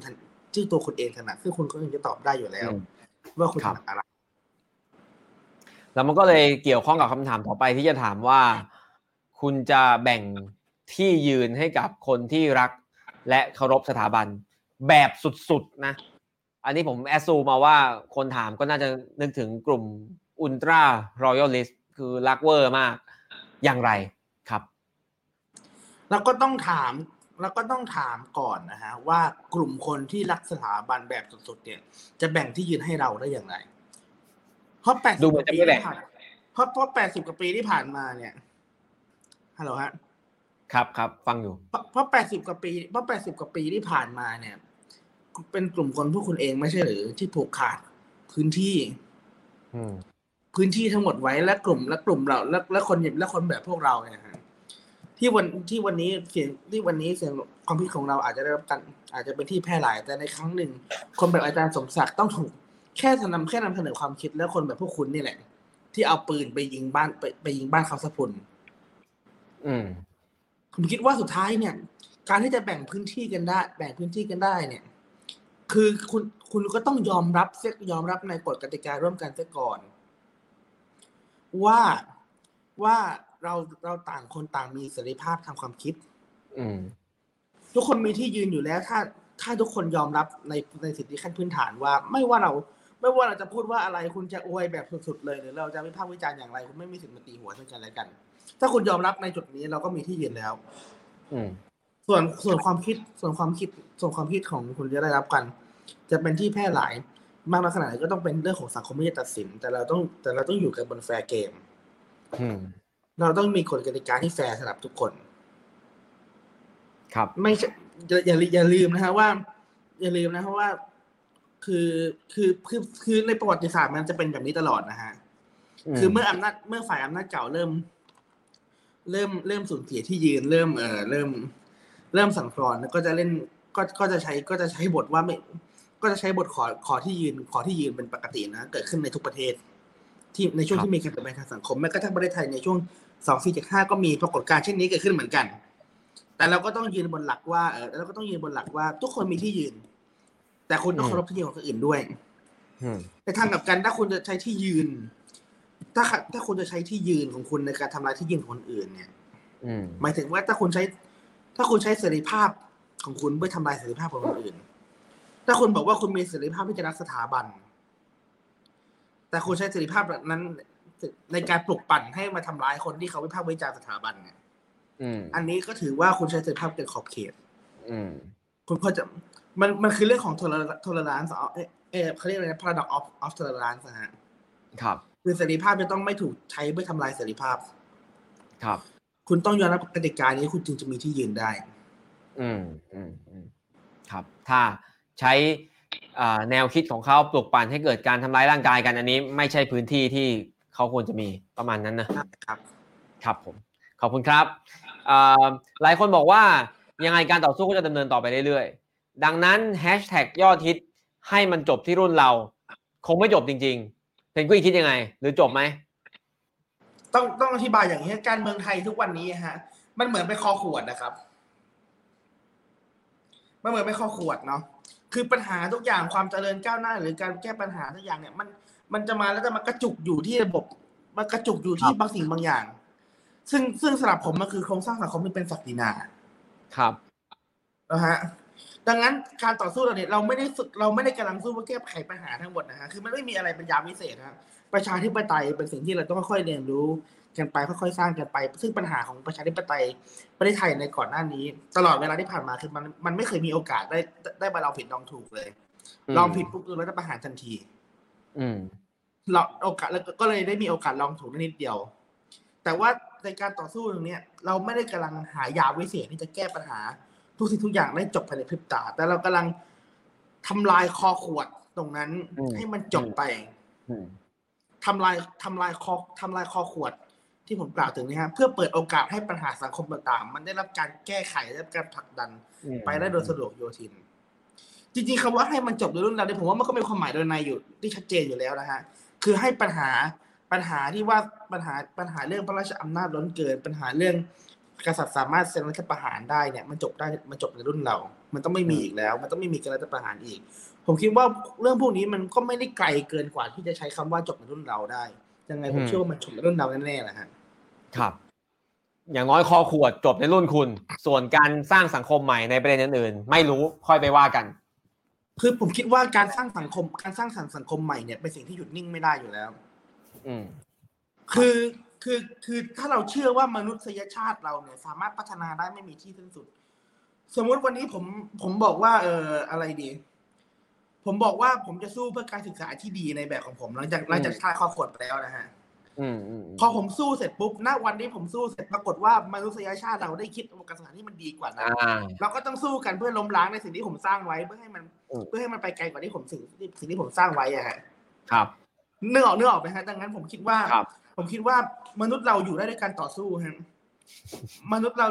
ที่ตัวคุณเองถนัดคือคุณก็ยังจะตอบได้อยู่แล้วว่าคุณถนัดอะไรแล้วมันก็เลยเกี่ยวข้องกับคำถามต่อไปที่จะถามว่าคุณจะแบ่งที่ยืนให้กับคนที่รักและเคารพสถาบันแบบสุดๆนะอันนี้ผมแอสซูมมาว่าคนถามก็น่าจะนึกถึงกลุ่มอุลตร้ารอยัลลิสต์คือรักเวอร์มากอย่างไรครับแล้วก็ต้องถามแล้วก็ต้องถามก่อนนะฮะว่ากลุ่มคนที่รักสถาบันแบบสุดๆเนี่ยจะแบ่งที่ยืนให้เราได้อย่างไรเพราะแปดสิบกว่าปีที่ผ่านเพราะเพราะแปดสิบกว่าปีที่ผ่านมาเนี่ยฮัลโหลฮะครับครับฟังอยู่เพราะแปดสิบกว่าปีเพราะแปดสิบกว่าปีที่ผ่านมาเนี่ยเป็นกลุ่มคนพวกคุณเองไม่ใช่หรือที่ผูกขาดพื้นที่พื้นที่ทั้งหมดไว้และกลุ่มและกลุ่มเราและและคนและคนแบบพวกเราเนี่ยฮะที่วันที่วันนี้เสียงที่วันนี้เสียงความคิดของเราอาจจะได้รับการอาจจะเป็นที่แพร่หลายแต่ในครั้งหนึ่งคนแบบอาจารย์สมศักดิ์ต้องถูกแค่นำแค่นำเสนอความคิดแล้วคนแบบพวกคุณนี่แหละที่เอาปืนไปยิงบ้านไปไปยิงบ้านเขาสะพลผมคิดว่าสุดท้ายเนี่ยการที่จะแบ่งพื้นที่กันได้แบ่งพื้นที่กันได้เนี่ยคือคุณคุณก็ต้องยอมรับเสียยอมรับในกฎกติการ่วมกันเสียก่อนว่าว่าเราเราต่างคนต่างมีเสรีภาพทางความคิดทุกคนมีที่ยืนอยู่แล้วถ้าถ้าทุกคนยอมรับในในสิทธิขั้นพื้นฐานว่าไม่ว่าเราไม่ว่าเราจะพูดว่าอะไรคุณจะอวยแบบสุดๆเลยหรือเราจะวิพากษ์วิจารณ์อย่างไรคุณไม่มีสิทธิ์มาตีหัวซึ่งกันและกันถ้าคุณยอมรับในจุดนี้เราก็มีที่ยืนแล้วส่วนส่วนความคิดส่วนความคิดส่วนความคิดของคุณจะได้รับกันจะเป็นที่แพร่หลายมากน้อยขนาดไหนก็ต้องเป็นเรื่องของสังคมที่จะตัดสินแต่เราต้องแต่เราต้องอยู่กันบนแฟร์เกมเราต้องมีกฎกติกาที่แฟร์สำหรับทุกคนครับไม่อย่าอย่าอย่าลืมนะฮะว่าอย่าลืมนะฮะว่าคือคือคือคือในประวัติศาสตร์มันจะเป็นแบบนี้ตลอดนะฮะคือเมื่ออำนาจเมื่อฝ่ายอำนาจเก่าเริ่มเริ่มเริ่มสูญเสียที่ยืนเริ่มเอ่อเริ่มเริ่มสั่นคลอนแล้วก็จะเล่นก็ก็จะใช้ก็จะใช้บทว่าไม่ก็จะใช้บทขอขอที่ยืนขอที่ยืนเป็นปกตินะเกิดขึ้นในทุกประเทศที่ในช่วงที่มีการเปลี่ยนแปลงทางสังคมแม้กระทั่งประเทศไทยในช่วงสองพันสี่ร้อยเจ็ดสิบห้าก็มีปรากฏการณ์เช่นนี้เกิดขึ้นเหมือนกันแต่เราก็ต้องยืนบนหลักว่าเออเราก็ต้องยืนบนหลักว่าทุกคนมีที่ยืนแต่คุณต้องเคารพที่ยืนของคนอื่นด้วยแต่ทางกลับกันถ้าคุณจะใช้ที่ยืนถ้าถ้าคุณจะใช้ที่ยืนของคุณในการทำลายที่ยืนของคนอื่นเนี่ยหมายถึงว่าถ้าคุณใช้ถ้าคุณใช้เสรีภาพของคุณเพื่อทำลายเสรีภาพของคนอื่นถ้าคุณบอกว่าคุณมีเสรีภาพที่จะรักสถาบันแต่คุณใช้เสรีภาพนั้นในการปลุกปั่นให้มาทำร้ายคนที่เขาวิพากษ์วิจารณ์สถาบันเนี่ยอันนี้ก็ถือว่าคุณใช้เสรีภาพเกินขอบเขตคุณพอจะมันมันคือเรื่องของtolerance เอ่อเอ่อเขาเรียกอะไรนะ paradox of of tolerance นะฮะครับคือเสรีภาพจะต้องไม่ถูกใช้เพื่อทำลายเสรีภาพครับคุณต้องยอมรับกติกานี้คุณจึงจะมีที่ยืนได้อืมอืมอืมครับถ้าใช้แนวคิดของเขาปลุกปั่นให้เกิดการทำร้ายร่างกายกันอันนี้ไม่ใช่พื้นที่ที่เขาควรจะมีประมาณนั้นนะครับครับผมขอบคุณครับหลายคนบอกว่ายังไงการต่อสู้ก็จะดำเนินต่อไปเรื่อยๆดังนั้นแฮชแท็กยอดฮิตให้มันจบที่รุ่นเราคงไม่จบจริงๆเพนกวินคิดยังไงหรือจบไหมต้องต้องอธิบายอย่างนี้การเมืองไทยทุกวันนี้ฮะมันเหมือนไปคอขวดนะครับมันเหมือนไปคอขวดเนาะคือปัญหาทุกอย่างความเจริญก้าวหน้าหรือการแก้ปัญหาทุกอย่างเนี่ยมันมันจะมาแล้วแต่มันกระจุกอยู่ที่ระบบมันกระจุกอยู่ที่บางสิ่งบางอย่างซึ่งซึ่งสำหรับผมมันคือโครงสร้างสังคมที่เป็นศักดินาครับนะฮะ ดังนั้นการต่อสู้เราเนี่ยเราไม่ได้สุดเราไม่ได้กำลังสู้เพื่อแก้ไขปัญหาทั้งหมดนะฮะคือมันไม่มีอะไรเป็นยาวิเศษครับประชาธิปไตยเป็นสิ่งที่เราต้องค่อยๆเรียนรู้กันไปค่อยๆสร้างกันไปซึ่งปัญหาของประชาธิปไตยประเทศไทยในก่อนหน้านี้ตลอดเวลาที่ผ่านมาคือมันมันไม่เคยมีโอกาสได้ได้มาลองผิดลองถูกเลยลองผิดปุ๊บโดนรัฐประหารทันทีเราโอกาสแล้วก็เลยได้มีโอกาสลองถูกนิดเดียวแต่ว่าในการต่อสู้ตรงนี้เราไม่ได้กำลังหายาวิเศษที่จะแก้ปัญหาทุกสิ่งทุกอย่างได้จบภายในพริบตาแต่เรากำลังทำลายคอขวดตรงนั้นให้มันจบไปทำลายทำลายคอทำลายคอขวดที่ผมกล่าวถึงนะครับเพื่อเปิดโอกาสให้ปัญหาสังคมต่างๆมันได้รับการแก้ไขได้รับการผลักดันไปได้โดยสะดวกโยทินจริงๆคำว่าให้มันจบโดยรุ่นเราเนี่ยผมว่ามันก็มีความหมายโดยในอยู่ที่ชัดเจนอยู่แล้วนะฮะคือให้ปัญหาปัญหาที่ว่าปัญหาปัญหาเรื่องพระราชอำนาจล้นเกินปัญหาเรื่องกษัตริย์สามารถเซ็นรัฐประหารได้เนี่ยมันจบได้มันจบในรุ่นเรามันต้องไม่มีอีกแล้วมันต้องไม่มีการรัฐประหารอีกผมคิดว่าเรื่องพวกนี้มันก็ไม่ได้ไกลเกินกว่าที่จะใช้คำว่าจบในรุ่นเราได้ยังไงผมเชื่อว่ามันจบในรุ่นเราแน่ๆแหละฮะครับอย่างน้อยคอขวดจบในรุ่นคุณส่วนการสร้างสังคมใหม่ในประเด็นอื่นๆไม่รู้ค่อยไปว่ากันคือผมคิดว่าการสร้างสังคมการสร้างสรรค์สังคมใหม่เนี่ยเป็นสิ่งที่หยุดนิ่งไม่ได้อยู่แล้วอืมคือคือคือถ้าเราเชื่อว่ามนุษยชาติเราเนี่ยสามารถพัฒนาได้ไม่มีที่สิ้นสุดสมมติวันนี้ผมผมบอกว่าเอออะไรดีผมบอกว่าผมจะสู้เพื่อการศึกษาที่ดีในแบบของผมหลังจากหลังจากทายข้อขวดไปแล้วนะฮะพอผมสู้เสร็จปุ๊บณวันที่ผมสู้เสร็จปรากฏว่ามนุษยชาติเราได้คิดการศึกษาที่มันดีกว่านะเราก็ต้องสู้กันเพื่อล้มล้างในสิ่งที่ผมสร้างไว้เพื่อให้มันเพื่อให้มันไปไกลกว่าที่ผมสิ่งสิ่งที่ผมสร้างไว้อะฮะครับเนื้อออกเนื้อออกไปฮะดังนั้นผมคิดว่าผมคิดว่ามนุษย์เราอยู่ได้ด้วยการต่อสู้ฮะมนุษย์เรา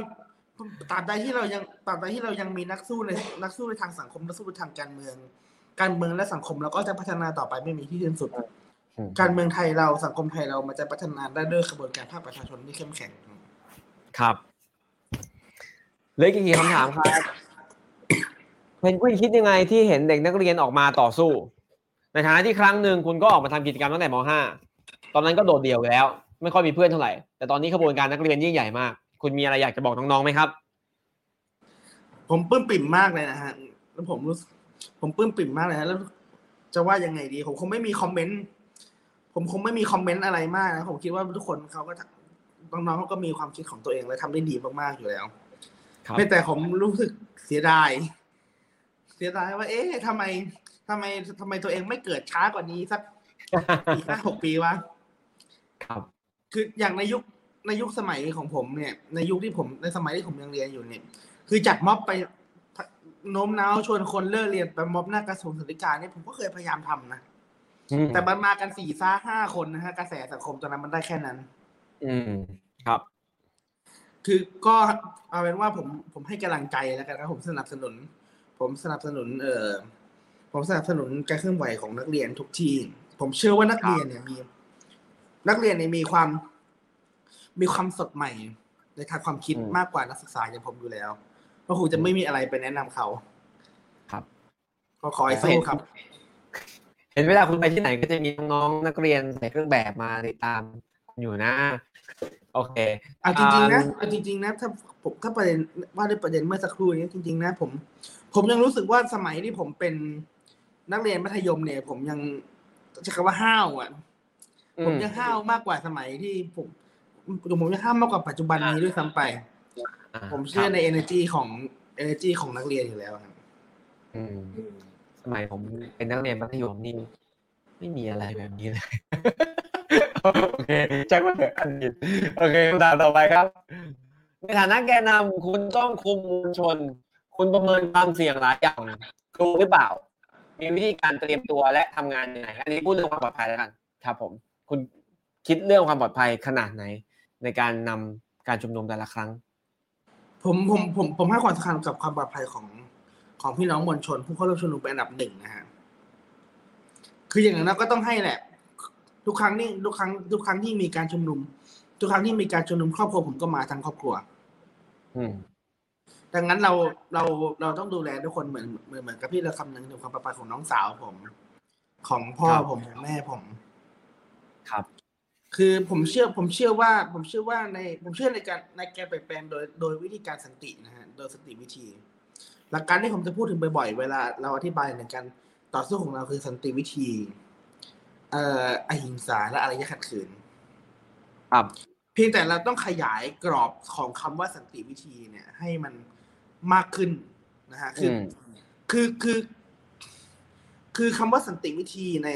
ตราบใดที่เรายังตราบใดที่เรายังมีนักสู้ในนักสู้ในทางสังคมนักสู้ในทางการเมืองการเมืองและสังคมเราก็จะพัฒนาต่อไปไม่มีที่สิ้นสุดการเมืองไทยเราสังคมไทยเรามันจะพัฒนาได้ด้วยกระบวนการภาคประชาชนที่เข้มแข็งครับเหลือกี่คำถามครับเพนกวินคิดยังไงที่เห็นเด็กนักเรียนออกมาต่อสู้ในฐานะที่ครั้งนึงคุณก็ออกมาทำกิจกรรมตั้งแต่ม.ห้า ตอนนั้นก็โดดเดี่ยวแล้วไม่ค่อยมีเพื่อนเท่าไหร่แต่ตอนนี้กระบวนการนักเรียนยิ่งใหญ่มากคุณมีอะไรอยากจะบอกน้องๆไหมครับผมปลื้มปิ่มมากเลยนะฮะแล้วผมรู้ผมปลื้มปิ่มมากเลยฮะแล้วจะว่ายังไงดีผมคงไม่มีคอมเมนต์ผมคงไม่มีคอมเมนต์อะไรมากนะผมคิดว่าทุกคนเขาก็น้องๆเขาก็มีความคิดของตัวเองและทำได้ดีมากๆอยู่แล้วไม่แต่ผมรู้สึกเสียดายเสียดายว่าเอ๊ะทำไมทำไมทำไมตัวเองไม่เกิดช้ากว่านี้สักสี่ห้าหกปีวะครับคืออย่างในยุคในยุคสมัยของผมเนี่ยในยุคที่ผมในสมัยที่ผมยังเรียนอยู่เนี่ยคือจัดม็อบไปโน้มน้าวชวนคนเลิกเรียนไปม็อบหน้ากระทรวงศึกษาเนี่ยผมก็เคยพยายามทำนะแต่มันมากัน สี่ถึงห้า คนนะฮะกระแสสังคมตอนนั้นมันได้แค่นั้นอืมครับคือก็เอาเป็นว่าผมผมให้กำลังใจแล้วกันครับผมสนับสนุนผมสนับสนุนเอ่อผมสนับสนุนการเคลื่อนไหวของนักเรียนทุกทีผมเชื่อว่านักเรียนเนี่ยมีนักเรียนเนี่ยมีความมีความสดใหม่ในทางความคิดมากกว่านักศึกษาอย่างผมอยู่แล้วเพราะครูจะไม่มีอะไรไปแนะนำเขาครับก็ขอให้สู้ครับเห็นเวลาคุณไปที่ไหนก็จะมีน้องนักเรียนใส่เครื่องแบบมาติดตามอยู่นะโอเคเอาจริงๆนะเอาจริงๆนะถ้าผมถ้าประเด็นว่าด้วยประเด็นเมื่อสักครู่นี้จริงๆนะผมผมยังรู้สึกว่าสมัยที่ผมเป็นนักเรียนมัธยมเนี่ยผมยังใช้คำว่าห้าวอ่ะผมยังห้าวมากกว่าสมัยที่ผมผมยังห้าวมากกว่าปัจจุบันนี้ด้วยซ้ำไปผมเชื่อใน energy ของ energy ของนักเรียนอยู่แล้วครับสมัยผมเป็นนักเรียนมัธยมนี่ไม่มีอะไรแบบนี้เลยโอเคจังว่าเถอะอันนี้โอเคคำถามต่อไปครับในฐานะแกนำคุณต้องคุมมวลชนคุณประเมินความเสี่ยงหลายอย่างกลัวหรือเปล่ามีวิธีการเตรียมตัวและทำงานยังไงอันนี้พูดเรื่องความปลอดภัยแล้วกันครับผมคุณคิดเรื่องความปลอดภัยขนาดไหนในการนำการชุมนุมแต่ละครั้งผมผมผมผมให้ความสำคัญกับความปลอดภัยของของพี่น้องมวลชนผู้เข้าร่วมชุมนุมเป็นอันดับหนึ่งนะฮะคืออย่างนั้นก็ต้องให้แหละทุกครั้งนี่ทุกครั้งทุกครั้งที่มีการชุมนุมทุกครั้งที่มีการชุมนุมครอบครัวผมก็มาทั้งครอบครัวดังนั้นเราเราเราต้องดูแลทุกคนเหมือนเหมือนเหมือนกับพี่เราคำนึงถึงความปลอดภัยของน้องสาวผมของพ่อผมของแม่ผมครับคือผมเชื่อผมเชื่อว่าผมเชื่อว่าในผมเชื่อในการในการเปลี่ยนแปลงโดยโดยวิธีการสันตินะฮะโดยสันติวิธี หลักการที่ผมจะพูดถึงบ่อยๆเวลาเราอธิบายในการต่อสู้ของเราคือสันติวิธีเอ่ออหิงสาและอารยะขัดขืนครับเพียงแต่เราต้องขยายกรอบของคำว่าสันติวิธีเนี่ยให้มันมากขึ้นนะฮะคือคือคือคือคำว่าสันติวิธีใน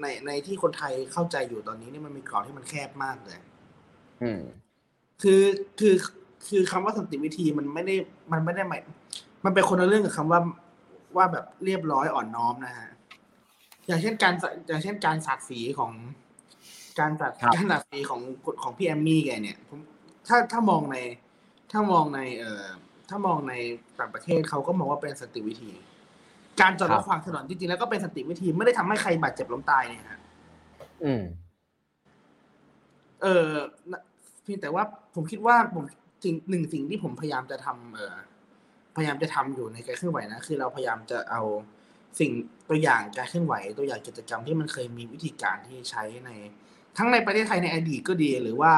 ในในที่คนไทยเข้าใจอยู่ตอนนี้เนี่ยมันมีกรอบที่มันแคบมากเลยอืมคือคือคือคำว่าสันติวิธีมันไม่ได้มันไม่ได้หมายมันเป็นคนละเรื่องกับคำว่าว่าแบบเรียบร้อยอ่อนน้อมนะฮะอย่างเช่นการอย่างเช่นการสาดสีของการสาดการสาดสีของของพี่แอมมี่แกเนี่ยผมถ้าถ้ามองในถ้ามองในเอ่อถ้ามองในต่างประเทศเขาก็มองว่าเป็นสันติวิธีการจอดรถขวางถนนจริงๆแล้วก็เป็นสันติวิธีไม่ได้ทำให้ใครบาดเจ็บล้มตายเนี่ยฮะอืมเออเพียงแต่ว่าผมคิดว่าผมสิ่งหนึ่งสิ่งที่ผมพยายามจะทำเอ่อพยายามจะทำอยู่ในการเคลื่อนไหวนะคือเราพยายามจะเอาสิ่งตัวอย่างการเคลื่อนไหวตัวอย่างกิจกรรมที่มันเคยมีวิธีการที่ใช้ในทั้งในประเทศไทยในอดีตก็ดีหรือว่า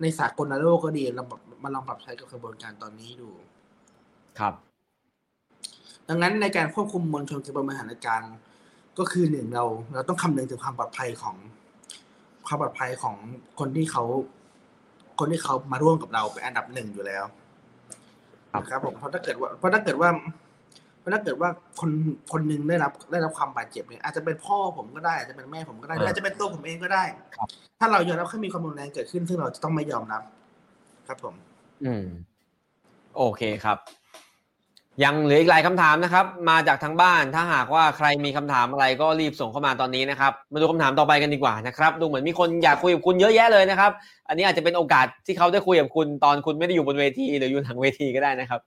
ในสากลโลกก็ดีเรามาลองปรับใช้กับกระบวนการตอนนี้ดูครับดังนั้นในการควบคุมมวลชนการบริหารจัดการก็คือหนึ่งเราเราต้องคำนึงถึงความปลอดภัยของความปลอดภัยของคนที่เขาคนที่เขามาร่วมกับเราเป็นอันดับหนึ่งอยู่แล้วครับผมเพราะถ้าเกิดว่าเพราะถ้าเกิดว่าเพราะถ้าเกิดว่าคนคนนึงได้รับได้รับความบาดเจ็บเนี่ยอาจจะเป็นพ่อผมก็ได้อาจจะเป็นแม่ผมก็ได้อาจจะเป็นตัวผมเองก็ได้ถ้าเรายอมรับให้มีความรุนแรงเกิดขึ้นซึ่งเราจะต้องไม่ยอมรับครับผมอืมโอเคครับยังเหลืออีกหลายคำถามนะครับมาจากทางบ้านถ้าหากว่าใครมีคำถามอะไรก็รีบส่งเข้ามาตอนนี้นะครับมาดูคำถามต่อไปกันดีกว่านะครับดูเหมือนมีคนอยากคุยกับคุณเยอะแยะเลยนะครับอันนี้อาจจะเป็นโอกาสที่เขาได้คุยกับคุณตอนคุณไม่ได้อยู่บนเวทีหรืออยู่หลังเวทีก็ได้นะครับ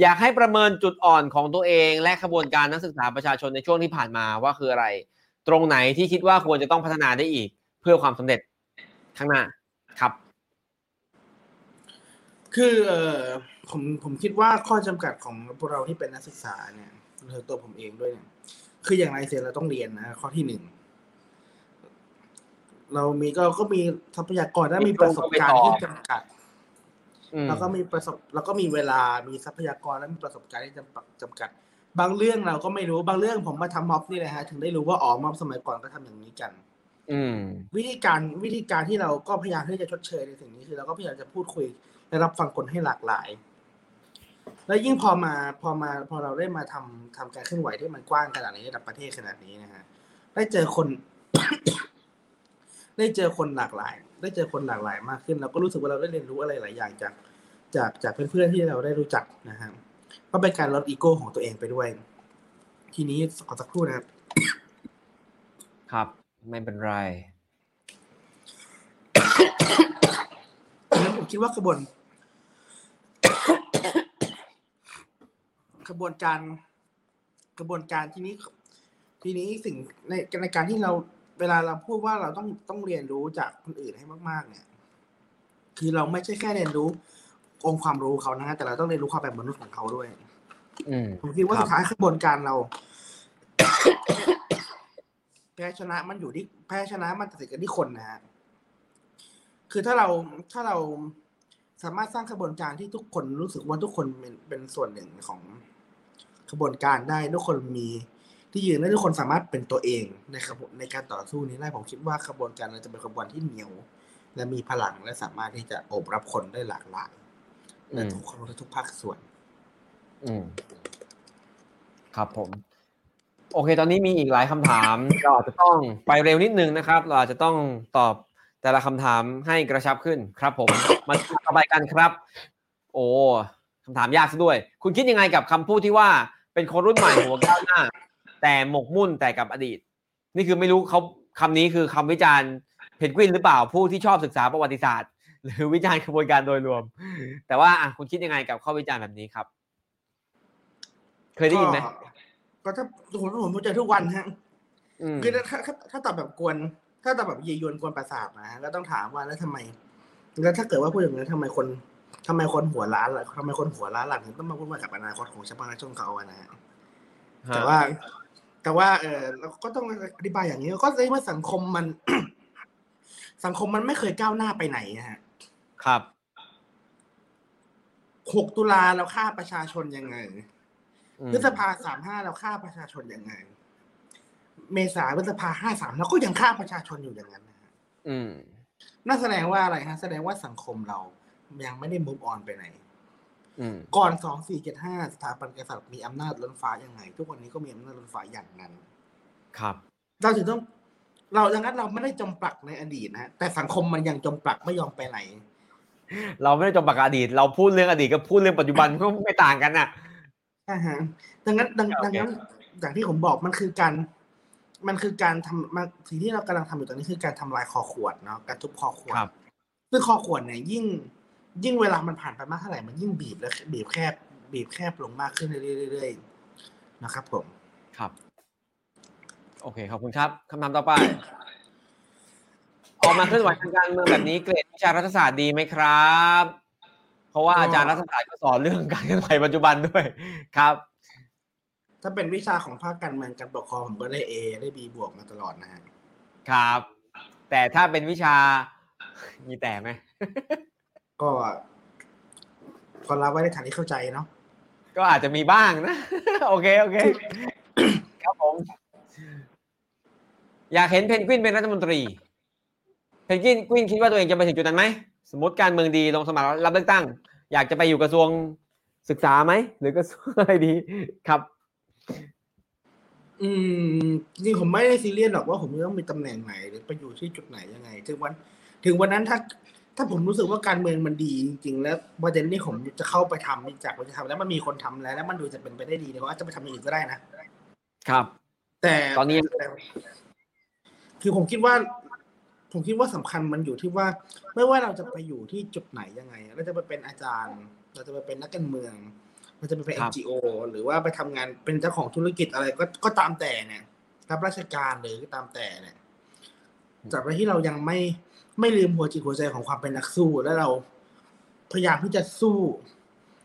อยากให้ประเมินจุดอ่อนของตัวเองและขบวนการนักศึกษาประชาชนในช่วงที่ผ่านมาว่าคืออะไรตรงไหนที่คิดว่าควรจะต้องพัฒนาได้อีกเพื่อความสำเร็จข้างหน้าครับคือเอ่อผมผมคิดว่าข้อจำกัดของพวกเราที่เป็นนักศึกษาเนี่ยตัวผมเองด้วยเนี่ยคืออย่างไรเสร็จเราต้องเรียนนะข้อที่หนึ่งเรามีก็ก็มีทรัพยากรและมีประสบการณ์ที่จำกัดแล้วก็มีประสบแล้วก็มีเวลามีทรัพยากรและมีประสบการณ์ที่จำจำกัดบางเรื่องเราก็ไม่รู้บางเรื่องผมมาทำม็อบนี่แหละฮะถึงได้รู้ว่าอ๋อม็อบสมัยก่อนก็ทำอย่างนี้กันวิธีการวิธีการที่เราก็พยายามที่จะชดเชยในสิ่งนี้คือเราก็พยายามจะพูดคุยและรับฟังคนให้หลากหลายและยิ่งพอมาพอมาพอเราได้มาทำทำการเคลื่อนไหวที่มันกว้างขนาดนี้ระดับประเทศขนาดนี้นะฮะได้เจอคน ได้เจอคนหลากหลายได้เจอคนหลากหลายมากขึ้นเราก็รู้สึกว่าเราได้เรียนรู้อะไรหลายอย่างจากจากจากเพื่อนๆที่เราได้รู้จักนะฮะก็เป็นการลดอีโก้ของตัวเองไปด้วยทีนี้ขอสักครู่นะครับ ครับไม่เป็นไร แล้วผมคิดว่ากระบวนกระบวนการกระบวนการทีนี้ทีนี้สิ่งในในการที่เราเวลาเราพูดว่าเราต้องต้องเรียนรู้จากคนอื่นให้มากๆเนี่ยคือเราไม่ใช่แค่เรียนรู้องค์ความรู้เขานะฮะแต่เราต้องเรียนรู้ความเป็นมนุษย์ของเขาด้วยผมคิดว่าสุดท้ายกระบวนการเรา แพ้ชนะมันอยู่ที่แพ้ชนะมันตัดสินกันที่คนนะฮะคือถ้าเราถ้าเราสามารถสร้างกระบวนการที่ทุกคนรู้สึกว่าทุกคนเป็นเป็นส่วนหนึ่งของกระบวนการได้ทุกคนมีที่ยืนและทุกคนสามารถเป็นตัวเองในขบวนในการต่อสู้นี้ได้ผมคิดว่ากระบวนการเราจะเป็นกระบวนการที่เหนียวและมีพลังและสามารถที่จะโอบรับคนได้หลากหลายและทุกคนทุกภาคส่วนอืมครับผมโอเคตอนนี้มีอีกหลายคำถามเราอาจจะต้องไปเร็วนิดนึงนะครับเราอาจจะต้องตอบแต่ละคำถามให้กระชับขึ้นครับผมมาต่อไปกันครับโอ้คำถามยากซะด้วยคุณคิดยังไงกับคำพูดที่ว่าเป็นคนรุ่นใหม่หัวก้าวหน้าแต่หมกมุ่นแต่กับอดีตนี่คือไม่รู้เขาคำนี้คือคำวิจารณ์เพนกวินหรือเปล่าผู้ที่ชอบศึกษาประวัติศาสตร์หรือวิจารณ์กระบวนการโดยรวมแต่ว่าคุณคิดยังไงกับข้อวิจารณ์แบบนี้ครับเคยได้ยินไหมก็ถ้าผมผมเจอทุกวันฮะคือถ้าถ้าตอบแบบกวนถ้าตอบแบบยียวนกวนประสาทนะก็ต้องถามว่าแล้วทำไมแล้วถ้าเกิดว่าพูดอย่างนี้ทำไมคนทำไมคนหัวล้านล่ะทำไมคนหัวล้านหลังถึงต้องมาพูดว่ากับอนาคตของชาวบ้านช่องเขาอะนะฮะแต่ว่าแต่ว่าเออเราก็ต้องอธิบายอย่างนี้ก็เลยว่าสังคมมัน สังคมมันไม่เคยก้าวหน้าไปไหนนะฮะครับหกตุลาเราฆ่าประชาชนยังไง พฤษภาสามห้าเราฆ่าประชาชนยังไงเมษาพฤษภาห้าสามเราก็ยังฆ่าประชาชนอยู่อย่างนั้นนะฮะน่าแสดงว่าอะไรฮะแสดงว่าสังคมเรายังไม่ได้มูฟออนไปไหนก่อนสองสี่เจ็ดห้าสถาบันกษัตริย์มีอำนาจล้นฟ้ายังไงทุกวันนี้ก็มีอำนาจล้นฟ้าอย่างนั้นครับเราถึงต้องเราดังนั้นเราไม่ได้จมปลักในอดีตนะฮะแต่สังคมมันยังจมปลักไม่ยอมไปไหนเราไม่ได้จมปลักอดีตเราพูดเรื่องอดีตกับพูดเรื่องปัจจุบันก็ไม่ต่างกันน่ะใช่ฮะดังนั้นดังนั้นอย่างที่ผมบอกมันคือการมันคือการทำสิ่งที่เรากำลังทำอยู่ตอนนี้คือการทำลายคอขวดเนาะการทุบคอขวดซึ่งคอขวดเนี่ยยิ่งยิ่งเวลามันผ่านไปมากเท่าไหร่มันยิ่งบีบและบีบแคบบีบแคบลงมากขึ้นเรื่อยๆนะครับผมครับโอเคขอบคุณครับคำถามต่อไป ออกมาเคลื่อนไหวทางการเมืองแบบนี้เกรดวิชารัฐศาสตร์ดีไหมครับเพราะว่าอาจารย์รัฐศาสตร์ก็สอนเรื่องการเคลื่อนไหวปัจจุบันด้วยครับถ้าเป็นวิชาของภาคการเมืองการปกครองผมก็ได้ A ได้ B บวกมาตลอดนะฮะครับแต่ถ้าเป็นวิชามีแต่ไหม ก็พอรับไว้ในฐานที่เข้าใจเนาะก็อาจจะมีบ้างนะโอเคโอเค ครับผมอยากเห็นเพนกวินเป็นรัฐมนตรีเพนกวินกวินคิดว่าตัวเองจะไปถึงจุดนั้นไหมสมมติการเมืองดีลงสมัครรับเลือกตั้งอยากจะไปอยู่กระทรวงศึกษาไหมหรือกระทรวงอะไรดีครับอืมจริงผมไม่ได้ซีเรียสหรอกว่าผมจะต้องมีตำแหน่งไหนหรือไปอยู่ที่จุดไหนยังไงถึงวันถึงวันนั้นถ้าถ้าผมรู้สึกว่าการเมืองมันดีจริงๆแล้วประเด็นที่ผมจะเข้าไปทำจากผมจะทำแล้วมันมีคนทำแล้วแล้วมันดูจะเป็นไปได้ดีเลยว่าจะไปทำอย่างอื่นก็ได้นะครับแต่ตอนนี้คือผมคิดว่าผมคิดว่าสำคัญมันอยู่ที่ว่าไม่ว่าเราจะไปอยู่ที่จุดไหนยังไงเราจะไปเป็นอาจารย์เราจะไปเป็นนักการเมืองเราจะไปเป็น เอ็น จี โอ หรือว่าไปทำงานเป็นเจ้าของธุรกิจอะไรก็ก็ตามแต่เนี่ยรับราชการหรือตามแต่เนี่ยจากที่เรายังไม่ไม่ลืมหัวจิตหัวใจของความเป็นนักสู้และเราพยายามที่จะสู้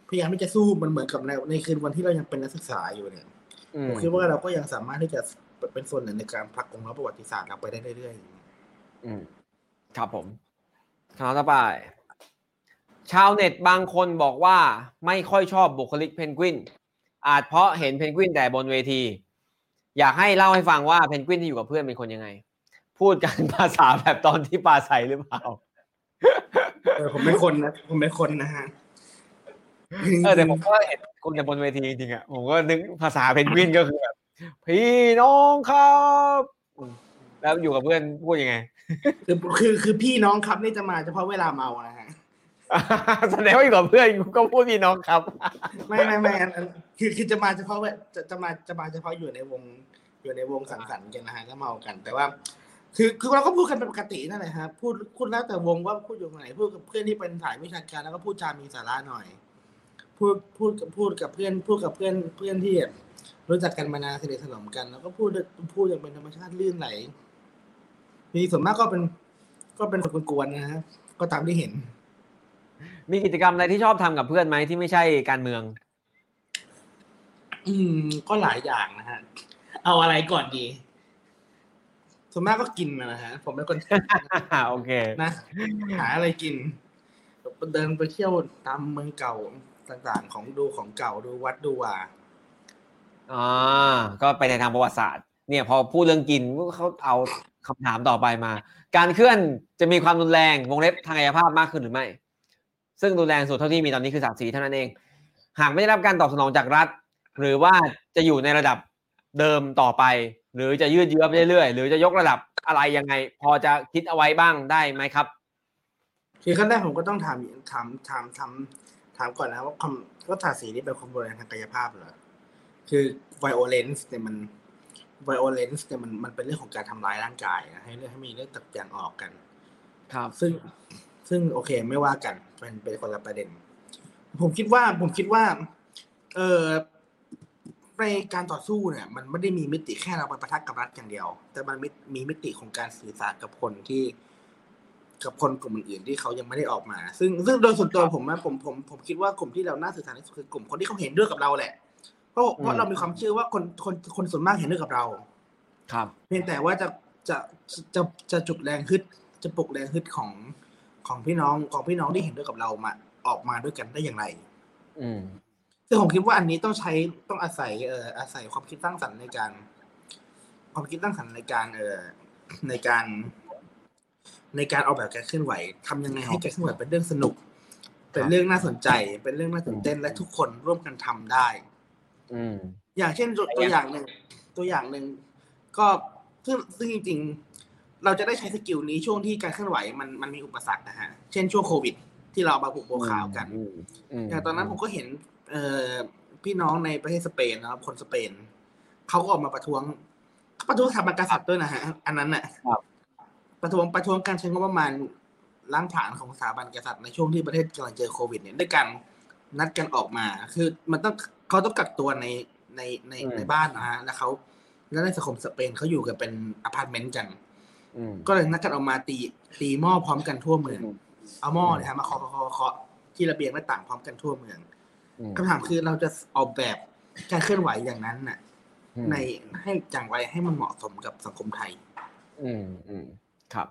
พยายามที่จะสู้มันเหมือนกับในในคืนวันที่เรายังเป็นนักศึกษาอยู่เนี่ยผมคิดว่าเราก็ยังสามารถที่จะเป็นส่วนหนึ่งในการผลักองค์ประวัติศาสตร์เราไปได้เรื่อยๆอืมครับผมคำถามต่อไปชาวเน็ตบางคนบอกว่าไม่ค่อยชอบบุคลิกเพนกวินอาจเพราะเห็นเพนกวินแต่บนเวทีอยากให้เล่าให้ฟังว่าเพนกวินที่อยู่กับเพื่อนเป็นคนยังไงพูดกันภาษาแบบตอนที่ปลาใสหรือเปล่าเออผมเป็นคนนะผมเป็นคนนะฮะเออแต่ผมก็เห็นคุณแต่บนเวทีจริงๆอ่ะผมก็นึกภาษาเพนกวินก็คือแบบพี่น้องครับแล้วอยู่กับเพื่อนพูดยังไงคือคือคือพี่น้องครับนี่จะมาเฉพาะเวลาเมานะฮะแสดงว่าอยู่กับเพื่อนก็พูดพี่น้องครับไม่ไม่ไม่คือคือจะมาเฉพาะจะจะมาจะมาเฉพาะอยู่ในวงอยู่ในวงสังสรรค์กันนะฮะแล้วเมากันแต่ว่าคือคือเราก็พูดกันเป็นปกตินั่นแหละฮะพูดพูดแล้วแต่วงว่าพูดอยู่ไหนพูดกับเพื่อนที่เป็นสายวิชาการแล้วก็พูดจามีสาระหน่อยพูดพูดกับพูดกับเพื่อนพูดกับเพื่อนเพื่อนที่รู้จักกันมานานสนิทสนมกันแล้วก็พูดพูดอย่างเป็นธรรมชาติลื่นไหลมีส่วนมากก็เป็นก็เป็นคนกวนๆนะฮะก็ตามที่เห็นมีกิจกรรมอะไรที่ชอบทำกับเพื่อนไหมที่ไม่ใช่การเมืองอืมก็หลายอย่างนะฮะเอาอะไรก่อนดีส่วนมากก็กินนะฮะผมเป็นคนโอเคนะหาอะไรกินเดินไปเที่ยวตามเมืองเก่าต่างๆของดูของเก่าดูวัดดูว่าอ่าก็ไปในทางประวัติศาสตร์เนี่ยพอพูดเรื่องกินเขาเอาคำถามต่อไปมาการเคลื่อนจะมีความรุนแรงวงเล็บทางกายภาพมากขึ้นหรือไม่ซึ่งรุนแรงสุดเท่าที่มีตอนนี้คือสาม สี่เท่านั้นเองหากไม่ได้รับการตอบสนองจากรัฐหรือว่าจะอยู่ในระดับเดิมต่อไปหรือจะยืดเยื้อไปเรื่อยๆหรือจะยกระดับอะไรยังไงพอจะคิดเอาไว้บ้างได้ไหมครับคือขั้นแรกผมก็ต้องถามถามถามถามถามก่อนนะว่าความรัฐศาสตร์สีนี่เป็นความรุนแรงทางกายภาพเหรอคือ violence เนี่ยมัน violence เนี่ยมันมันเป็นเรื่องของการทำร้ายร่างกายนะให้เรื่องให้มีเรื่องตัดอย่างออกกันครับซึ่งซึ่งโอเคไม่ว่ากันเป็นเป็นคนละประเด็นผมคิดว่าผมคิดว่าเอ่อในการต่อสู้เนี่ยมันไม่ได้มีมิติแค่เราไปปะทะกับรัฐอย่างเดียวแต่มันมีมิติของการสื่อสารกับคนที่กับคนกลุ่มอื่นที่เขายังไม่ได้ออกมาซึ่งซึ่งโดยส่วนตัวผมนะผมผมผมคิดว่ากลุ่มที่เราน่าสื่อสารที่สุดคือกลุ่มคนที่เขาเห็นด้วยกับเราแหละเพราะเพราะเรามีความเชื่อว่าคนคนคนส่วนมากเห็นด้วยกับเราครับเพียงแต่ว่าจะจะจะจะจุดแรงฮึดจะปลุกแรงฮึดของของพี่น้องของพี่น้องที่เห็นด้วยกับเรามาออกมาด้วยกันได้อย่างไร ซึ่งผมคิดว่าอันนี้ต้องใช้ต้องอาศัยเอ่ออาศัยความคิดสร้างสรรค์ในการความคิดสร้างสรรค์ในการเอ่อในการในการเอาแบบการเคลื่อนไหวทำยังไงให้การเคลื่อนไหวเป็นเรื่องสนุกเป็นเรื่องน่าสนใจเป็นเรื่องน่าตื่นเต้นและทุกคนร่วมกันทำได้อย่างเช่นตัวอย่างหนึ่งตัวอย่างหนึ่งก็ซึ่งจริงๆเราจะได้ใช้สกิลนี้ช่วงที่การเคลื่อนไหวมันมันมีอุปสรรคนะฮะเช่นช่วงโควิดที่เราบาปโปรข่าวกันอย่างตอนนั้นผมก็เห็นพี่น้องในประเทศสเปนนะครับคนสเปนเขาก็ออกมาประท้วงประท้วงสถาบันกษัตริย์ด้วยนะฮะอันนั้นน่ะประท้วงประท้วงการใช้งบประมาณล้างผลาญของสถาบันกษัตริย์ในช่วงที่ประเทศกำลังเจอโควิดเนี่ยด้วยกันนัดกันออกมาคือมันต้องเขาต้องกักตัวในในในในบ้านนะฮะแล้วเขาแล้วในสังคมสเปนเขาอยู่กันเป็นอพาร์ตเมนต์กันก็เลยนัดกันออกมาตีตีหม้อพร้อมกันทั่วเมืองเอาหม้อเนี่ยฮะมาเคาะเคาะที่ระเบียงหน้าต่างพร้อมกันทั่วเมืองคำถามคือเราจะออกแบบการเคลื่อนไหวอย่างนั้นน่ะในให้จังไว้ให้มันเหมาะสมกับสังคมไทยอืมอืมครับ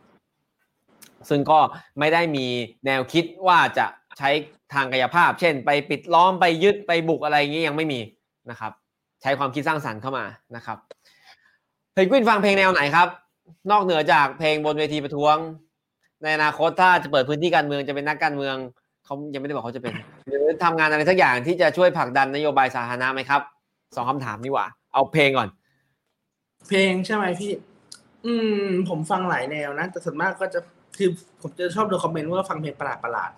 ซึ่งก็ไม่ได้มีแนวคิดว่าจะใช้ทางกายภาพเช่นไปปิดล้อมไปยึดไปบุกอะไรอย่างนี้ยังไม่มีนะครับใช้ความคิดสร้างสรรค์เข้ามานะครับเพนกวินฟังเพลงแนวไหนครับนอกเหนือจากเพลงบนเวทีประท้วงในอนาคตถ้าจะเปิดพื้นที่การเมืองจะเป็นนักการเมืองเขายังไม่ได้บอกเขาจะเป็นหรือทำงานอะไรสักอย่างที่จะช่วยผลักดันนโยบายสาธารณะไหมครับสองคำถามดีกว่าเอาเพลงก่อนเพลงใช่ไหมพี่อืมผมฟังหลายแนวนะแต่ส่วนมากก็จะคือผมจะชอบดูคอมเมนต์ว่าฟังเพลงประหลาดประหลาด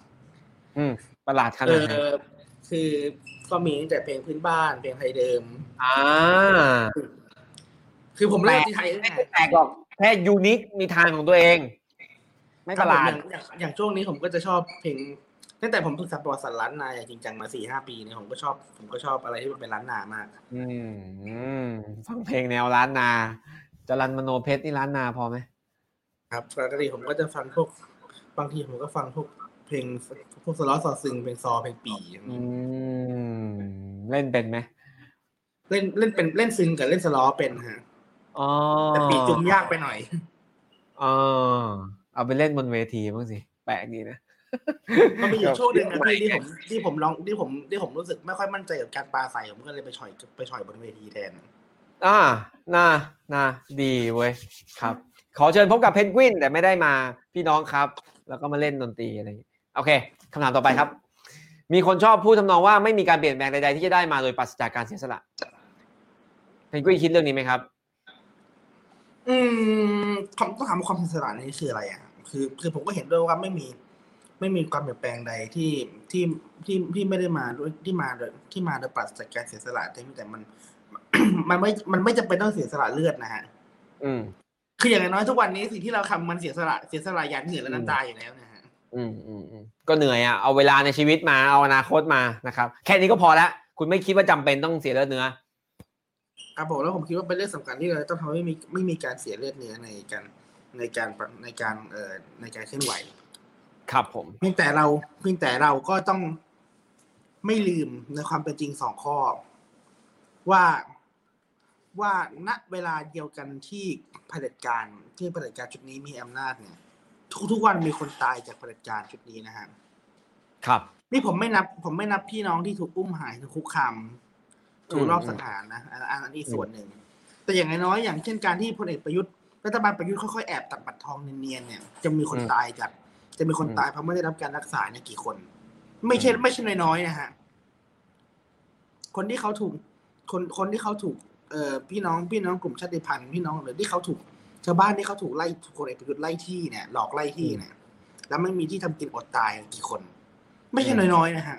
อืมประหลาดขนาดไหนคือก็มีตั้งแต่เพลงพื้นบ้านเพลงไทยเดิมอ่าคือผมเล่นที่ไทยไม่แปลกหรอกแค่ยูนิคมีทางของตัวเองไม่ประหลาดอย่างช่วงนี้ผมก็จะชอบเพลงตั้งแต่ผมศึกษาประวัติศาสตร์ล้านนาอย่างจริงจังมา สี่ถึงห้า ปีเนี่ยผมก็ชอบผมก็ชอบอะไรที่มันเป็นล้านนามากอืมฟังเพลงแนวล้านนาจรัญมโนเพชรนี่ล้านนาพอมั้ยครับปกติผมก็จะฟังพวกบางทีผมก็ฟังพวกเพลงพวกสล้อซอซึงเพลงซอเพลงปีอย่างนี้เล่นเป็นไหมเล่นเล่นเป็นเล่นซึงกับเล่นสล้อเป็นฮะอ๋อแต่ปีจุ่มยากไปหน่อยอ๋อเอาไปเล่นบนเวทีบ้างสิแปลกดีนะมันมีอยู่ช่วงนึงนะที่ผมที่ผมร้องที่ผมที่ผมรู้สึกไม่ค่อยมั่นใจกับการปาใส่ผมก็เลยไปฉ่อยไปฉ่อยบนเวทีแทนอ่าน่าน่าดีเว้ยครับขอเชิญพบกับเพนกวินแต่ไม่ได้มาพี่น้องครับแล้วก็มาเล่นดนตรีอะไรโอเคคำถามต่อไปครับมีคนชอบพูดทำนองว่าไม่มีการเปลี่ยนแปลงใดๆที่จะได้มาโดยปราศจากการเสียสละเพนกวินคิดเรื่องนี้ไหมครับอืมต้องถามความเสียสละนี่คืออะไรอ่ะคือคือผมก็เห็นด้วยว่าไม่มีไม่มีความเปลี่ยนแปลงใดที่ที่ที่ที่ไม่ได้มาด้วยที่มาโดยที่มาโดยปราศจากการเสียสละแต่มันมันไม่มันไม่จำเป็นต้องเสียสละเลือดนะฮะอืมคืออย่างน้อยทุกวันนี้สิ่งที่เราทำมันเสียสละเสียสละอย่างเหนื่อยและน้ำตาอยู่แล้วนะฮะอืมอืมอืมก็เหนื่อยอ่ะเอาเวลาในชีวิตมาเอาอนาคตมานะครับแค่นี้ก็พอละคุณไม่คิดว่าจำเป็นต้องเสียเลือดเนื้อครับผมแล้วผมคิดว่าเป็นเรื่องสำคัญที่เราต้องทำให้ไม่มีไม่มีการเสียเลือดเนื้อในการในการในการเอ่อในการเคลื่อนไหวครับผมเพียงแต่เราเพียงแต่เราก็ต้องไม่ลืมในความเป็นจริงสองข้อว่าว่าณเวลาเดียวกันที่เผด็จการที่เผด็จการชุดนี้มีอำนาจเนี่ยทุกๆวันมีคนตายจากเผด็จการชุดนี้นะฮะครับนี่ผมไม่นับผมไม่นับพี่น้องที่ถูกอุ้มหายถูกคุกคามถูกรอบสังหารนะอันนี้ส่วนหนึ่งแต่อย่างน้อยอย่างเช่นการที่พลเอกประยุทธ์รัฐบาลประยุทธ์ค่อยๆแอบตัดบัตรทองเนียนๆเนี่ยจะมีคนตายจากจะมีคนตายเพราะไม่ได้รับการรักษาเนี่ยกี่คนไม่ใช่ไม่ใช่น้อยๆนะฮะคนที่เขาถูกคนคนที่เขาถูกเอ่อพี่น้องพี่น้องกลุ่มชาติพันธุ์พี่น้องหรือที่เขาถูกชาวบ้านที่เขาถูกไล่คนเอกประยุทธ์ไล่ที่เนี่ยหลอกไล่ที่เนี่ยแล้วไม่มีที่ทำกินอดตายกี่คนไม่ใช่น้อยๆนะฮะ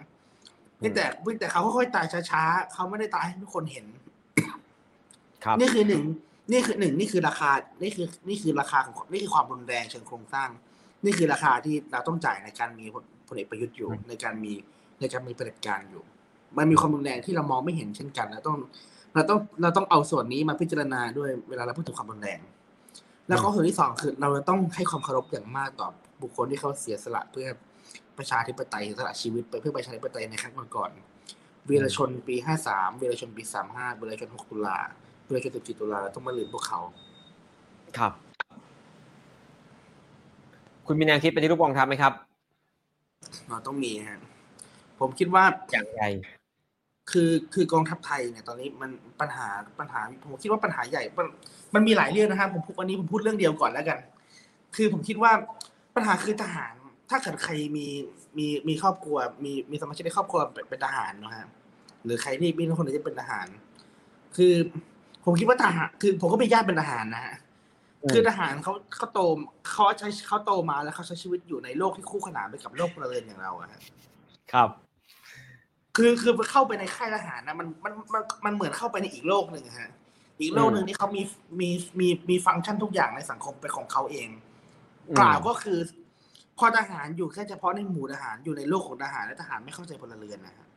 นี่แต่แต่เขาค่อยๆตายช้าๆเขาไม่ได้ตายให้ทุกคนเห็นครับนี่คือหนึ่งนี่คือหนึ่งนี่คือราคานี่คือนี่คือราคาของนี่คือความรุนแรงเชิงโครงสร้างนี่คือราคาที่เราต้องจ่ายในการมีพลเอกประยุทธ์อยู่ในการมีในการมีเผด็จการอยู่มันมีความรุนแรงที่เรามองไม่เห็นเช่นกันเราต้องเราต้องเราต้องเอาส่วนนี้มาพิจารณาด้วยเวลาเราพูดถึงความรุนแรงแล้วก็ส่วนที่สองคือเราต้องให้ความเคารพอย่างมากต่อบุคคลที่เขาเสียสละเพื่อประชาธิปไตยสละชีวิตไปเพื่อประชาธิปไตยในครั้งก่อนๆวีรชนปีห้าสามวีรชนปีสามสิบห้าวีรชนหกตุลาวีรชนสิบสี่ตุลาเราต้องมาลืมพวกเขาครับคุณมีแนวคิดปฏิรูปกองทัพไหมครับเราต้องมีฮะผมคิดว่าอย่างไร คือคือกองทัพไทยเนี่ยตอนนี้มันปัญหาปัญหาผมคิดว่าปัญหาใหญ่มันมันมีหลายเรื่องนะครับผมพูดวันนี้ผมพูดเรื่องเดียวก่อนแล้วกันคือผมคิดว่าปัญหาคือทหารถ้าเกิดใครมีมีมีครอบครัวมีมีสมาชิกในครอบครัวเป็นทหารนะฮะหรือใครที่มีคนไหนจะเป็นทหารคือผมคิดว่าทหารคือผมก็มีญาติเป็นทหารนะฮะคือทหารเขาเขาโตเขาใช้เขาโตมาแล้วเขาใช้ชีวิตอยู่ในโลกที่คู่ขนานไปกับโลกพลเรือนอย่างเราอะครับคือคือเข้าไปในค่ายทหารนะมันมันมันมันเหมือนเข้าไปในอีกโลกหนึ่งฮะอีกโลกหนึ่งที่เขามีมีมีมีฟังก์ชันทุกอย่างในสังคมเป็นของเขาเองกล่าวก็คือพอทหารอยู่แค่เฉพาะในหมู่ทหารอยู่ในโลกของทหารและทหารไม่เข้าใจพลเรือนนะฮะ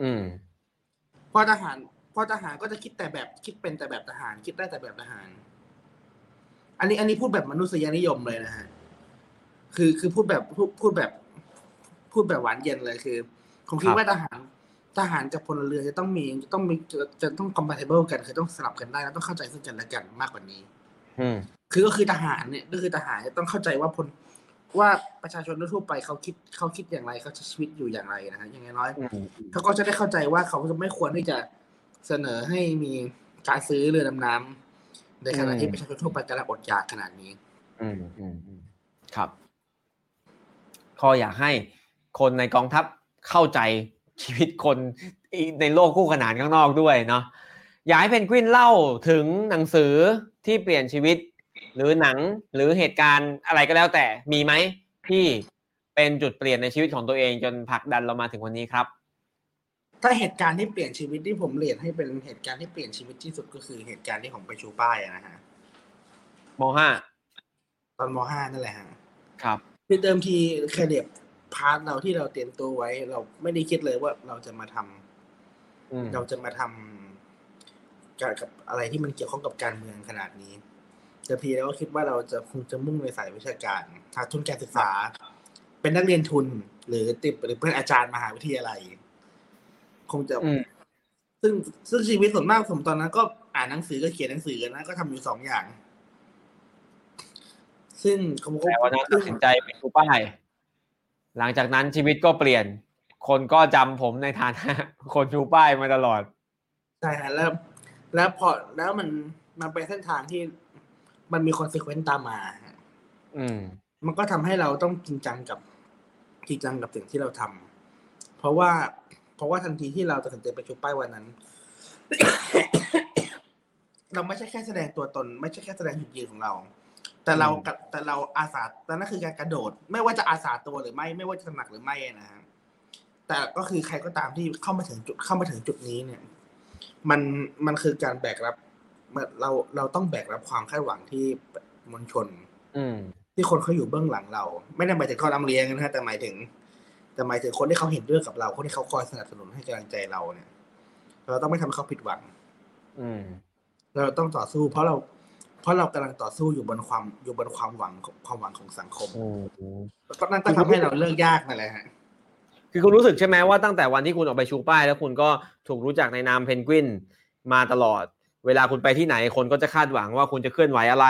อืมพอทหารพอทหารก็จะคิดแต่แบบคิดเป็นแต่แบบทหารคิดได้แต่แบบทหารอันนี้อันนี้พูดแบบมนุษยนิยมเลยนะฮะคือคือพูดแบบพูดพูดแบบพูดแบบหวานเย็นเลยคือผมคิดว่าทหารทหารกับพลเรือนจะต้องมีจะต้องมีจะต้อง compatible กันคือต้องสลับกันได้แล้วต้องเข้าใจซึ่งกันและกันมากกว่านี้คือก็คือทหารเนี่ยก็คือทหารจะต้องเข้าใจว่าพลว่าประชาชนทั่วไปเขาคิดเขาคิดอย่างไรเขาใช้ชีวิตอยู่อย่างไรนะฮะอย่างน้อยเขาก็จะได้เข้าใจว่าเขาจะไม่ควรที่จะเสนอให้มีการซื้อเรือดำน้ำในขณะที่ประชาชนทั่วไปกำลังอดอยากขนาดนี้อืมอืมครับข้ออยากให้คนในกองทัพเข้าใจชีวิตคนในโลกคู่ขนานข้างนอกด้วยเนาะอยากให้เพนกวินเล่าถึงหนังสือที่เปลี่ยนชีวิตหรือหนังหรือเหตุการณ์อะไรก็แล้วแต่มีไหมที่เป็นจุดเปลี่ยนในชีวิตของตัวเองจนผลักดันเรามาถึงวันนี้ครับถ้าเหตุการณ์ที่เปลี่ยนชีวิตที่ผมเรียนให้เป็นเหตุการณ์ที่เปลี่ยนชีวิตที่สุดก็คือเหตุการณ์ที่ผมไปชูป้ายนะฮะม.ห้า ตอนม.ห้า นั่นแหละฮะครับคือเดิมทีเคเด็บพาร์ทเราที่เราเตรียมตัวไว้เราไม่ได้คิดเลยว่าเราจะมาทำเราจะมาทำกับอะไรที่มันเกี่ยวข้องกับการเมืองขนาดนี้แต่พี่เราก็คิดว่าเราจะคงจะมุ่งในสายวิชาการหาทุนการศึกษาเป็นนักเรียนทุนหรือติดหรือเพื่อนอาจารย์มหาวิทยาลัยคงจะซึ่งซึ่งชีวิตส่วนมากผมตอนนั้นก็อ่านหนังสือก็เขียนหนังสือนะก็ทำอยู่สองอย่างซึ่งผมก็ตัดสินใจไปชูป้ายหลังจากนั้นชีวิตก็เปลี่ยนคนก็จำผมในฐานะคนชูป้ายมาตลอดใช่ฮะแล้วแล้วพอแล้วมันมันไปเส้นทางที่มันมีคอนซีเควนต์ตามมาอืมมันก็ทำให้เราต้องจริงจังกับจริงจังกับสิ่งที่เราทำเพราะว่าเพราะว่าทันทีที่เราตัดสินใจไปชูป้ายวันนั้น เราไม่ใช่แค่แสดงตัวตนไม่ใช่แค่แสดงจุดยืนของเราแต่เราแต่เราอาสาแต่นั่นคือการกระโดดไม่ว่าจะอาสาตัวหรือไม่ไม่ว่าจะสมัครหรือไม่นะฮะแต่ก็คือใครก็ตามที่เข้ามาถึงจุดเข้ามาถึงจุดนี้เนี่ยมันมันคือการแบกรับเราเราต้องแบกรับความคาดหวังที่มวลชนที่คนเขาอยู่เบื้องหลังเราไม่ได้หมายถึงเขาลำเลียงนะฮะแต่หมายถึงแต่หมายถึงคนที่เขาเห็นด้วยกับเราคนที่เขาคอยสนับสนุนให้กำลังใจเราเนี่ยเราต้องไม่ทำให้เขาผิดหวังเราต้องต่อสู้เพราะเราเพราะเรากำลังต่อสู้อยู่บนความอยู่บนความหวังความหวังของสังคมแล้วก็นั่นก็ทำให้เราเลือกยากนั่นแหละฮะคือคุณรู้สึกใช่ไหมว่าตั้งแต่วันที่คุณออกไปชูป้ายแล้วคุณก็ถูกรู้จักในนามเพนกวินมาตลอดเวลาคุณไปที่ไหนคนก็จะคาดหวังว่าคุณจะเคลื่อนไหวอะไร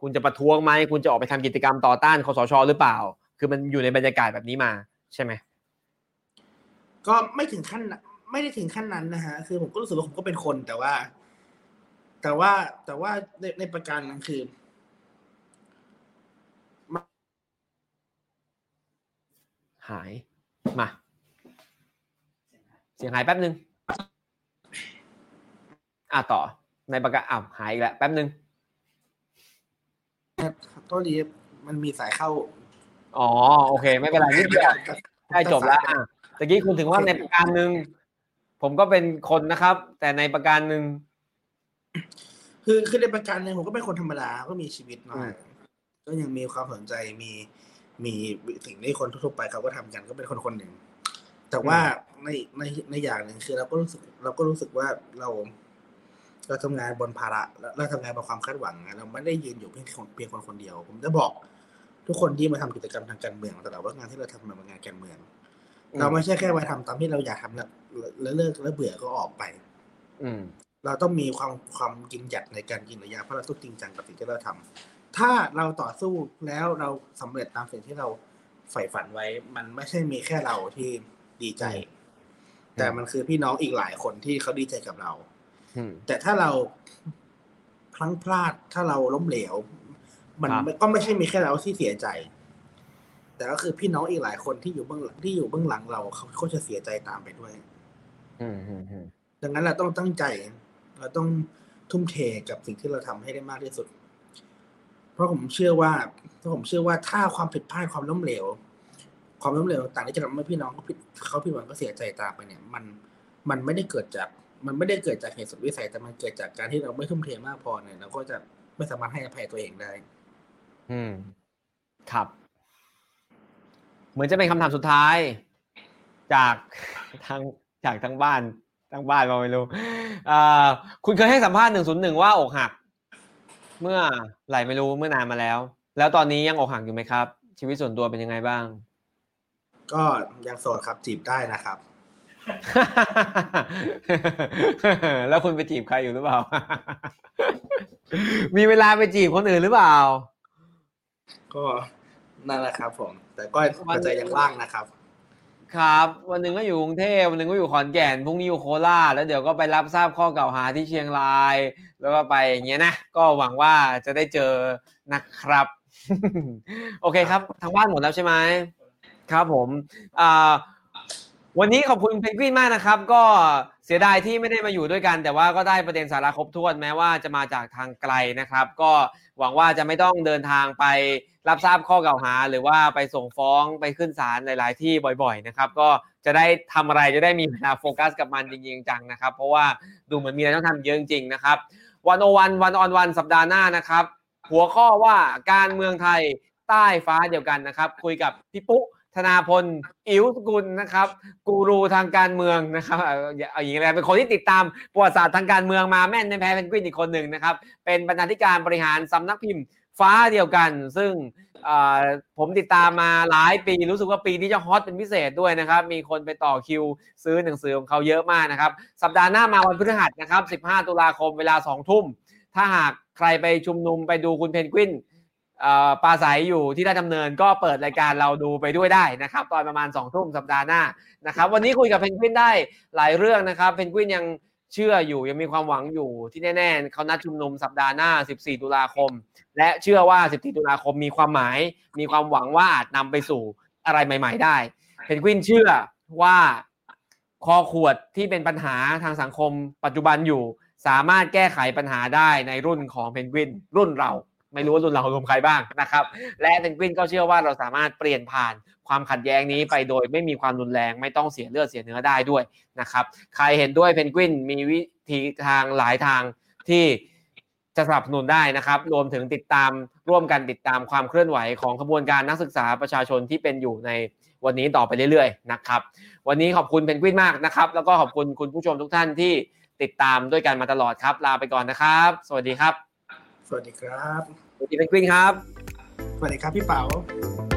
คุณจะประท้วงไหมคุณจะออกไปทำกิจกรรมต่อต้านคสช.หรือเปล่าคือมันอยู่ในบรรยากาศแบบนี้มาใช่ไหมก็ไม่ถึงขั้นไม่ได้ถึงขั้นนั้นนะฮะคือผมก็รู้สึกว่าผมก็เป็นคนแต่ว่าแต่ว่าแต่ว่าในในประการนั้นคือหายมาเสียงหายแป๊บนึงอ่ะต่อในประการอ้าวหายอีกแล้วแป๊บนึงตัวนี้มันมีสายเข้าอ๋อโอเคไม่เป็นไรนิดเดียวได้จบแล้วอ่ะตะกี้คุณถึงว่าในประการนึงผมก็เป็นคนนะครับแต่ในประการนึงคือคือในประการนึงผมก็เป็นคนธรรมดาก็มีชีวิตหน่อยก็ยังมีความสนใจมีมีสิ่งที่คนทั่วไปเขาก็ทำกันก็เป็นคนคนหนึ่งแต่ว่าในในในอย่างนึงคือเราก็รู้สึกเราก็รู้สึกว่าเราเราทำงานบนภาระเราทำงานบนความคาดหวังเราไม่ได้ยืนอยู่เพียงเพียงคนคนเดียวผมจะบอกทุกคนที่มาทำกิจกรรมทางการเมืองแต่เราว่างานที่เราทำมันเป็นงานการเมืองเราไม่ใช่แค่มาทำตามที่เราอยากทำแล้วแล้วเลิกแล้วเบื่อก็ออกไปเราต้องมีความความจริงจังในการกินระยะเพราะเราต้องจริงจังกับสิ่งที่เราทำถ้าเราต่อสู้แล้วเราสำเร็จตามสิ่งที่เราใฝ่ฝันไว้มันไม่ใช่มีแค่เราที่ดีใจ แต่มันคือพี่น้องอีกหลายคนที่เขาดีใจกับเราแต่ถ้าเราพลั้งพลาดถ้าเราล้มเหลวมันก็ไม่ใช่มีแค่เราที่เสียใจแต่ก็คือพี่น้องอีกหลายคนที่อยู่เบื้องที่อยู่เบื้องหลังเราเขาเขาจะเสียใจตามไปด้วยดังนั้นเราต้องตั้งใจเราต้องทุ่มเทกับสิ่งที่เราทำให้ได้มากที่สุดเพราะผมเชื่อว่าเพราะผมเชื่อว่าถ้าความผิดพลาดความล้มเหลวความล้มเหลวต่างๆที่จะทำให้พี่น้องเขาผิดเขาผิดหวังก็เสียใจตามไปเนี่ยมันมันไม่ได้เกิดจากมันไม่ได้เกิดจากเหตุสุดวิสัยแต่มันเกิดจากการที่เราไม่ทุ่มเทมากพอเนี่ยเราก็จะไม่สามารถให้อภัยตัวเองได้อืมครับเหมือนจะเป็นคำถามสุดท้ายจากทางจากทางบ้านทางบ้านเราไม่รู้อ่าคุณเคยให้สัมภาษณ์หนึ่งศูนย์หนึ่งว่าอกหักเมื่อไหร่ไม่รู้เมื่อนานมาแล้วแล้วตอนนี้ยังอกหักอยู่ไหมครับชีวิตส่วนตัวเป็นยังไงบ้างก็ยังโสดครับจีบได้นะครับแล้วคุณไปจีบใครอยู่หรือเปล่ามีเวลาไปจีบคนอื่นหรือเปล่าก็นั่นแหละครับผมแต่ก็หัวใจยังว่างนะครับครับวันหนึ่งก็อยู่กรุงเทพวันหนึ่งก็อยู่ขอนแก่นพรุ่งนี้อยู่โคราชแล้วเดี๋ยวก็ไปรับทราบข้อกล่าวหาที่เชียงรายแล้วก็ไปอย่างเงี้ยนะก็หวังว่าจะได้เจอนะครับโอเคครับทางบ้านหมดแล้วใช่ไหมครับผมอ่าวันนี้ขอบคุณเพนกวินมากนะครับก็เสียดายที่ไม่ได้มาอยู่ด้วยกันแต่ว่าก็ได้ประเด็นสาระครบถ้วนแม้ว่าจะมาจากทางไกลนะครับก็หวังว่าจะไม่ต้องเดินทางไปรับทราบข้อกล่าวหาหรือว่าไปส่งฟ้องไปขึ้นศาลหลายๆที่บ่อยๆนะครับก็จะได้ทำอะไรจะได้มีเวลาโฟกัสกับมันจริงๆจังนะครับเพราะว่าดูเหมือนมีอะไรต้องทำเยอะจริงๆนะครับหนึ่งศูนย์หนึ่ง วัน ออน วัน สัปดาห์หน้านะครับหัวข้อว่าการเมืองไทยใต้ฟ้าเดียวกันนะครับคุยกับพี่ปุ๊ธนาพลอิ๋วสกุลนะครับกูรูทางการเมืองนะครับเอาอย่างไรเป็นคนที่ติดตามประวัติศาสตร์ทางการเมืองมาแม่นในแพ้เพนกวินอีกคนหนึ่งนะครับเป็นบรรณาธิการบริหารสำนักพิมพ์ฟ้าเดียวกันซึ่งผมติดตามมาหลายปีรู้สึกว่าปีนี้จะฮอตเป็นพิเศษด้วยนะครับมีคนไปต่อคิวซื้อหนังสือของเขาเยอะมากนะครับสัปดาห์หน้ามาวันพฤหัสนะครับสิบห้าตุลาคมเวลา สอง ทุ่มถ้าหากใครไปชุมนุมไปดูคุณเพนกวินปลาใสอยู่ที่ได้ดำเนินก็เปิดรายการเราดูไปด้วยได้นะครับตอนประมาณ สอง ทุ่มสัปดาห์หน้านะครับวันนี้คุยกับเพนกวินได้หลายเรื่องนะครับเพนกวินยังเชื่ออยู่ยังมีความหวังอยู่ที่แน่ๆเขานัดชุมนุมสัปดาห์หน้าสิบสี่ตุลาคมและเชื่อว่าสิบสี่ตุลาคมมีความหมายมีความหวังว่าอาจนำไปสู่อะไรใหม่ๆได้เพนกวินเชื่อว่าคอขวดที่เป็นปัญหาทางสังคมปัจจุบันอยู่สามารถแก้ไขปัญหาได้ในรุ่นของเพนกวินรุ่นเราไม่รู้ว่ารุ่นเรารวมใครบ้างนะครับและเพนกวินก็เชื่อว่าเราสามารถเปลี่ยนผ่านความขัดแย้งนี้ไปโดยไม่มีความรุนแรงไม่ต้องเสียเลือดเสียเนื้อได้ด้วยนะครับใครเห็นด้วยเพนกวินมีวิธีทางหลายทางที่จะสนับสนุนได้นะครับรวมถึงติดตามร่วมกันติดตามความเคลื่อนไหวของขบวนการนักศึกษาประชาชนที่เป็นอยู่ในวันนี้ต่อไปเรื่อยๆนะครับวันนี้ขอบคุณเพนกวินมากนะครับแล้วก็ขอบคุณคุณผู้ชมทุกท่านที่ติดตามด้วยกันมาตลอดครับลาไปก่อนนะครับสวัสดีครับสวัสดีครับสวัสดีเพนกวินครับสวัสดีครับพี่เป๋า